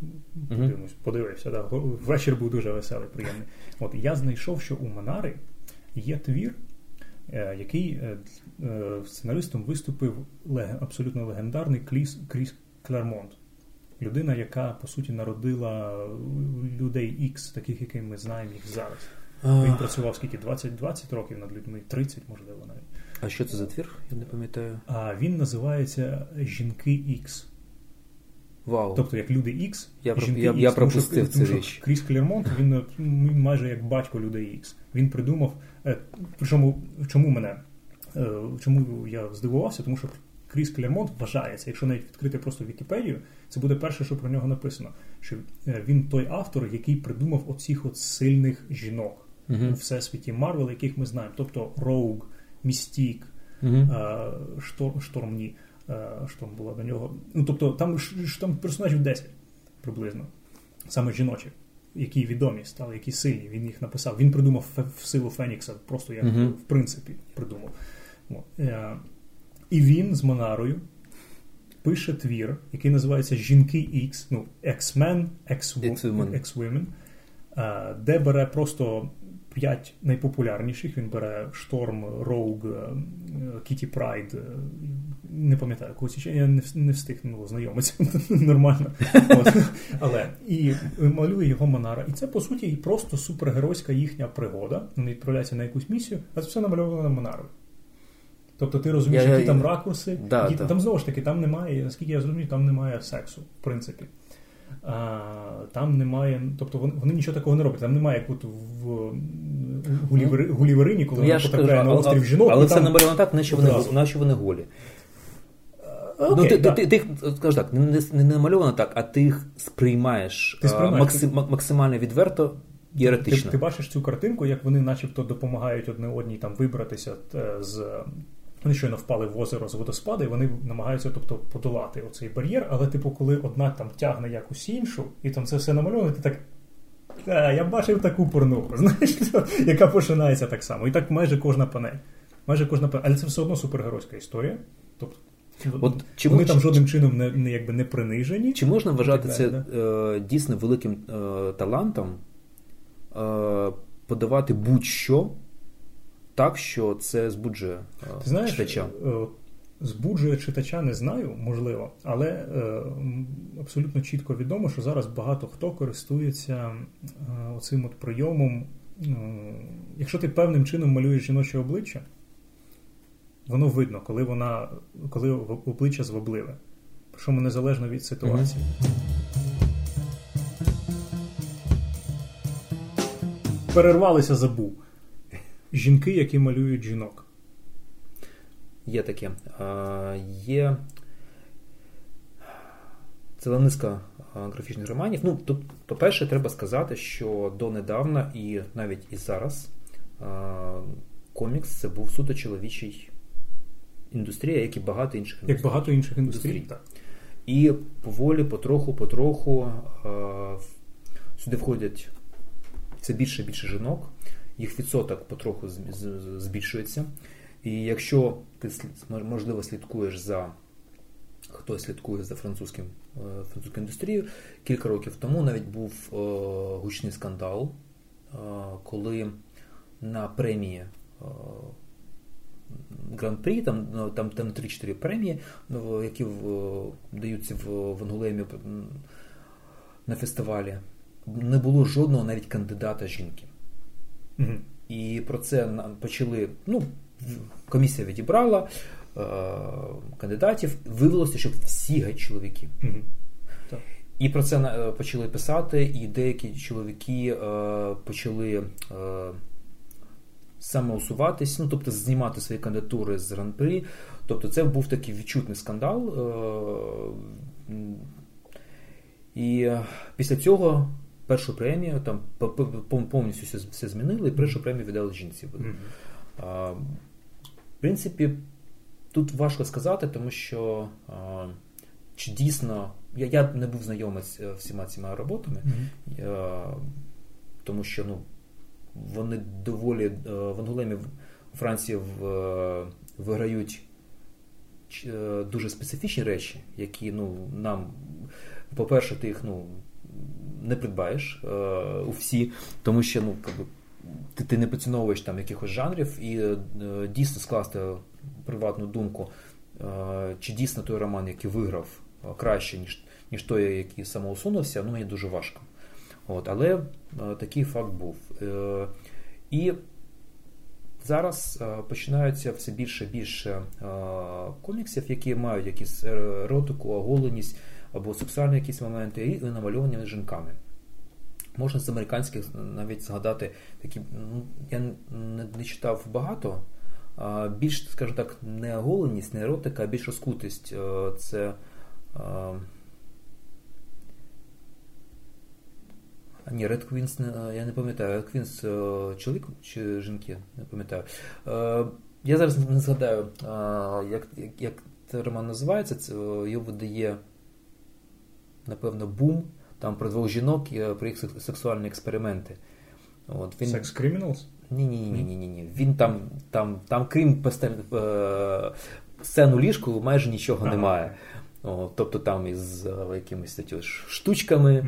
Подивимось, подивився. Да. Вечір був дуже веселий, приємний. От, я знайшов, що у Манари є твір, який сценаристом виступив абсолютно легендарний Кріс Клермонт. Людина, яка, по суті, народила людей X, таких, яких ми знаємо їх зараз. Він працював скільки? 20 років над людьми? 30, можливо, навіть. А що це за твір? Я не пам'ятаю. А він називається «Жінки X». Вау. Тобто, як люди X, я пропустив цю річ. Кріс Клермонт, він майже як батько людей X. Він придумав... Чому я здивувався? Тому що Кріс Клермонт вважається, якщо навіть відкрити просто Вікіпедію, це буде перше, що про нього написано, що він той автор, який придумав оцих от сильних жінок у всесвіті Марвел, яких ми знаємо. Тобто Роуг, Містік, Штормні, Шторм була до нього. Ну, тобто там персонажів 10 приблизно, саме жіночих, які відомі стали, які сильні, він їх написав. Він придумав силу Фенікса, просто як в принципі придумав. І він з Монарою пише твір, який називається «Жінки X», ну, «X-Men», «X-Women», де бере просто 5 найпопулярніших. Він бере «Шторм», «Роуг», «Кіті Прайд», не пам'ятаю, когось ще, я не встиг знайомитися, нормально. Але і малює його Манара. І це, по суті, просто супергеройська їхня пригода. Вони відправляються на якусь місію, а це все намальовано Манарою. Тобто ти розумієш, які там ракурси. Да, які, да. Там знову ж таки, там немає, наскільки я зрозумів, там немає сексу, в принципі. Там немає, тобто вони нічого такого не роблять. Там немає, як от в Гуліверині, коли вона потрапляє на острів жінок. Але це намалювано так, наче вони голі. Okay, ну, ти, скажу так, не намальовано так, а ти їх сприймаєш, максимально відверто. Ти бачиш цю картинку, як вони начебто допомагають одне одній там вибратися Вони щойно впали в озеро з водоспаду, і вони намагаються, тобто, подолати оцей бар'єр, але, типу, коли одна там тягне якусь іншу, і там це все намальовано, ти так... Я бачив таку порнуху, знаєш, яка починається так само. І так майже кожна панель. Але це все одно супергеройська історія. Тобто, вони там жодним чином не принижені. Чи можна вважати це дійсно великим талантом, подавати будь-що так, що це збуджує читача? Збуджує читача, не знаю, можливо, але абсолютно чітко відомо, що зараз багато хто користується оцим от прийомом. Якщо ти певним чином малюєш жіноче обличчя, воно видно, коли обличчя звабливе. Причому незалежно від ситуації. Перервалися, забув. Жінки, які малюють жінок. Є таке. Є ціла низка графічних романів. Ну, тут, по-перше, треба сказати, що донедавна і навіть і зараз комікс це був суто чоловічий індустрія, як і багато інших індустрій. Так. І поволі, потроху сюди входять це більше жінок, їх відсоток потроху збільшується. І якщо ти, можливо, слідкує за французькою індустрією, кілька років тому навіть був гучний скандал, коли на премії Гран-прі, там 3-4 премії, які даються в Ангулемі на фестивалі, не було жодного навіть кандидата жінки. Mm-hmm. І про це почали, комісія відібрала кандидатів, виявилося, що всі геть чоловіки. Mm-hmm. І про це почали писати, і деякі чоловіки почали самоусуватись, тобто знімати свої кандидатури з Гран-прі. Тобто це був такий відчутний скандал, І після цього першу премію, там повністю все змінили, і першу премію віддали жінці. Mm-hmm. В принципі, тут важко сказати, тому що чи дійсно, я не був знайомий з всіма цими роботами, mm-hmm. тому що вони доволі в Ангулемі, у Франції виграють дуже специфічні речі, які нам, по-перше, ти їх не придбаєш у всі, тому що ти не поціновуєш там якихось жанрів, і дійсно скласти приватну думку, чи дійсно той роман, який виграв, краще, ніж той, який самоусунувся, мені дуже важко. От, але такий факт був. І зараз починаються все більше і більше коміксів, які мають якісь еротику, оголеність або сексуальні якісь моменти, і намальовані жінками. Можна з американських навіть згадати такі, я не читав багато, більш, скажімо так, не оголеність, не еротика, а більш розкутість. Це ні, Ред Квінс, я не пам'ятаю, Ред Квінс чоловік чи жінки, не пам'ятаю. Я зараз не згадаю, як цей роман називається, це, його видає, напевно, Бум, там про двох жінок, про їх сексуальні експерименти. От, він... Sex Criminals? Ні. Він там крім сцену ліжку, майже нічого немає. Тобто там із якимись штучками,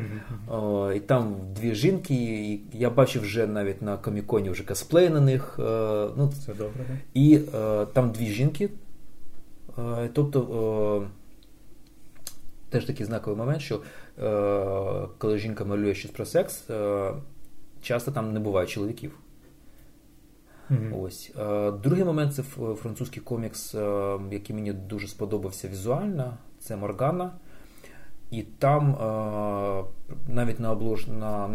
mm-hmm. І там дві жінки, і я бачив вже навіть на коміконі вже косплей на них. Це добре. І там дві жінки, тобто теж такий знаковий момент, що коли жінка малює щось про секс, часто там не буває чоловіків. Mm-hmm. Ось. Другий момент – це французький комікс, який мені дуже сподобався візуально. Це Моргана. І там навіть на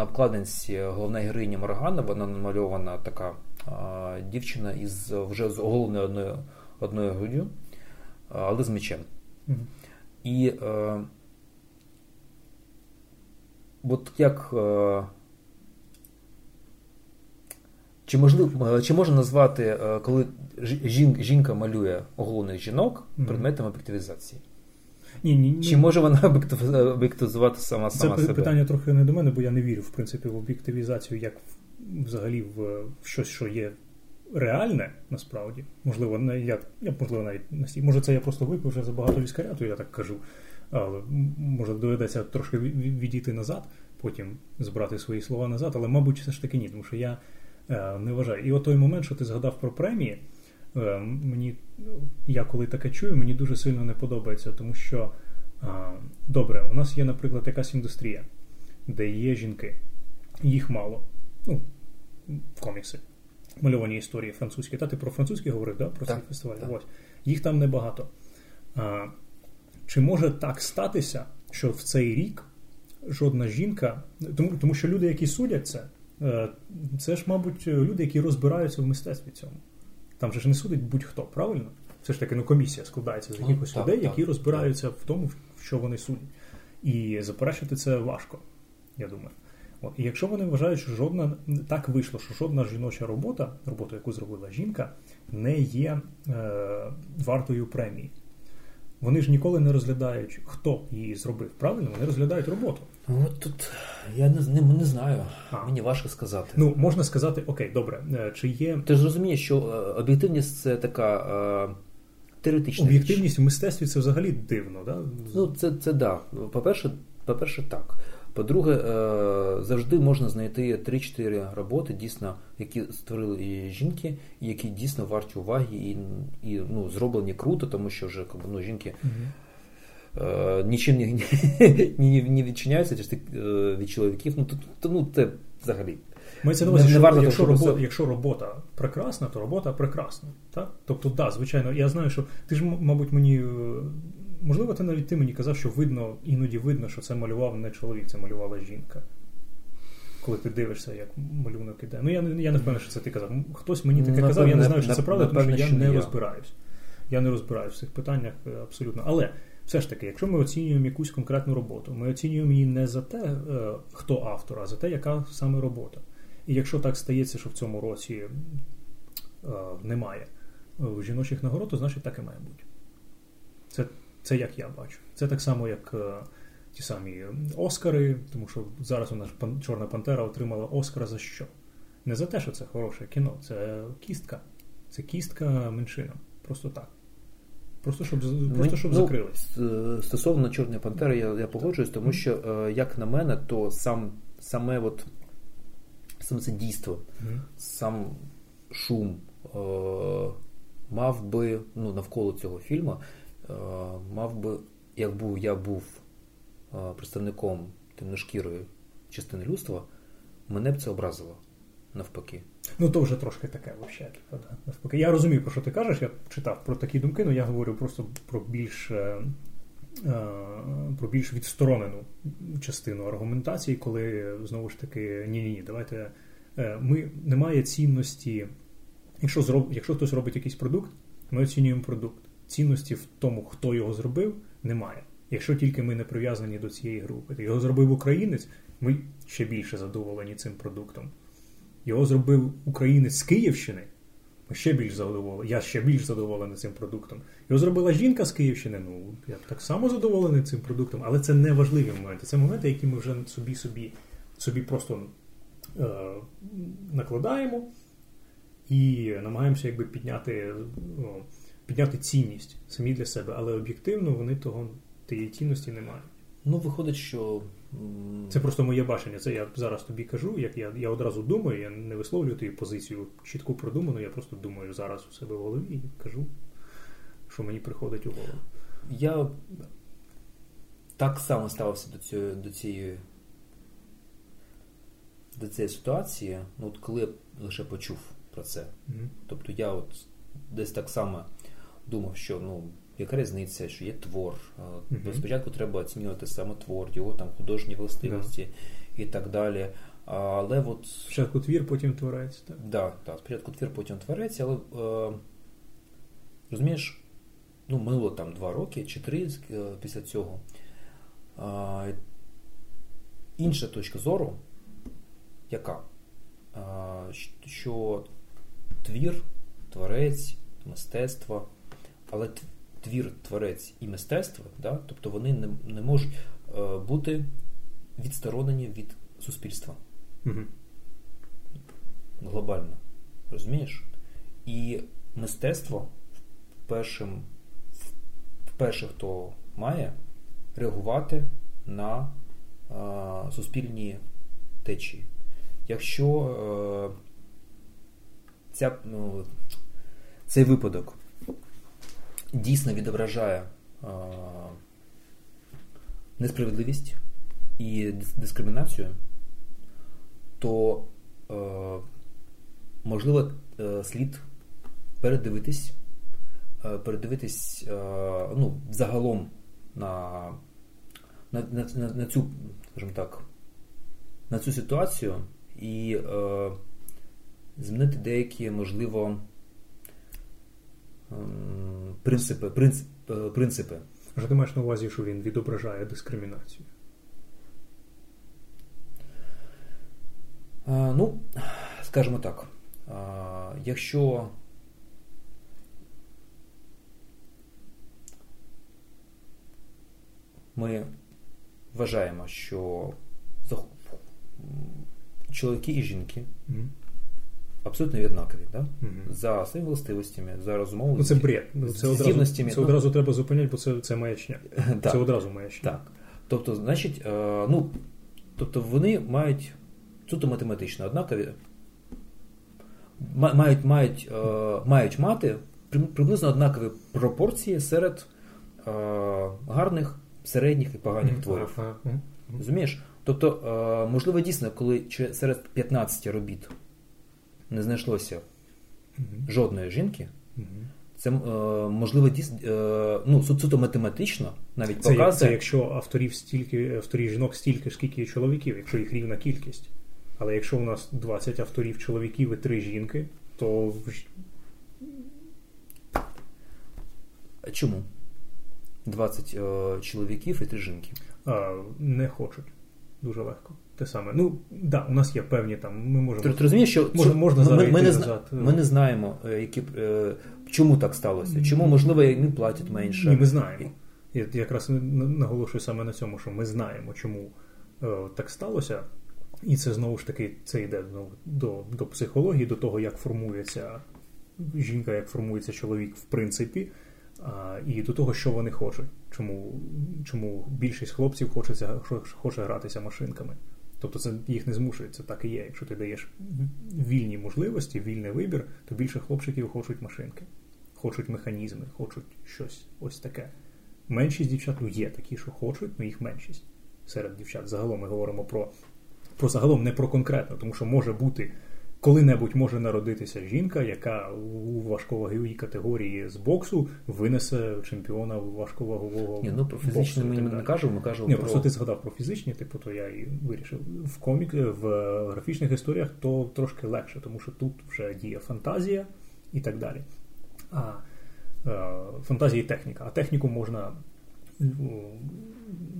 обкладинці головна героїня Моргана, вона намальована така дівчина із вже з оголеною одною груддю, але з мечем. Mm-hmm. І от як чи можна назвати, коли жінка малює оголених жінок предметом об'єктивізації? Ні. Чи може вона об'єктивізувати сама себе? Це питання трохи не до мене, бо я не вірю, в принципі, в об'єктивізацію, як взагалі в щось, що є реальне, насправді. Можливо, можливо навіть настільки. Може, це я просто випив вже забагато віскаря, то я так кажу. Але може доведеться трошки відійти назад, потім збирати свої слова назад, але, мабуть, все ж таки ні, тому що я не вважаю. І от той момент, що ти згадав про премії, я коли таке чую, мені дуже сильно не подобається, тому що добре, у нас є, наприклад, якась індустрія, де є жінки, їх мало, комікси, мальовані історії французькі. Ти про французькі говорив, да? Про цей фестиваль? Так. Ось. Їх там небагато. Чи може так статися, що в цей рік жодна жінка, тому що люди, які судять це ж, мабуть, люди, які розбираються в мистецтві цьому. Там же ж не судить будь-хто, правильно? Все ж таки, комісія складається з якихось людей, які розбираються в тому, що вони судять. І заперечити це важко, я думаю. От. І якщо вони вважають, що так вийшло, що жодна жіноча робота, яку зробила жінка, не є вартою премії. Вони ж ніколи не розглядають, хто її зробив, правильно? Вони розглядають роботу. От тут я не знаю, мені важко сказати. Можна сказати, окей, добре, чи є... Ти ж розумієш, що об'єктивність – це така теоретична річ. Об'єктивність в мистецтві – це взагалі дивно, так? Це да. По-перше, так. По-друге, завжди можна знайти 3-4 роботи, дійсно, які створили і жінки, і які дійсно варті уваги і зроблені круто, тому що вже жінки нічим не відчиняються від чоловіків. Це взагалі. Мається на увазі, що якщо робота прекрасна, то робота прекрасна. Так? Тобто, звичайно, я знаю, що ти ж, мабуть, мені... Можливо, ти мені казав, що іноді видно, що це малював не чоловік, це малювала жінка. Коли ти дивишся, як малюнок іде. Я не впевнений, що це ти казав. Хтось мені таке казав, я не знаю, що це правда, тому що я не розбираюсь. Я не розбираюсь в цих питаннях абсолютно. Але Все ж таки, якщо ми оцінюємо якусь конкретну роботу, ми оцінюємо її не за те, хто автор, а за те, яка саме робота. І якщо так стається, що в цьому році немає жіночих нагород, то значить так і має бути. Це як я бачу. Це так само, як ті самі Оскари, тому що зараз у нас Чорна Пантера отримала Оскар за що? Не за те, що це хороше кіно, це кістка. Це кістка меншинам. Просто так. Просто щоб закрились. Стосовно Чорної Пантери я погоджуюсь, тому що, як на мене, то саме це дійство, сам шум мав би, навколо цього фільму, мав би, я був представником темношкірої частини людства, мене б це образило. Навпаки. То вже трошки таке, взагалі. Навпаки. Я розумію, про що ти кажеш, я читав про такі думки, але я говорю просто про більш відсторонену частину аргументації, коли, знову ж таки, ні-ні-ні, давайте, немає цінності, якщо хтось робить якийсь продукт, ми оцінюємо продукт. Цінності в тому, хто його зробив, немає. Якщо тільки ми не прив'язані до цієї групи. Його зробив українець, ми ще більше задоволені цим продуктом. Його зробив українець з Київщини, я ще більш задоволений цим продуктом. Його зробила жінка з Київщини, я так само задоволений цим продуктом, але це не важливі моменти. Це моменти, які ми вже собі просто накладаємо і намагаємося якби підняти цінність самі для себе, але об'єктивно вони тієї цінності не мають. Виходить, що... Це просто моє бачення, це я зараз тобі кажу, як я одразу думаю, я не висловлюю тобі позицію чітко продуману, я просто думаю зараз у себе в голові і кажу, що мені приходить у голову. Я так само ставився до цієї ситуації, коли я лише почув про це. Тобто я десь так само думав, що яка різниця, що є твор. Спочатку треба оцінювати саме твор, його художні властивості і так далі. Але спочатку твір, потім творець. Так, да, спочатку твір, потім творець, але розумієш, минуло 2 роки чи 3 після цього. Інша точка зору, яка? Що твір, творець, мистецтво, але твір, творець і мистецтво, тобто вони не можуть бути відсторонені від суспільства. Глобально. Розумієш? І мистецтво вперше, хто має реагувати на суспільні течії. Якщо цей випадок дійсно відображає несправедливість і дискримінацію, то, можливо, слід передивитись загалом на цю, скажімо так, на цю ситуацію і змінити деякі, можливо, принципи. Що ти маєш на увазі, що він відображає дискримінацію? Скажімо так, якщо ми вважаємо, що чоловіки і жінки абсолютно однакові, да? За своїми властивостями, за розумовими здібностями. Це одразу треба зупиняти, бо це маячня. Це одразу маячня. Так. Тобто, значить, вони мають суто математично однакові, мають мати приблизно однакові пропорції серед гарних, середніх і поганих творів. Розумієш? Тобто, можливо, дійсно, коли серед 15 робіт не знайшлося жодної жінки, це, можливо, суто математично навіть показує. Це якщо авторів жінок стільки, скільки є чоловіків, якщо їх рівна кількість. Але якщо у нас 20 авторів чоловіків і 3 жінки, то... Чому? 20 чоловіків і 3 жінки. Не хочуть. Дуже легко. Те саме. Ну, да, у нас є певні там, ми можемо... Ти розумієш, що можна ми не знаємо, які, чому так сталося. Чому, можливо, їм платять менше. Ні, ми знаємо. Я якраз наголошую саме на цьому, що ми знаємо, чому так сталося. І це, знову ж таки, це йде до психології, до того, як формується жінка, як формується чоловік в принципі, і до того, що вони хочуть. Чому більшість хлопців хоче гратися машинками. Тобто це їх не змушує, це так і є. Якщо ти даєш вільні можливості, вільний вибір, то більше хлопчиків хочуть машинки, хочуть механізми, хочуть щось ось таке. Меншість дівчат, ну є такі, що хочуть, але їх меншість серед дівчат. Загалом ми говоримо про загалом, не про конкретно, тому що може бути, коли-небудь може народитися жінка, яка у важковаговій категорії з боксу винесе чемпіона важковагового боксу. Ну, про фізичні ми не кажемо, ми кажемо про... Просто ти згадав про фізичні, типу, то я і вирішив. В графічних історіях то трошки легше, тому що тут вже діє фантазія і так далі. Фантазія і техніка. А техніку можна...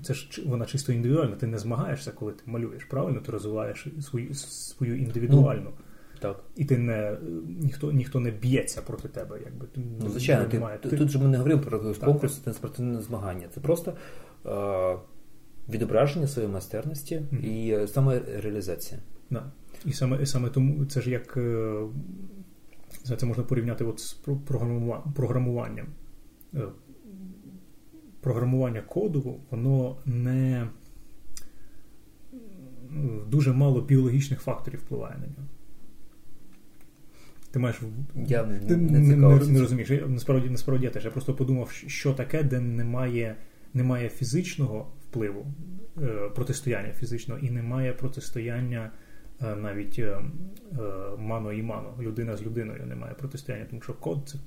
Це ж вона чисто індивідуальна. Ти не змагаєшся, коли ти малюєш, правильно? Ти розвиваєш свою індивідуальну. Так. І ти ніхто не б'ється проти тебе, якби. Ну, звичайно, тут же ми не говоримо про конкурс, це спортивне змагання. Це просто відображення своєї майстерності і самореалізація. Да. І саме тому це ж як це можна порівняти от з програмуванням. Програмування коду, воно не дуже мало біологічних факторів впливає на нього. Ти маєш... Я не розумієш. Насправді я теж. Я просто подумав, що таке, де немає фізичного впливу, протистояння фізичного, і немає протистояння навіть мано і мано. Людина з людиною немає протистояння, тому що код – це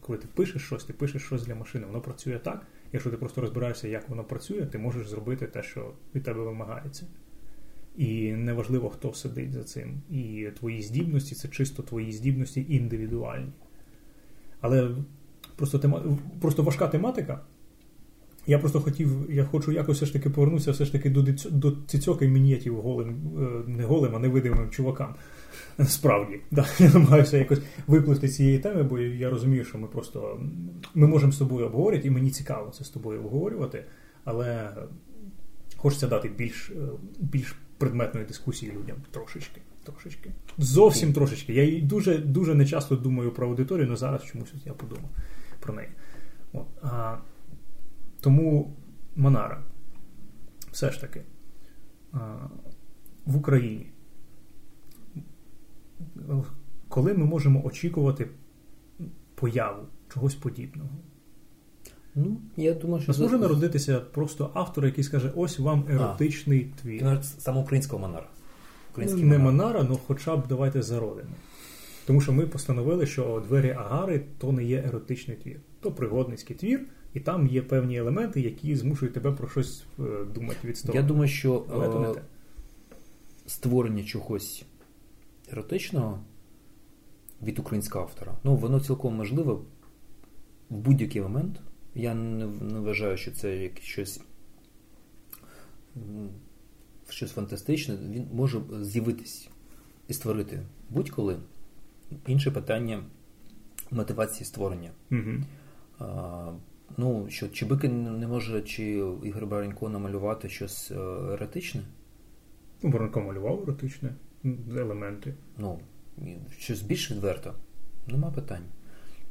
коли ти пишеш щось для машини, воно працює так. Якщо ти просто розбираєшся, як воно працює, ти можеш зробити те, що від тебе вимагається. І неважливо, хто сидить за цим. І твої здібності – це чисто твої здібності індивідуальні. Але просто важка тематика. Я просто хочу якось все ж таки повернутися все ж таки до цицьок і мін'єтів не голим, а невидимим чувакам. Насправді, да. Я намагаюся якось випливти з цієї теми, бо я розумію, що ми можемо з тобою обговорити, і мені цікаво це з тобою обговорювати, але хочеться дати більш предметної дискусії людям трошечки. Зовсім трошечки. Я дуже, дуже не часто думаю про аудиторію, але зараз чомусь я подумав про неї. От. Тому Манара, все ж таки, в Україні, коли ми можемо очікувати появу чогось подібного? Ну, я думаю, що... Може народитися просто автор, який скаже, ось вам еротичний твір. Ти саме українського Манара. Не Манара, але хоча б давайте зародимо. Тому що ми постановили, що «Двері Агари» то не є еротичний твір. То пригодницький твір, і там є певні елементи, які змушують тебе про щось думати від сторони. Я думаю, що створення чогось еротичного від українського автора, ну, воно цілком можливе в будь-який момент. Я не вважаю, що це як щось фантастичне. Він може з'явитись і створити будь-коли. Інше питання мотивації створення. Mm-hmm. Ну, що Чебики не може, чи Ігор Баренько намалювати щось еротичне? Ну, Баренько малював еротичне елементи. Ну, щось більш відверто. Нема питань.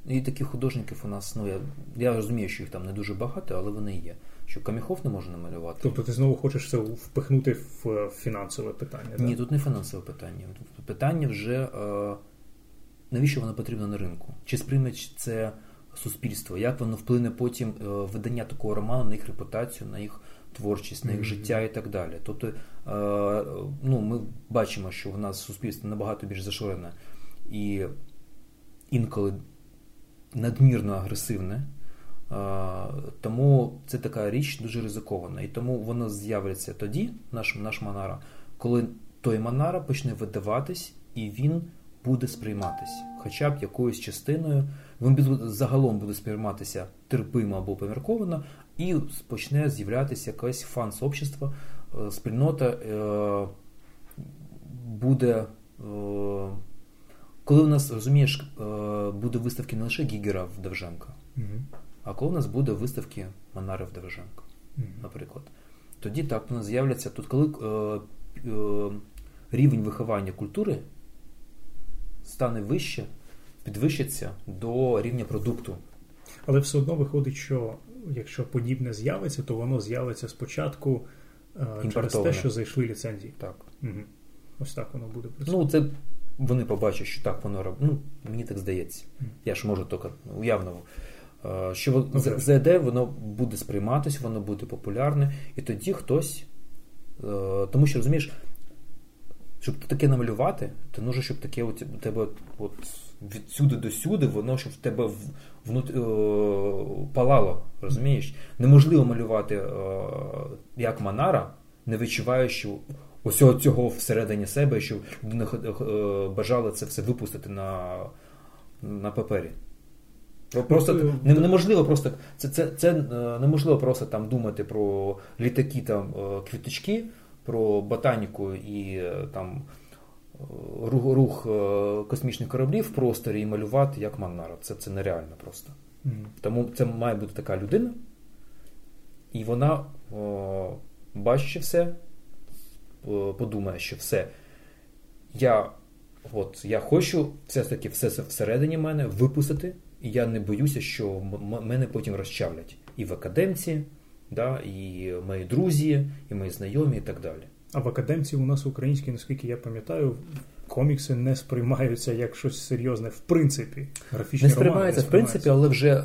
І таких художників у нас, ну, я розумію, що їх там не дуже багато, але вони є. Що Каміхов не може намалювати. Тобто ти знову хочеш це впихнути в фінансове питання? Ні, так? Тут не фінансове питання. Тут питання вже, навіщо воно потрібно на ринку? Чи сприйме це суспільство? Як воно вплине потім видання такого роману на їх репутацію, на їх творчість, на їх життя і так далі. Тобто, ну, ми бачимо, що в нас суспільство набагато більш заширене і інколи надмірно агресивне. Тому це така річ дуже ризикована. І тому воно з'явиться тоді, наш Манара, коли той Манара почне видаватись, і він буде сприйматись, хоча б якоюсь частиною, він загалом буде сприйматися терпимо або помірковано, і почне з'являтися якесь фан-сообщество, спільнота буде... Коли у нас, розумієш, буде виставки не лише Гігера в Довженка, mm-hmm. а коли у нас буде виставки Манари в Довженка, mm-hmm. наприклад. Тоді так, у нас з'являться, тут коли рівень виховання культури стане вище, підвищиться до рівня продукту. Але все одно виходить, що якщо подібне з'явиться, то воно з'явиться спочатку через те, що зайшли ліцензії. Так. Угу. Ось так воно буде працювати. Ну, це вони побачать, що так воно робить. Ну, мені так здається. Я ж можу тільки уявно. Що ЗД, воно буде сприйматися, воно буде популярне, і тоді хтось... Тому що, розумієш, щоб таке намалювати, то нужно, щоб таке у тебе от відсюди до сюди, воно щоб в тебе палало, розумієш? Неможливо малювати як Манара, не відчуваючи усього цього всередині себе, що бажала це все випустити на папері. Просто неможливо просто це неможливо просто там думати про літаки, там квіточки, про ботаніку і там рух космічних кораблів в просторі і малювати як Манара. Це нереально просто. Mm-hmm. Тому це має бути така людина, і вона бачить все, подумає, що все. Я хочу все-таки все всередині мене випустити. І я не боюся, що мене потім розчавлять. І в академці, да, і мої друзі, і мої знайомі, і так далі. А в академці у нас українські, наскільки я пам'ятаю, комікси не сприймаються як щось серйозне, в принципі. Графічні романи не сприймаються, в принципі, але вже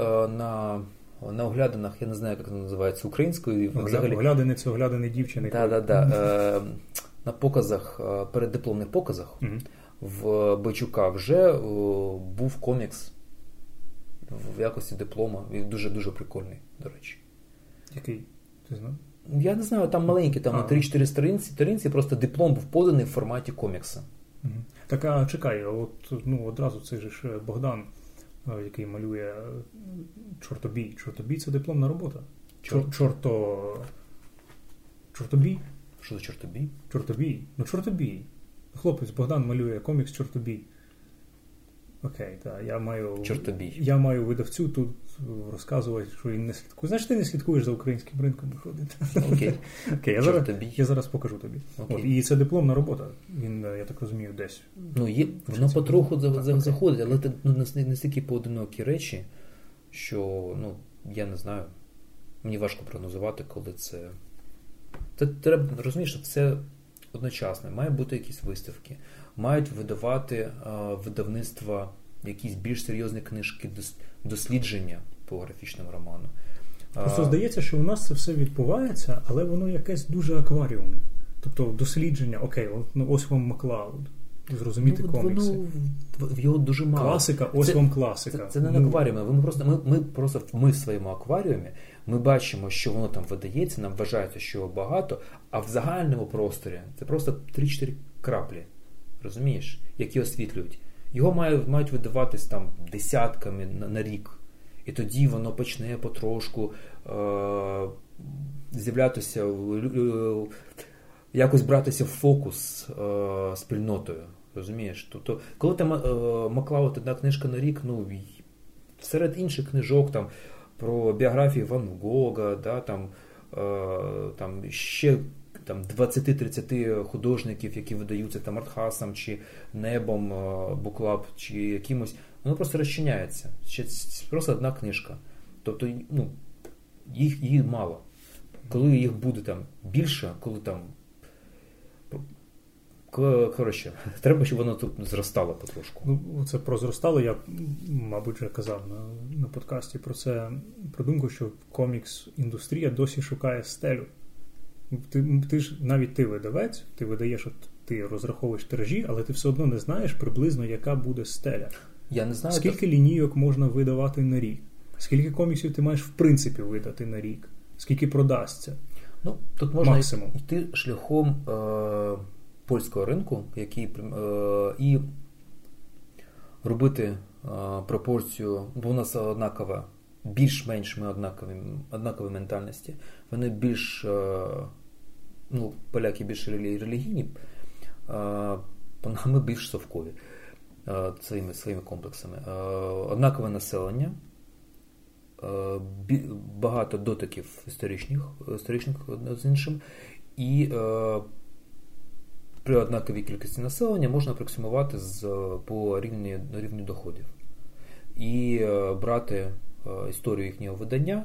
на оглядинах, я не знаю, як це називається українською. Взагалі... Оглядини – це оглядини дівчини. Да. На показах, переддипломних показах, в Бачука вже був комікс в якості диплома. І дуже-дуже прикольний, до речі. Який? Ти знав? Я не знаю, там маленький, там на 3-4 сторінці, просто диплом був поданий в форматі комікса. Угу. Так, а чекай, одразу цей же ж Богдан, який малює Чортобій. Чортобій – це дипломна робота. Чортобій? Що за Чортобій? Чортобій. Чортобій. Хлопець Богдан малює комікс Чортобій. Окей, так, я маю видавцю тут розказувати, що він не слідкує. Значить, ти не слідкуєш за українським ринком, виходить. Окей, я зараз покажу тобі. От, і це дипломна робота, він, я так розумію, десь. Вона потроху заходить, але це настільки поодинокі речі, що, я не знаю, мені важко прогнозувати, коли це... Це треба, розумієш, що все одночасно, мають бути якісь виставки. Мають видавати видавництва якісь більш серйозні книжки, дослідження по графічному роману. Просто здається, що у нас це все відбувається, але воно якесь дуже акваріумне. Тобто дослідження, ось вам Маклауд, зрозуміти комікси. Його дуже мало. Класика, вам класика. Це не акваріум. Ми в своєму акваріумі, ми бачимо, що воно там видається, нам вважається, що його багато, а в загальному просторі це просто 3-4 краплі. Розумієш, які освітлюють. Його мають видаватись там десятками на рік. І тоді воно почне потрошку з'являтися, якось братися в фокус спільнотою. Розумієш? Тобто, коли там Маклауд одна книжка на рік, серед інших книжок там про біографії Ван Гога, да, там ще... Там 20-30 художників, які видаються там Артхасом, чи Небом, Буклаб, чи якимось, воно просто розчиняється. Просто одна книжка. Тобто, її мало. Коли їх буде там більше, коротше, треба, щоб воно тут зростало потрошку. Це про зростало, я, мабуть, вже казав на подкасті про це, про думку, що комікс-індустрія досі шукає стелю. Ти видавець, ти видаєш, от ти розраховуєш тиражі, але ти все одно не знаєш приблизно, яка буде стеля. Я не знаю, скільки лінійок можна видавати на рік? Скільки коміксів ти маєш в принципі видати на рік? Скільки продасться? Тут можна максимум йти шляхом польського ринку, який і робити пропорцію, бо у нас однакова, більш-менш ми однакові ментальності. Вони більш, поляки більш релігійні, ми більш совкові своїми комплексами. Однакове населення, багато дотиків історичних з іншим, і при однаковій кількості населення можна апроксимувати по рівню доходів. І брати історію їхнього видання,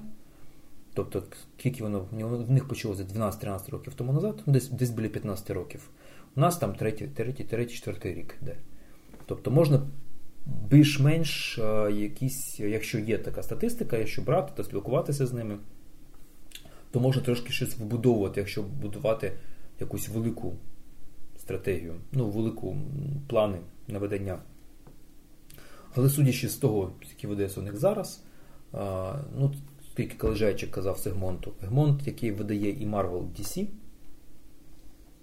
тобто скільки в них почалося 12-13 років тому назад, десь біля 15 років. У нас там третій-четвертий рік йде. Тобто можна більш-менш якісь, якщо є така статистика, якщо брати та спілкуватися з ними, то можна трошки щось вибудовувати, якщо будувати якусь велику стратегію, велику плани на видання. Але судячи з того, які видається у них зараз, тільки Калежайчик казав з Егмонту. Егмонт, який видає і Marvel, і DC,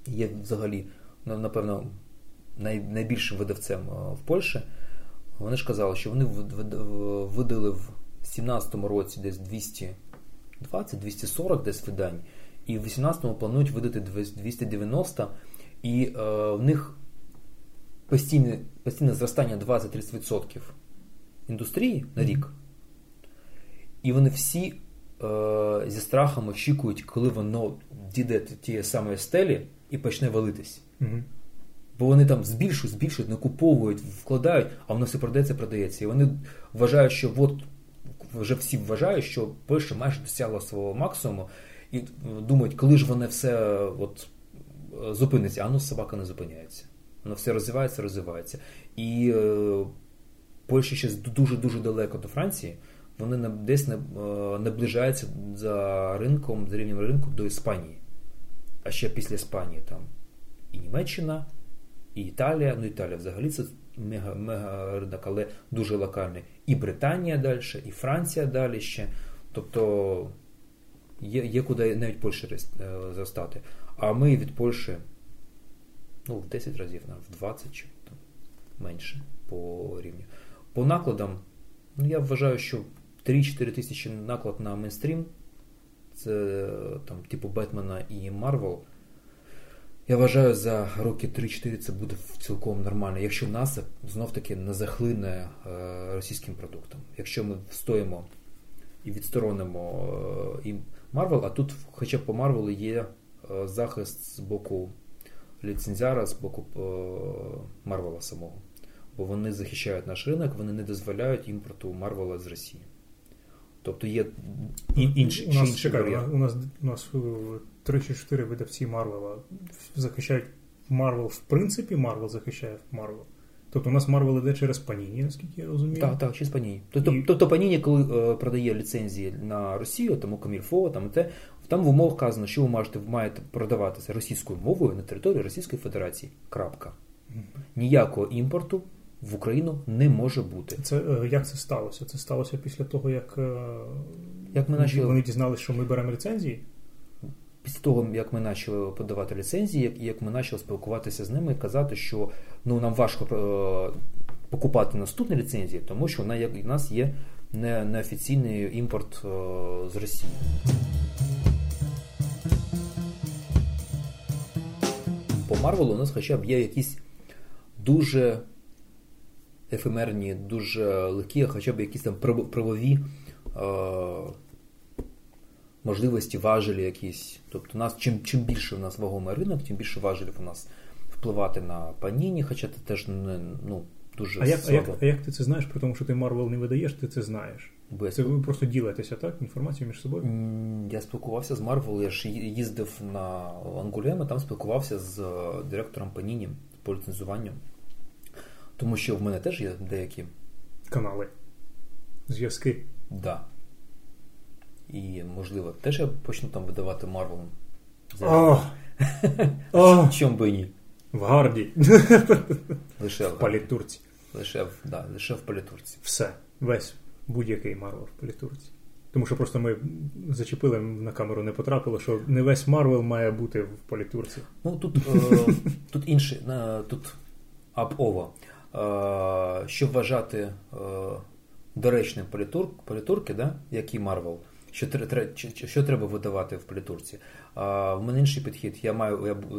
є взагалі, напевно, найбільшим видавцем в Польщі. Вони ж казали, що вони видали в 17-му році десь 220-240 десь видань, і в 18-му планують видати 290, і в них постійне зростання 20-30% індустрії на рік. І вони всі зі страхом очікують, коли воно дійде до тієї самої стелі і почне валитись. Mm-hmm. Бо вони там збільшують, накуповують, вкладають, а воно все продається. І вони вважають, що вже всі вважають, що Польща майже досягла свого максимуму, і думають, коли ж воно все зупиниться. А собака не зупиняється. Воно все розвивається. І Польща ще дуже-дуже далеко до Франції. Вони десь наближаються за рівнем ринку до Іспанії. А ще після Іспанії там і Німеччина, і Італія. Італія взагалі це мега ринок, але дуже локальний. І Британія далі, і Франція далі ще. Тобто є куди навіть Польщі зростати. А ми від Польщі в 10 разів, в 20 чи там, менше по рівню. По накладам, я вважаю, що 3-4 тисячі наклад на мейнстрім, це там типу Бетмена і Марвел, я вважаю, за роки 3-4 це буде цілком нормально, якщо нас знов-таки не захлине російським продуктом. Якщо ми встоїмо і відсторонимо і Марвел, а тут хоча б по Марвелу є захист з боку ліцензіара, з боку Марвела самого. Бо вони захищають наш ринок, вони не дозволяють імпорту Марвела з Росії. Тобто є інші бар'єри. У нас 3-4 видавці Марвела захищають Марвел, в принципі Марвел захищає Марвел. Тобто у нас Марвел іде через Паніні, наскільки я розумію. Так, через Паніні. Тобто Паніні, коли продає ліцензії на Росію, тому Комільфо, там в умовах вказано, що ви маєте продаватися російською мовою на території Російської Федерації. Крапка. Ніякого імпорту в Україну не може бути. Як це сталося? Це сталося після того, як вони дізналися, що ми беремо ліцензії? Після того, як ми почали подавати ліцензії, як ми почали спілкуватися з ними і казати, що нам важко покупати наступні ліцензії, тому що у нас є неофіційний імпорт з Росії. По Марвелу у нас хоча б є якісь дуже ефемерні, дуже легкі, хоча б якісь там правові можливості, важелі якісь. Тобто чим більше в нас вагомий ринок, тим більше важелів у нас впливати на Паніні, хоча це теж дуже слабо. А як ти це знаєш, при тому, що ти Марвел не видаєш, ти це знаєш? Це ви просто ділитеся, так, інформацією між собою? Я спілкувався з Марвел, я ж їздив на Ангулем, там спілкувався з директором Паніні по ліцензуванню. Тому що в мене теж є деякі канали, зв'язки. Так. Да. І, можливо, теж я почну там видавати Марвелом. Чом би ні? В гарді. Лише в палітурці. Лише в палітурці. Все. Весь будь-який Марвел в палітурці. Тому що просто ми зачепили, на камеру не потрапило, що не весь Марвел має бути в політурці. Тут інше, тут ап-ова. що вважати доречним політурки, да? Як і Марвел, що треба видавати в політурці. В мене інший підхід.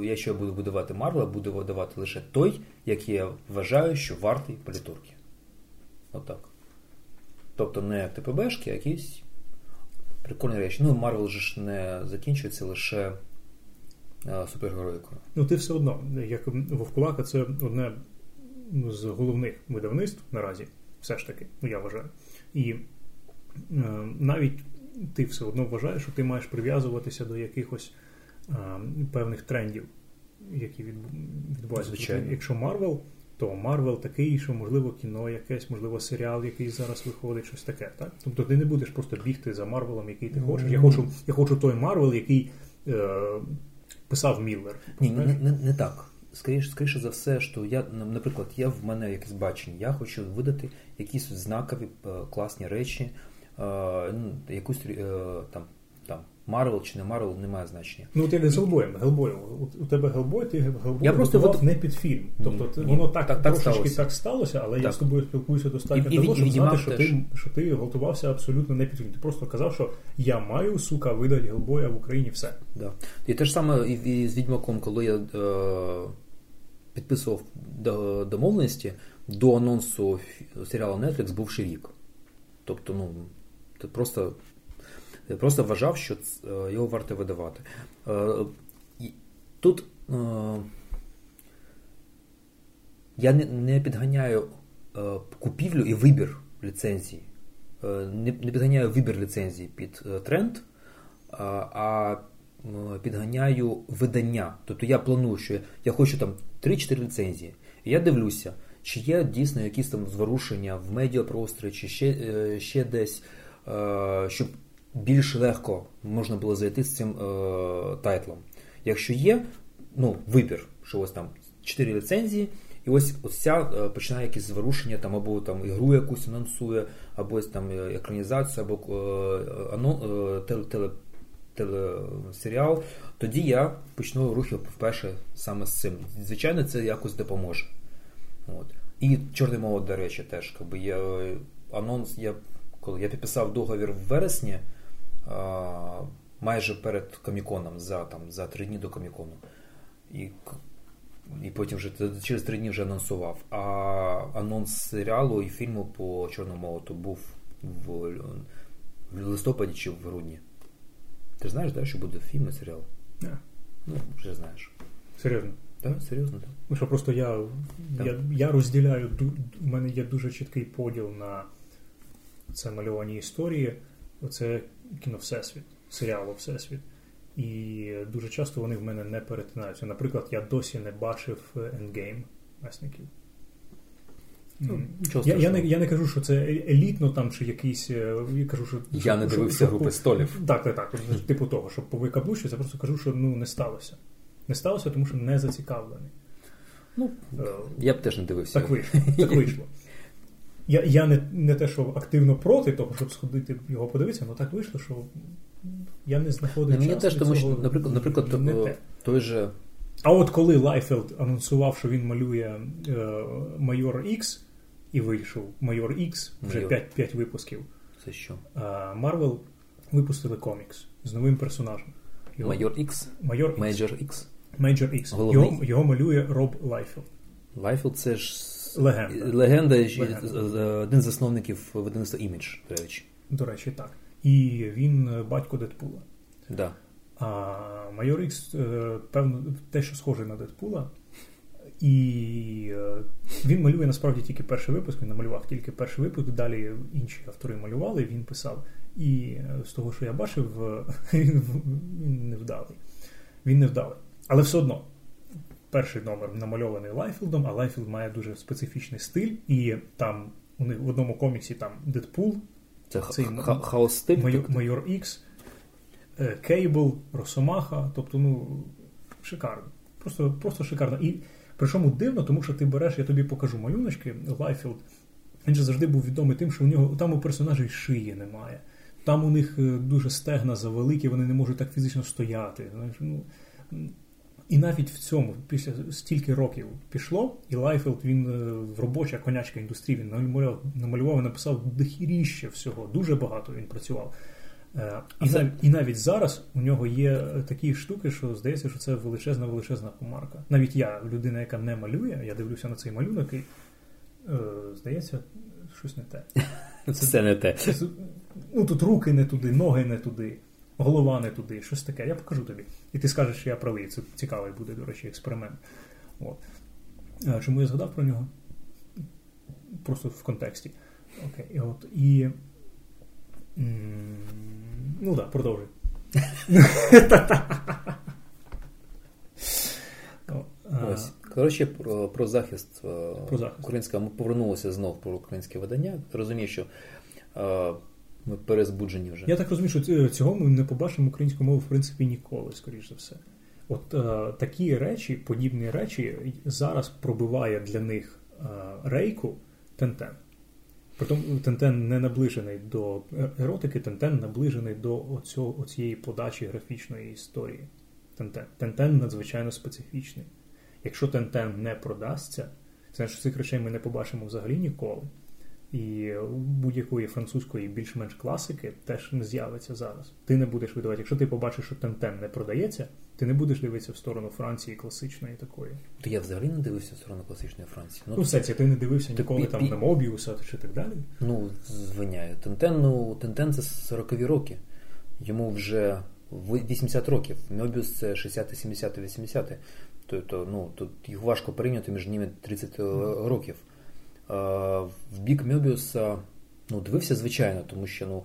Якщо я буду видавати Марвел, буду видавати лише той, який я вважаю, що вартий політурки. Отак. Тобто не ТПБшки, а якісь прикольні речі. Ну, Марвел ж не закінчується лише супергероїкою. Ну, ти все одно, як Вовкулака, це одне з головних видавництв наразі, все ж таки, ну я вважаю. І навіть ти все одно вважаєш, що ти маєш прив'язуватися до якихось певних трендів, які відбуваються. Звичайно. Якщо Марвел, то Марвел такий, що, можливо, кіно якесь, можливо, серіал, який зараз виходить, щось таке, так? Тобто ти не будеш просто бігти за Марвелом, який ти хочеш. Я хочу той Марвел, який писав Міллер. Ні, не так. Скоріше за все, що я, наприклад, в мене якесь бачення, я хочу видати якісь знакові, класні речі, якусь там Марвел чи не Марвел, немає значення. Ну, от як з Гелбоєм. У тебе Гелбой, ти Гелбой готував не під фільм. Тобто воно так сталося, але я з тобою спілкуюся достатньо того, щоб знати, що ти готувався абсолютно не під фільм. Ти просто казав, що я маю, сука, видати Гелбоя в Україні, все. Да. І те ж саме і з Відьмаком, коли я підписував домовленості, до анонсу серіалу Netflix був ще рік. Тобто, ну, ти просто... Я просто вважав, що його варто видавати. Тут я не підганяю купівлю і вибір ліцензії. Не підганяю вибір ліцензії під тренд, а підганяю видання. Тобто я планую, що я хочу там 3-4 ліцензії. І я дивлюся, чи є дійсно якісь там зворушення в медіапросторі, чи ще десь, щоб більш легко можна було зайти з цим тайтлом. Якщо є, ну, вибір, що ось там 4 ліцензії, і ось ця починає якісь зворушення, там, або там ігру якусь анонсує, або там екранізацію, або телесеріал, тоді я почну рухи вперше саме з цим. Звичайно, це якось допоможе. От. І Чорний Молот, до речі, теж. Коли я підписав договір в вересні, майже перед Коміконом, за 3 дні до Комікону. І потім вже через 3 дні вже анонсував. А анонс серіалу і фільму по Чорному Молоту був в листопаді чи в грудні. Ти знаєш, да, що буде фільм і серіал? Yeah. Ну, вже знаєш. Серйозно? Так, серйозно, так. Ну що, просто я розділяю, у мене є дуже чіткий поділ на це малювання історії, це кіно Всесвіт, серіалу Всесвіт. І дуже часто вони в мене не перетинаються. Наприклад, я досі не бачив Endgame Весників. Я не кажу, що це елітно там, чи якийсь... Я не дивився групи столів. Так. Типу того, щоб повикаблучитися, я просто кажу, що не сталося. Не сталося, тому що не зацікавлений. Ну, я б теж не дивився. Так вийшло. Я не те, що активно проти того, щоб сходити його подивитися, але так вийшло, що я не знаходив часу. Мені теж, тому що, наприклад, той же... А от коли Лайфелд анонсував, що він малює Майор Ікс, і вийшов Майор Ікс, вже 5 випусків. Це що? Марвел випустили комікс з новим персонажем. Майор Ікс? Мейджор Ікс. Його малює Роб Лайфелд. Лайфелд – це ж... Легенда, один з засновників видавництва Image, до речі. До речі, так. І він батько Дедпула. Да. А Майор Ікс, певно, те, що схоже на Дедпула. І він малює, насправді, тільки перший випуск. Він намалював тільки перший випуск. Далі інші автори малювали, він писав. І з того, що я бачив, він невдалий. Але все одно. Перший номер намальований Лайфілдом, а Лайфілд має дуже специфічний стиль, і там у них в одному коміксі там Дедпул, цей Майор Ікс, Кейбл, Росомаха, тобто, шикарно. Просто шикарно. І причому дивно, тому що ти береш, я тобі покажу малюночки, Лайфілд, він же завжди був відомий тим, що у нього там у персонажів шиї немає. Там у них дуже стегна завеликі, вони не можуть так фізично стояти. Знаєш, І навіть в цьому, після стільки років пішло, і Лайфілд, він в робоча конячка індустрії, він намалював і написав дохіріще всього, дуже багато він працював. І навіть зараз у нього є такі штуки, що здається, що це величезна помарка. Навіть я, людина, яка не малює, я дивлюся на цей малюнок і здається, щось не те. Це не те. Ну, тут руки не туди, ноги не туди, голова не туди, щось таке. Я покажу тобі. І ти скажеш, що я правий. Це цікавий буде, до речі, експеримент. От. Чому я згадав про нього? Просто в контексті. Окей. І от, і... Ну так, продовжуй. Ось. Коротше, про захист. Українська, ми повернулися знов про українське видання. Розумію, що ми перезбуджені вже. Я так розумію, що цього ми не побачимо українську мову, в принципі, ніколи, скоріш за все. От такі речі, подібні речі, зараз пробиває для них рейку Тентен. Притом Тентен не наближений до еротики, Тентен наближений до оцієї подачі графічної історії. Тентен надзвичайно специфічний. Якщо Тентен не продасться, це ж цих речей ми не побачимо взагалі ніколи. І будь-якої французької більш-менш класики теж не з'явиться зараз. Ти не будеш видавати. Якщо ти побачиш, що Тентен не продається, ти не будеш дивитися в сторону Франції класичної такої. То я взагалі не дивився в сторону класичної Франції. Ну, все, ти не дивився ніколи там на Мобіуса чи так далі? Ну, звиняю. Тентен це 40-ві роки. Йому вже 80 років. Мобіус це 60-ті, 70-ті, 80-ті. Тобто, ну, тут їх важко порівняти, між ними 30 років. В бік Мобіуса, ну, дивився, звичайно, тому що, ну...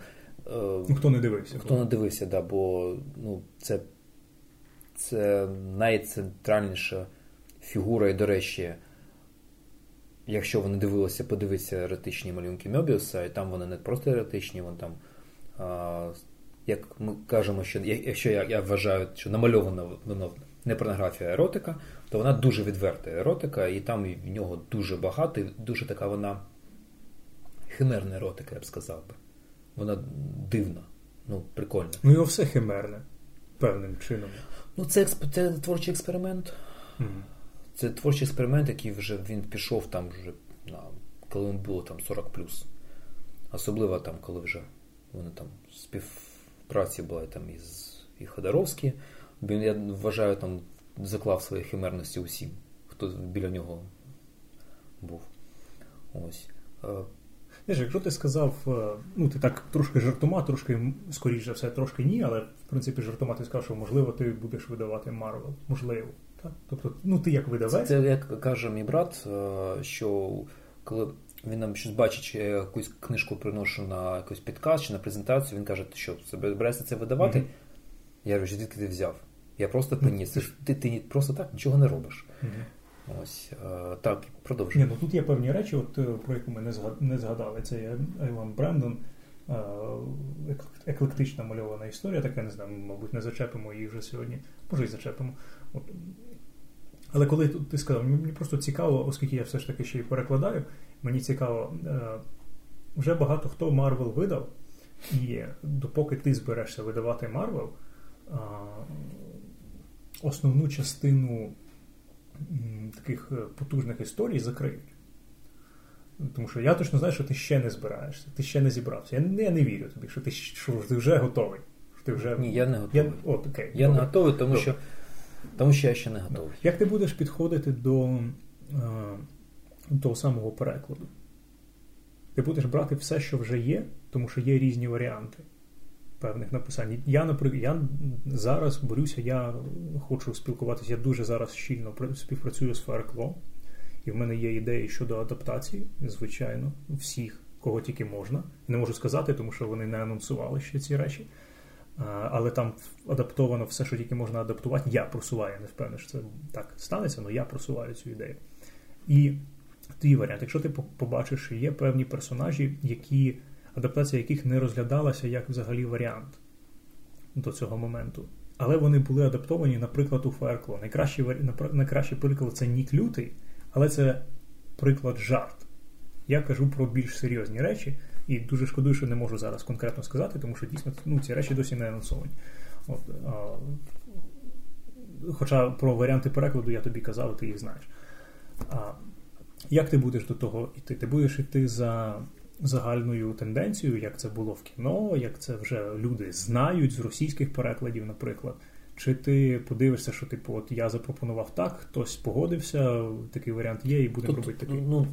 Хто не дивився. Хто не дивився, да, бо, ну, це найцентральніша фігура, і, до речі, якщо вони дивилися, подивитися еротичні малюнки Мобіуса, і там вони не просто еротичні, вони там, як ми кажемо, що, якщо я вважаю, що намальована воно не порнографія, а еротика, то вона дуже відверта еротика, і там в нього дуже багато, і дуже така вона химерна еротика, я б сказав би. Вона дивна, ну, прикольна. Ну, його все химерне, певним чином. Ну, це творчий експеримент. Mm-hmm. Це творчий експеримент, який вже він пішов там вже, коли йому було там 40+. Особливо там, коли вже вони там співпраці були там і Ходоровські. Він, я вважаю, там заклав свої химерності усім, хто біля нього був. Ось. Знаєш, якщо ти сказав, ну, ти так трошки жартома, трошки, скоріш за все, трошки ні, але, в принципі, жартома ти сказав, що, можливо, ти будеш видавати Марвел. Можливо. Так? Тобто, ну, ти як видавець. Це, як каже мій брат, що коли він нам щось бачить, чи я якусь книжку приношу на якийсь підкаст, чи на презентацію, він каже, що збираєшся це видавати? Mm-hmm. Я кажу, звідки ти взяв? Я просто приніс. Ти просто так нічого не робиш. Mm-hmm. Ось. Так, продовжуй. Ну, тут є певні речі, от, про які ми не згадали. Це Іван Брендон, еклектична мальована історія. Так, я не знаю, мабуть, не зачепимо її вже сьогодні. Може, і зачепимо. От. Але коли ти сказав, мені просто цікаво, оскільки я все ж таки ще й перекладаю, мені цікаво, вже багато хто Марвел видав, і допоки ти зберешся видавати Марвел, основну частину таких потужних історій закриють. Тому що я точно знаю, що ти ще не збираєшся, ти ще не зібрався. Я не вірю тобі, що ти вже готовий. Що ти вже... Ні, я не готовий. Я не готовий, тому що я ще не готовий. Як ти будеш підходити до того самого перекладу? Ти будеш брати все, що вже є, тому що є різні варіанти певних написань. Я, наприклад, зараз борюся, я хочу спілкуватися, я дуже зараз щільно співпрацюю з Феркло, і в мене є ідеї щодо адаптації, звичайно, всіх, кого тільки можна. Не можу сказати, тому що вони не анонсували ще ці речі, але там адаптовано все, що тільки можна адаптувати. Я просуваю, не впевнений, що це так станеться, але я просуваю цю ідею. І твій варіант, якщо ти побачиш, що є певні персонажі, які... адаптація яких не розглядалася як взагалі варіант до цього моменту. Але вони були адаптовані, наприклад, у Феркло. Найкращий приклад – це Нік Лютий, але це приклад жарт. Я кажу про більш серйозні речі, і дуже шкодую, що не можу зараз конкретно сказати, тому що дійсно, ну, ці речі досі не анонсовані. От, Хоча про варіанти перекладу я тобі казав, ти їх знаєш. Як ти будеш до того йти? Ти будеш йти за загальною тенденцією, як це було в кіно, як це вже люди знають з російських перекладів, наприклад. Чи ти подивишся, що типу, от я запропонував так, хтось погодився, такий варіант є, і будемо робити такий? Ну,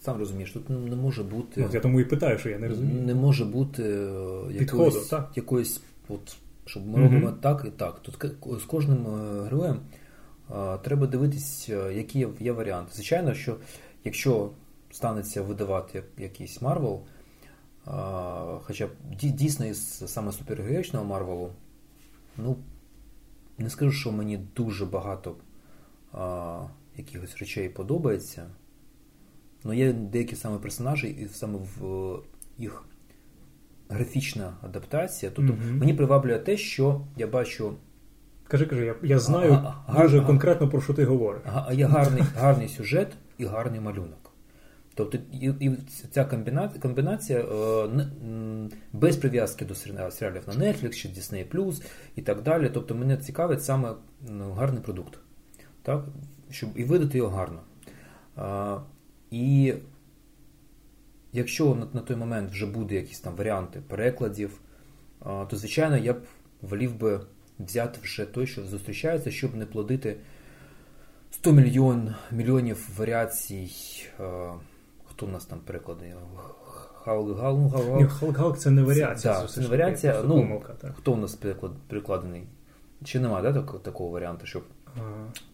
сам розумієш, тут не може бути... Ну, я тому і питаю, що я не розумію. Не може бути якоїсь, от, щоб ми робимо так і так. Тут з кожним героєм треба дивитись, які є варіанти. Звичайно, що якщо станеться видавати якийсь Марвел, хоча дійсно із саме супергероїчного Марвелу, ну, не скажу, що мені дуже багато якихось речей подобається, але є деякі саме персонажі і саме в їх графічна адаптація. Тобто мені приваблює те, що я бачу... Кажи, я знаю дуже конкретно, про що ти говориш. Є гарний сюжет і гарний малюнок. Тобто і ця комбінація без прив'язки до серіалів на Netflix чи Disney+, і так далі. Тобто мене цікавить саме гарний продукт. Так? Щоб і видати його гарно. І якщо на той момент вже буде якісь там варіанти перекладів, то, звичайно, я б волів би взяти вже той, що зустрічається, щоб не плодити 100 мільйонів варіацій. Хто в нас там перекладає? Халк це не варіація. Так, це не варіація. Ну, хто в нас перекладений? Чи нема такого варіанту, щоб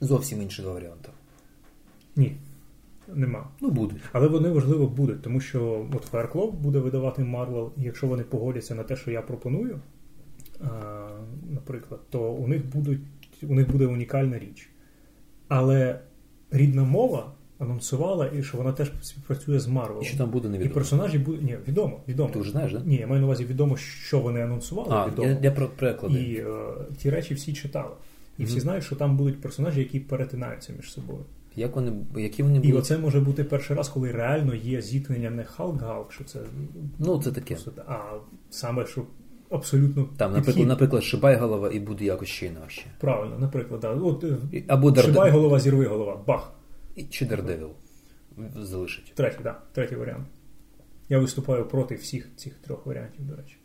зовсім іншого варіанту? Ні. Нема. Ну, будуть. Але вони, важливо, будуть, тому що от Феркло буде видавати Marvel, якщо вони погодяться на те, що я пропоную, наприклад, то у них буде унікальна річ. Але рідна мова анонсувала, і що вона теж співпрацює з Marvel. І що там буде, невідомо. І персонажі будуть... Ні, відомо. Ти вже знаєш, да? Ні, я маю на увазі відомо, що вони анонсували. Відомо. Я про переклади. І ті речі всі читали. І всі знають, що там будуть персонажі, які перетинаються між собою. Які вони будуть? І оце може бути перший раз, коли реально є зіткнення не Халк-Галк, що це... Ну, це таке. А саме, що абсолютно... Там, наприклад, Шибайголова і буде якось ще інакше. Правильно, наприклад, да. От, або Шибайголова, Зірвиголова, бах. Чи Дардевіл залишить. Третій варіант. Я виступаю проти всіх цих трьох варіантів, до речі.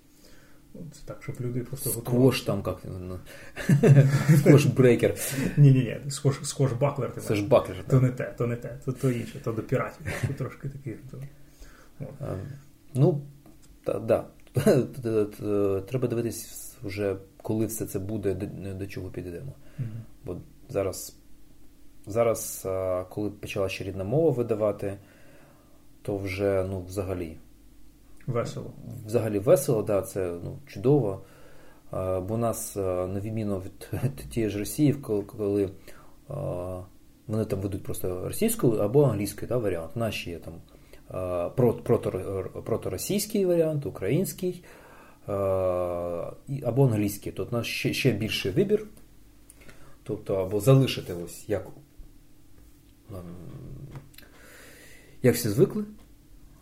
От, так, щоб люди просто... Сквош там, як... Сквош-брейкер. Ні. Сквош-баклер. Сквош-баклер. То не те. То інше. То до піратів. Трошки такий. Ну, так. Треба дивитись вже, коли все це буде, до чого підійдемо. Бо зараз, коли почала ще рідна мова видавати, то вже, взагалі... Весело. Взагалі весело, да, це чудово. Бо у нас, на відміну від тієї ж Росії, коли вони там ведуть просто російською або англійською, да, варіант. Наші є там проторосійський варіант, український або англійський. Тобто у нас ще більший вибір. Тобто, або залишити ось як всі звикли.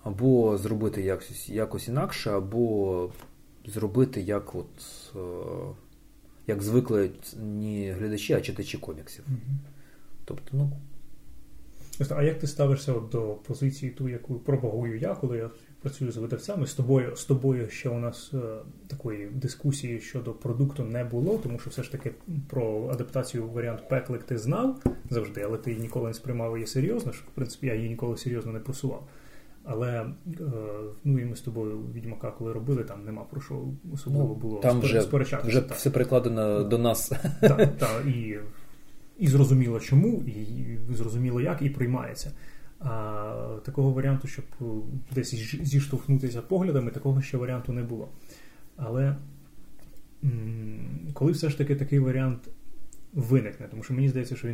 Або зробити якось інакше, або зробити як звикли не глядачі, а читачі коміксів. Тобто, А як ти ставишся до позиції ту, яку пропагую я, коли я працюю з видавцями? З тобою ще у нас такої дискусії щодо продукту не було, тому що все ж таки про адаптацію варіант пеклик ти знав завжди, але ти ніколи не сприймав її серйозно, що, в принципі, я її ніколи серйозно не просував. Але, і ми з тобою «Відьмака» коли робили, там нема про що особливо було сперечатися. Там вже все прикладено до нас. Так, і зрозуміло чому, і зрозуміло як, і приймається. А такого варіанту, щоб десь зіштовхнутися поглядами, такого ще варіанту не було. Але коли все ж таки такий варіант виникне, тому що мені здається, що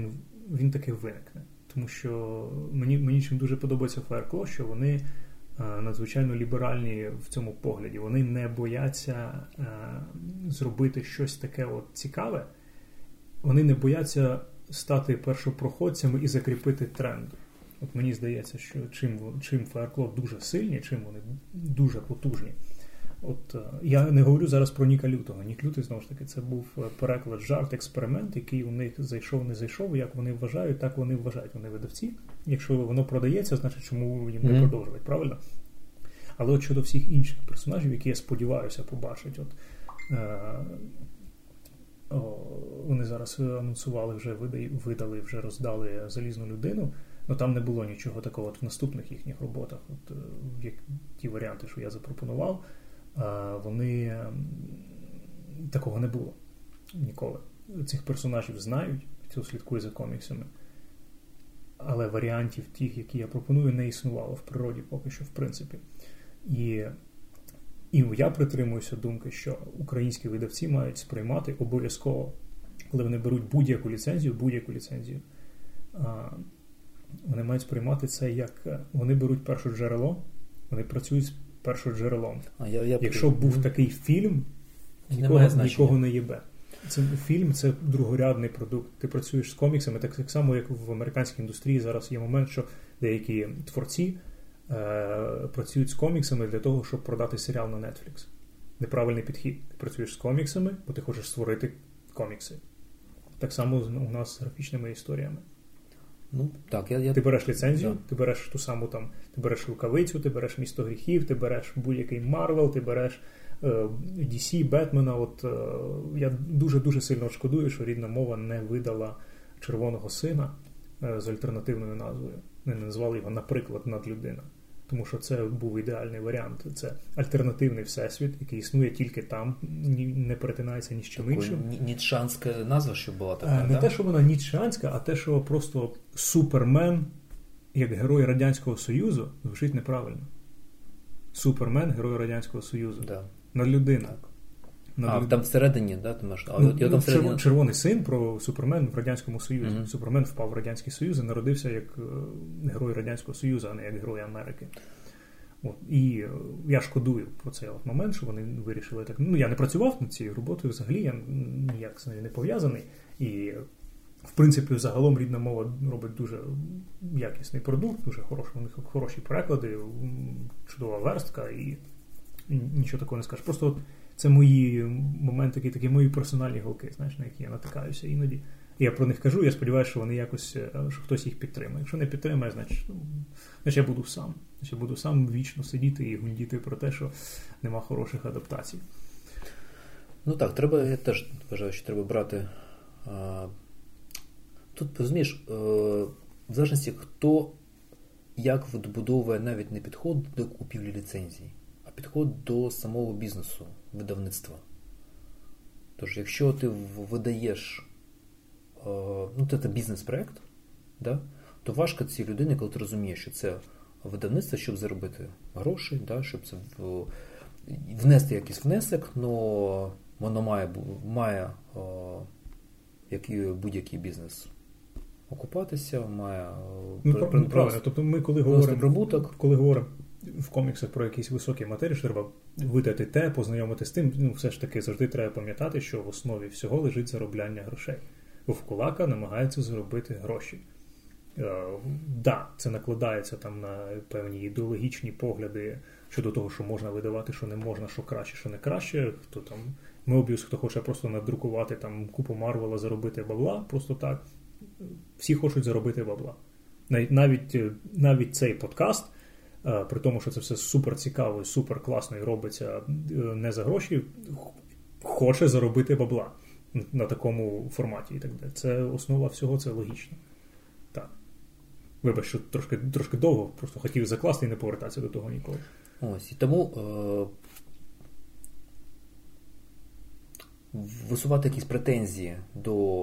він таки виникне. Тому що мені чим дуже подобається Феркло, що вони надзвичайно ліберальні в цьому погляді. Вони не бояться зробити щось таке от цікаве. Вони не бояться стати першопроходцями і закріпити тренд. От мені здається, що чим Феркло дуже сильні, чим вони дуже потужні, От я не говорю зараз про Ніка Лютого. Нік Лютий, знову ж таки, це був переклад, жарт, експеримент, який у них зайшов, не зайшов, як вони вважають, так вони вважають, вони видавці. Якщо воно продається, значить, чому їм не продовжувати, правильно? Але от щодо всіх інших персонажів, які, я сподіваюся, побачать, от вони зараз анонсували, вже видали, вже роздали «Залізну людину», але там не було нічого такого от в наступних їхніх роботах. От, як ті варіанти, що я запропонував, вони такого не було ніколи. Цих персонажів знають, хто слідкує за коміксами, але варіантів тих, які я пропоную, не існувало в природі поки що, в принципі. І я притримуюся думки, що українські видавці мають сприймати обов'язково, коли вони беруть будь-яку ліцензію, вони мають сприймати це як... Вони беруть перше джерело, вони працюють з першим джерелом. Якщо був такий фільм, нікого не єбе. Це фільм, це другорядний продукт. Ти працюєш з коміксами, так само, як в американській індустрії зараз є момент, що деякі творці працюють з коміксами для того, щоб продати серіал на Netflix. Неправильний підхід. Ти працюєш з коміксами, бо ти хочеш створити комікси. Так само у нас з графічними історіями. Ну, так, ти береш ліцензію, так. Ти береш ту саму там, ти береш рукавицю, ти береш місто гріхів, ти береш будь-який Марвел, ти береш DC, Бетмена. От я дуже-дуже сильно шкодую, що рідна мова не видала «Червоного сина» з альтернативною назвою. Не назвали його, наприклад, «Надлюдина». Тому що це був ідеальний варіант. Це альтернативний всесвіт, який існує тільки там, не перетинається ні з чим іншим. Нітшанська назва, що була така, не те, що вона нітшанська, а те, що просто Супермен, як герой Радянського Союзу, звучить неправильно. Супермен, герой Радянського Союзу. Да. Надлюдина. А там всередині, да, ти маєш? Червоний син про Супермен в Радянському Союзі. Mm-hmm. Супермен впав в Радянський Союз і народився як герой Радянського Союзу, а не як герой Америки. От. І я шкодую про цей момент, що вони вирішили так. Ну, я не працював над цією роботою взагалі, я ніяк з нею не пов'язаний. І, в принципі, загалом рідна мова робить дуже якісний продукт, дуже у них хороші переклади, чудова верстка і нічого такого не скажеш. Просто от це мої моменти, такі мої персональні голки, знаєш, на які я натикаюся іноді. Я про них кажу, я сподіваюся, що вони якось, що хтось їх підтримає. Якщо не підтримає, значить я буду сам. Значить, я буду сам вічно сидіти і гундіти про те, що нема хороших адаптацій. Ну так, треба, я теж вважаю, що треба брати. Тут, розумієш, в залежності, хто як відбудовує навіть не підход до купівлі ліцензії, а підход до самого бізнесу, видавництва. Тож, якщо ти видаєш, ну, це бізнес-проєкт, да, то важко цій людині, коли ти розумієш, що це видавництво, щоб заробити гроші, да, щоб це внести якийсь внесок, але воно має як і будь-який бізнес окупатися, має... правильно, тобто ми, коли говоримо в коміксах про якісь високі матерії, що треба видати те, познайомити з тим, ну, все ж таки завжди треба пам'ятати, що в основі всього лежить заробляння грошей. Вовкулака намагається заробити гроші. Да, це накладається там на певні ідеологічні погляди щодо того, що можна видавати, що не можна, що краще, що не краще. Хто там Мобіус, хто хоче просто надрукувати там купу Марвела, заробити бабла, просто так. Всі хочуть заробити бабла. Навіть цей подкаст, при тому, що це все супер цікаво і супер класно і робиться не за гроші, хоче заробити бабла на такому форматі і так далі. Це основа всього, це логічно. Так. Вибач, що трошки довго, просто хотів закласти і не повертатися до того ніколи. Ось, і тому висувати якісь претензії до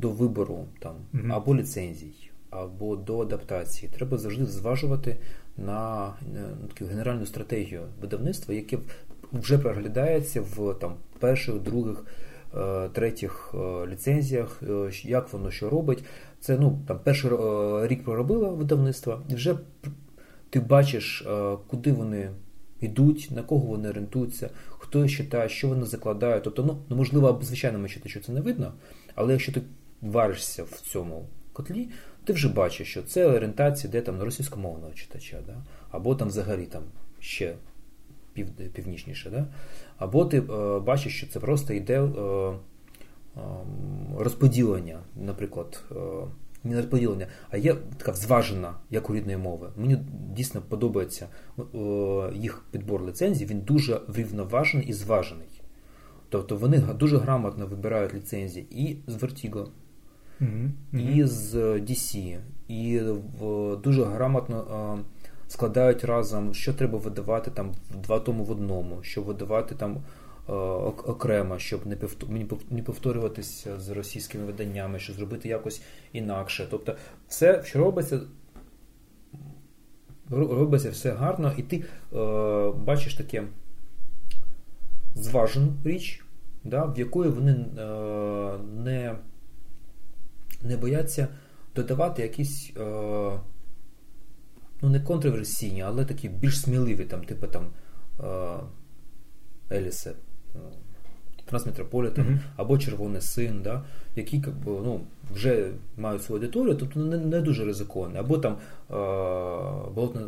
вибору там, mm-hmm. або ліцензій, або до адаптації. Треба завжди зважувати на таку генеральну стратегію видавництва, яке вже проглядається в там, перших, других, третіх ліцензіях, як воно що робить. Це ну, там, перший рік проробило видавництво, і вже ти бачиш, куди вони йдуть, на кого вони орієнтуються, хто читає, що вони закладають. Тобто, ну, можливо, звичайно, ми читаємо, що це не видно, але якщо ти варишся в цьому котлі, ти вже бачиш, що це орієнтація, де там на російськомовного читача, да? Або там взагалі там ще північніше, да? Або ти бачиш, що це просто йде розподілення, наприклад, не розподілення, а є така зважена, як у рідної мови. Мені дійсно подобається їх підбор ліцензій, він дуже врівноважений і зважений. Тобто вони дуже грамотно вибирають ліцензії і з Vertigo, і з DC, і дуже грамотно складають разом, що треба видавати там два тому в одному, що видавати там окремо, щоб не повторюватися з російськими виданнями, що зробити якось інакше. Тобто все, що робиться все гарно, і ти бачиш таке зважену річ, да, в якої вони не бояться додавати якісь не контроверсійні, але такі більш сміливі, там, типу там Елісе, Трансметрополітен, або Червоний син, да, які вже мають свою аудиторію, тобто не дуже ризиковані. Або там болотна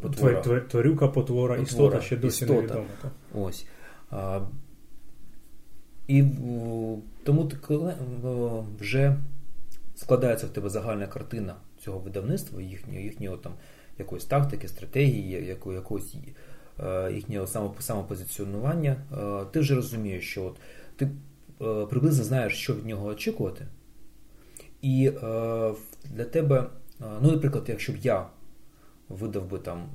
потвора. Тварюка, потвора, істота ще досі невідома. Ось. І тому вже складається в тебе загальна картина цього видавництва, їхньої там якоїсь тактики, стратегії, якоїсь їхнього самопозиціонування. Ти вже розумієш, що ти приблизно знаєш, що від нього очікувати. І для тебе, наприклад, якщо б я видав би там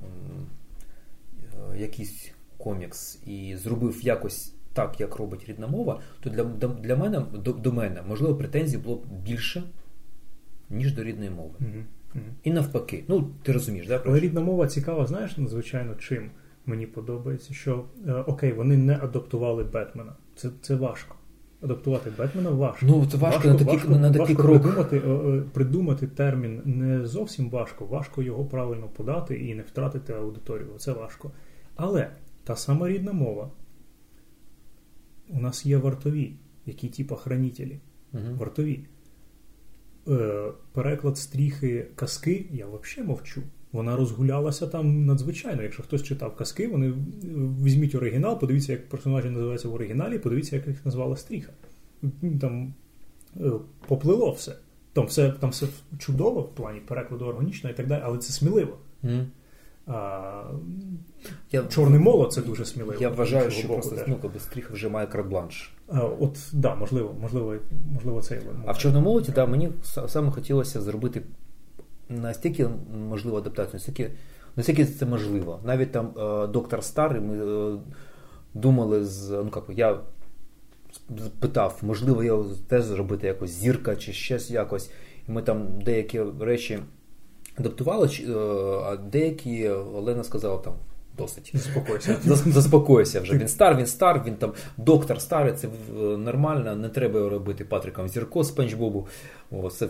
якийсь комікс і зробив якось так, як робить рідна мова, то для мене, до мене, можливо, претензій було б більше, ніж до рідної мови. І навпаки. Ти розумієш, да? Але рідна мова цікава, знаєш, надзвичайно чим мені подобається, що окей, вони не адаптували Бетмена. Це важко. Адаптувати Бетмена важко. Це важко на такий крок. Придумати термін не зовсім важко. Важко його правильно подати і не втратити аудиторію. Це важко. Але та сама рідна мова. У нас є вартові, які типа хранителі. Вартові. Переклад стріхи казки, я взагалі мовчу. Вона розгулялася там надзвичайно. Якщо хтось читав казки, вони візьміть оригінал, подивіться, як персонажі називаються в оригіналі, подивіться, як їх назвала стріха. Там поплило все. Там все чудово в плані перекладу органічно і так далі, але це сміливо. Чорний молот це дуже сміливо. Я вважаю, що просто стріх вже має карт-бланш. Можливо, це і воно. А в Чорному молоті, мені саме хотілося зробити настільки можливу адаптацію, настільки це можливо. Навіть там доктор Старий, ми думали я питав, можливо, його теж зробити якось зірка чи щось якось. І ми там деякі речі адаптували, а деякі Олена сказала там досить. Заспокойся вже. Він стар, він там доктор старий, це нормально, не треба його робити Патриком Зірко з Спанч-Бобу. Це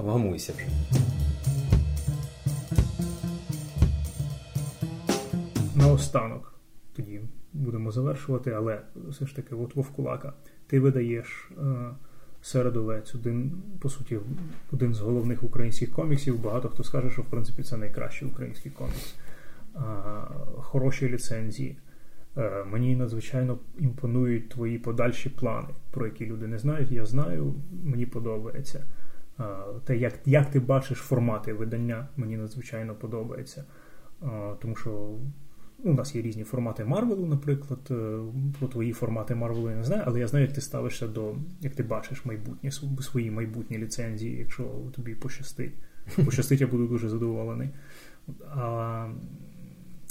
вгамуйся вже. Наостанок тоді будемо завершувати, але все ж таки Вовкулака. Ти видаєш Середовець, один з головних українських коміксів. Багато хто скаже, що в принципі це найкращий український комікс. Хороші ліцензії. Мені надзвичайно імпонують твої подальші плани, про які люди не знають. Я знаю, мені подобається. Те, як ти бачиш формати видання, мені надзвичайно подобається. Тому що у нас є різні формати Марвелу, наприклад. Про твої формати Марвелу я не знаю, але я знаю, як ти ставишся як ти бачиш майбутнє, свої майбутні ліцензії, якщо тобі пощастить. Пощастить, я буду дуже задоволений.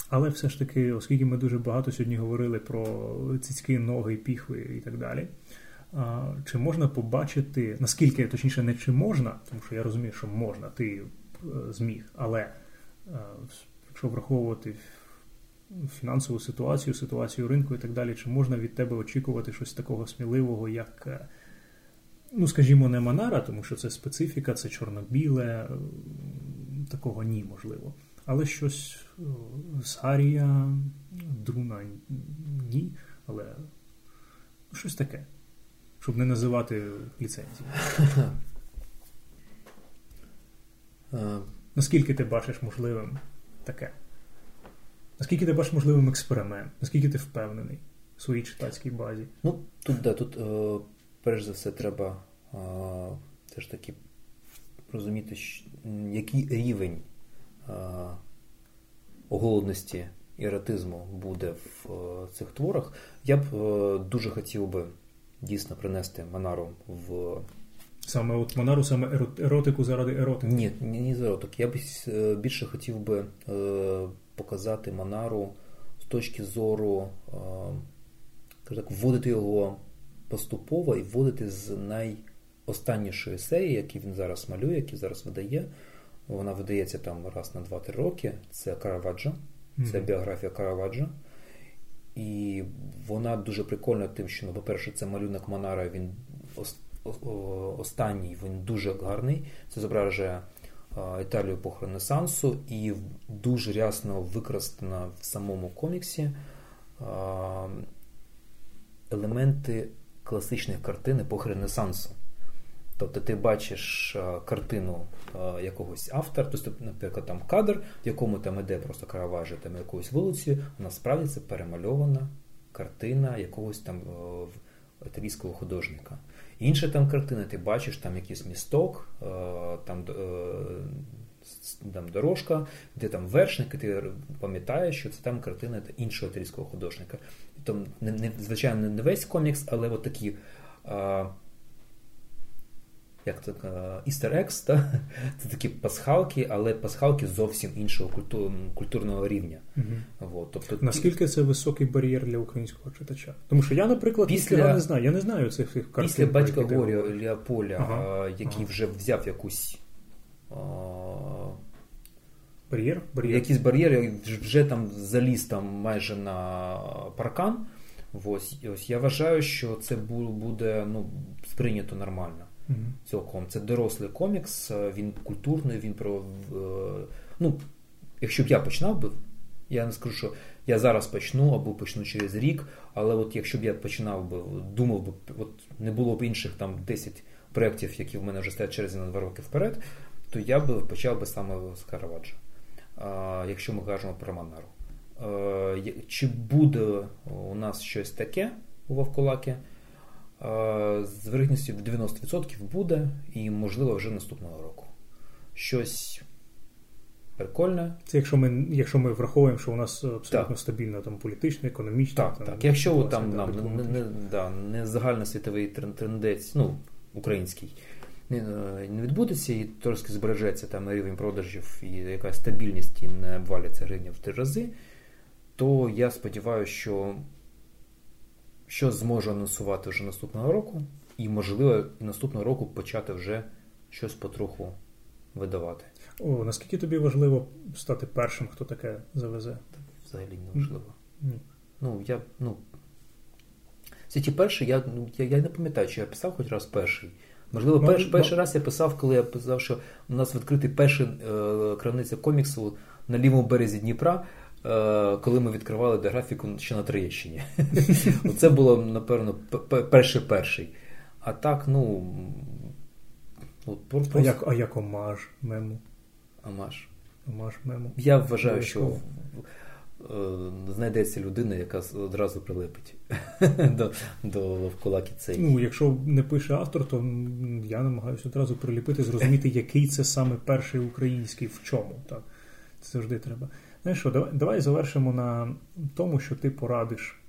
Але все ж таки, оскільки ми дуже багато сьогодні говорили про цицьки, ноги, піхви і так далі, чи можна побачити, наскільки, точніше, не чи можна, тому що я розумію, що можна, ти зміг, але якщо враховувати фінансову ситуацію, ситуацію ринку і так далі, чи можна від тебе очікувати щось такого сміливого, як, скажімо, не Манара, тому що це специфіка, це чорно-біле, такого ні, можливо. Але щось Сарія, Друна, ні, але щось таке, щоб не називати ліцензії. Наскільки ти бачиш можливим таке? Наскільки ти бачиш можливим експеримент? Наскільки ти впевнений в своїй читацькій базі? Ну, тут, перш за все, треба все ж таки розуміти, який рівень голодності і еротизму буде в цих творах. Я б дуже хотів би дійсно принести Манару в... Саме от Манару, саме еротику заради еротики? Ні, не з еротики. Я б більше хотів би показати Манару з точки зору, вводити його поступово і вводити з найостаннішої серії, які він зараз малює, які зараз видає. Вона видається там раз на 2-3 роки. Це Караваджа, це біографія Караваджа. І вона дуже прикольна тим, що, по-перше, це малюнок Манара, він останній, він дуже гарний. Це зображує Італію епохи Ренесансу і дуже рясно використана в самому коміксі елементи класичних картин епохи Ренесансу. Тобто ти бачиш картину якогось автора, тобто, наприклад, там кадр, в якому там іде просто Караваджо там якоїсь вулиці, насправді це перемальована картина якогось там італійського художника. Інша там картина, ти бачиш там якийсь місток, там дорожка, де там вершник, і ти пам'ятаєш, що це там картина іншого італійського художника. Там, звичайно, не весь комікс, але от такі істер-екс, та? Це такі пасхалки, але пасхалки зовсім іншого культурного рівня. Угу. От, тобто, наскільки це високий бар'єр для українського читача? Тому що я, наприклад, не знаю цих картин. Після «Батька Горя» Леополя, який вже взяв якусь бар'єр? Якийсь бар'єр, вже там заліз там майже на паркан. Ось я вважаю, що це буде сприйнято нормально. Цілком. Це дорослий комікс, він культурний, він про... якщо б я починав би, я не скажу, що я зараз почну або почну через рік, але от якщо б я починав би, думав би, от не було б інших там 10 проєктів, які в мене вже стоять через 2 роки вперед, то я б почав би саме з Караваджо, якщо ми кажемо про Манару. Чи буде у нас щось таке у Вовкулаки? З вірогідністю в 90% буде, і, можливо, вже наступного року. Щось прикольне. Це якщо ми враховуємо, що у нас абсолютно стабільно там політично, економічно. Так. Якщо там не загальносвітовий трендець, український, не відбудеться, і трошки збережеться там рівень продажів, і якась стабільність, і не обвалюється гривня в 3 рази, то я сподіваюся, що зможу анонсувати вже наступного року, і, можливо, наступного року почати вже щось потроху видавати. О, наскільки тобі важливо стати першим, хто таке завезе? Взагалі не важливо. Це ті перші, я не пам'ятаю, чи я писав хоч раз перший. Можливо, перший раз я писав, коли я писав, що у нас відкритий перший крамниця коміксу на лівому березі Дніпра, коли ми відкривали графіку ще на Троєщині. Це було, напевно, перший. А так, просто... А як омаж мему? Омаж мему. Я вважаю, що знайдеться людина, яка одразу прилепить до Вовкулаки цей. Якщо не пише автор, то я намагаюся одразу приліпити, зрозуміти, який це саме перший український, в чому. Так? Це завжди треба. Знаєш що, давай завершимо на тому, що ти порадиш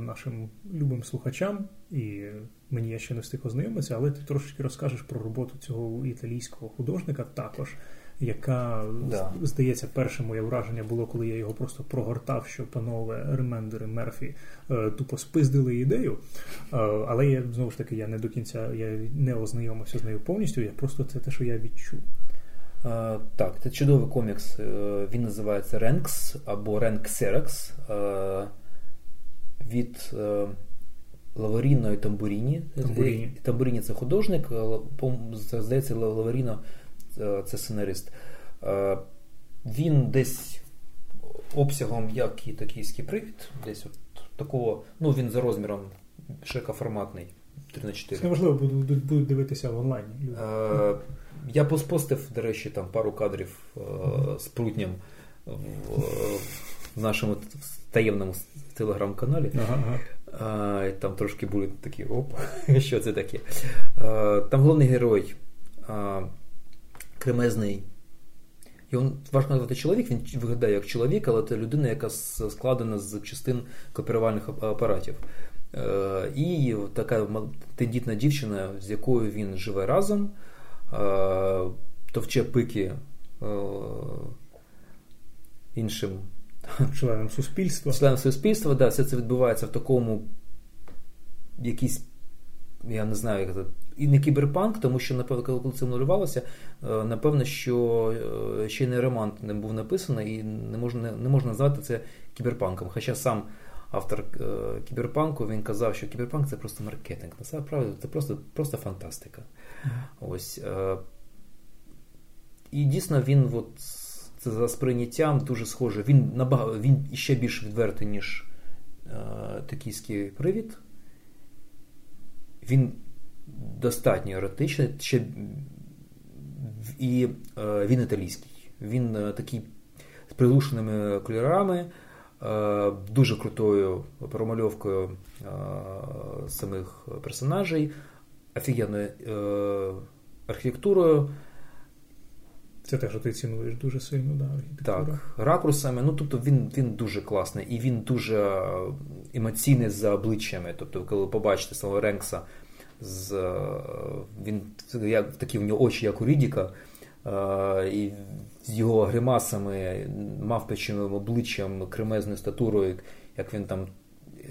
нашим любим слухачам, і мені я ще не встиг ознайомитися, але ти трошечки розкажеш про роботу цього італійського художника також, яка, здається, перше моє враження було, коли я його просто прогортав, що панове ремендери Мерфі тупо спиздили ідею, але я, знову ж таки, я не до кінця, я не ознайомився з нею повністю, я просто це те, що я відчув. Так, це чудовий комікс, він називається «Ренкс» або «Ренксерекс» від Лаворіно і Тамбуріні. Тамбуріні – це художник, здається, Лаворіно – це сценарист. Він десь обсягом, як і токійський привід, десь от такого, він за розміром широкоформатний, 3х4. Це важливо, будуть дивитися в онлайні. Я поспостив, до речі, там пару кадрів з прутням в нашому таємному телеграм-каналі. Ага. Там трошки були такі, оп, що це таке. Там головний герой кремезний. Його важко назвати чоловік, він виглядає як чоловік, але це людина, яка складена з частин копірувальних апаратів. І така тендітна дівчина, з якою він живе разом, товче пики іншим членам суспільства. Членам суспільства, да, все це відбувається в такому якійсь, я не знаю, як це, і не кіберпанк, тому що, напевно, коли це малювалося, напевно, що ще не роман не був написаний, і не можна назвати це кіберпанком. Хоча сам автор кіберпанку, він казав, що кіберпанк – це просто маркетинг. Насправді, це просто фантастика. Ось. І дійсно він от, це за сприйняттям дуже схоже. Він ще більш відвертий, ніж токійський привід. Він достатньо еротичний. І він італійський. Він такий з приглушеними кольорами, дуже крутою промальовкою самих персонажей, офігенною архітектурою. Це те, що ти цінуєш дуже сильно, да, архітектура. Так, ракурсами. Ну, тобто він дуже класний і він дуже емоційний за обличчями. Тобто, коли побачите самого Ренкса, він такі в нього очі, як у Ріддіка, і з його гримасами, мавпичим обличчям, кремезною статурою, як він там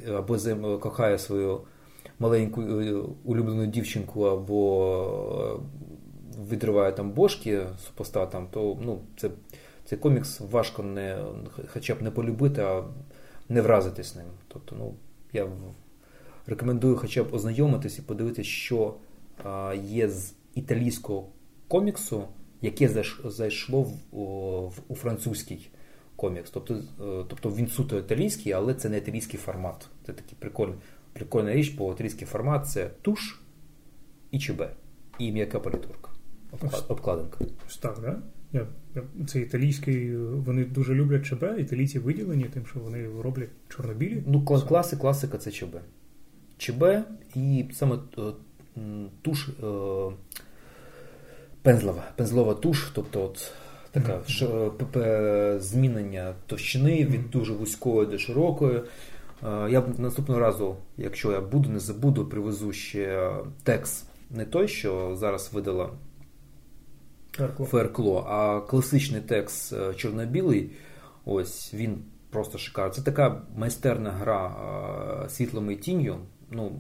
або кохає свою маленьку улюблену дівчинку, або відриває там бошки супостатам, то ну, цей комікс важко не, хоча б не полюбити, а не вразитись ним. Тобто, ну, я рекомендую хоча б ознайомитись і подивитися, що є з італійського коміксу, яке зайшло у французький комікс. Тобто він суто італійський, але це не італійський формат. Це такий прикольна річ, бо італійський формат – це туш і чебе. І м'яка палітурка, обкладинка. Так, да? Це італійський, вони дуже люблять чебе, італійці виділені тим, що вони роблять чорнобілі. Ну, класика – це чебе. Чебе і саме туш пензлова туш, тобто от така змінення товщини від дуже вузької до широкої. Я наступного разу, якщо я буду, не забуду, привезу ще текст. Не той, що зараз видала Феркло, а класичний текст чорно-білий. Ось, він просто шикарний. Це така майстерна гра світлом і тінню. Ну,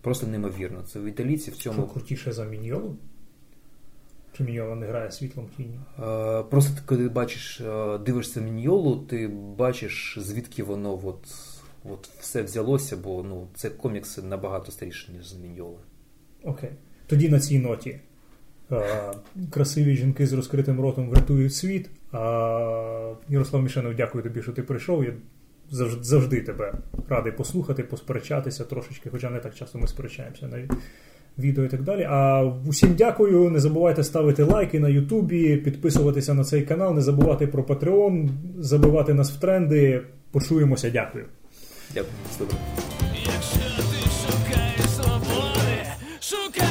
просто неймовірно. Це в італійці в цьому... Що крутіше за Міньйолу? Чи Міньйола не грає світлом і тінню? Просто коли бачиш, дивишся Міньйолу, ти бачиш, звідки воно от все взялося, бо ну, це комікси набагато старіші, ніж за Міньйоли. Окей. Тоді на цій ноті красиві жінки з розкритим ротом врятують світ. Ярослав Мішенов, дякую тобі, що ти прийшов. Я завжди тебе радий послухати, посперечатися трошечки, хоча не так часто ми сперечаємося на відео і так далі. А усім дякую. Не забувайте ставити лайки на Ютубі, підписуватися на цей канал, не забувати про Patreon, забивати нас в тренди. Почуємося. Дякую. Дякую. Якщо ти шукаєш свободи, шукай!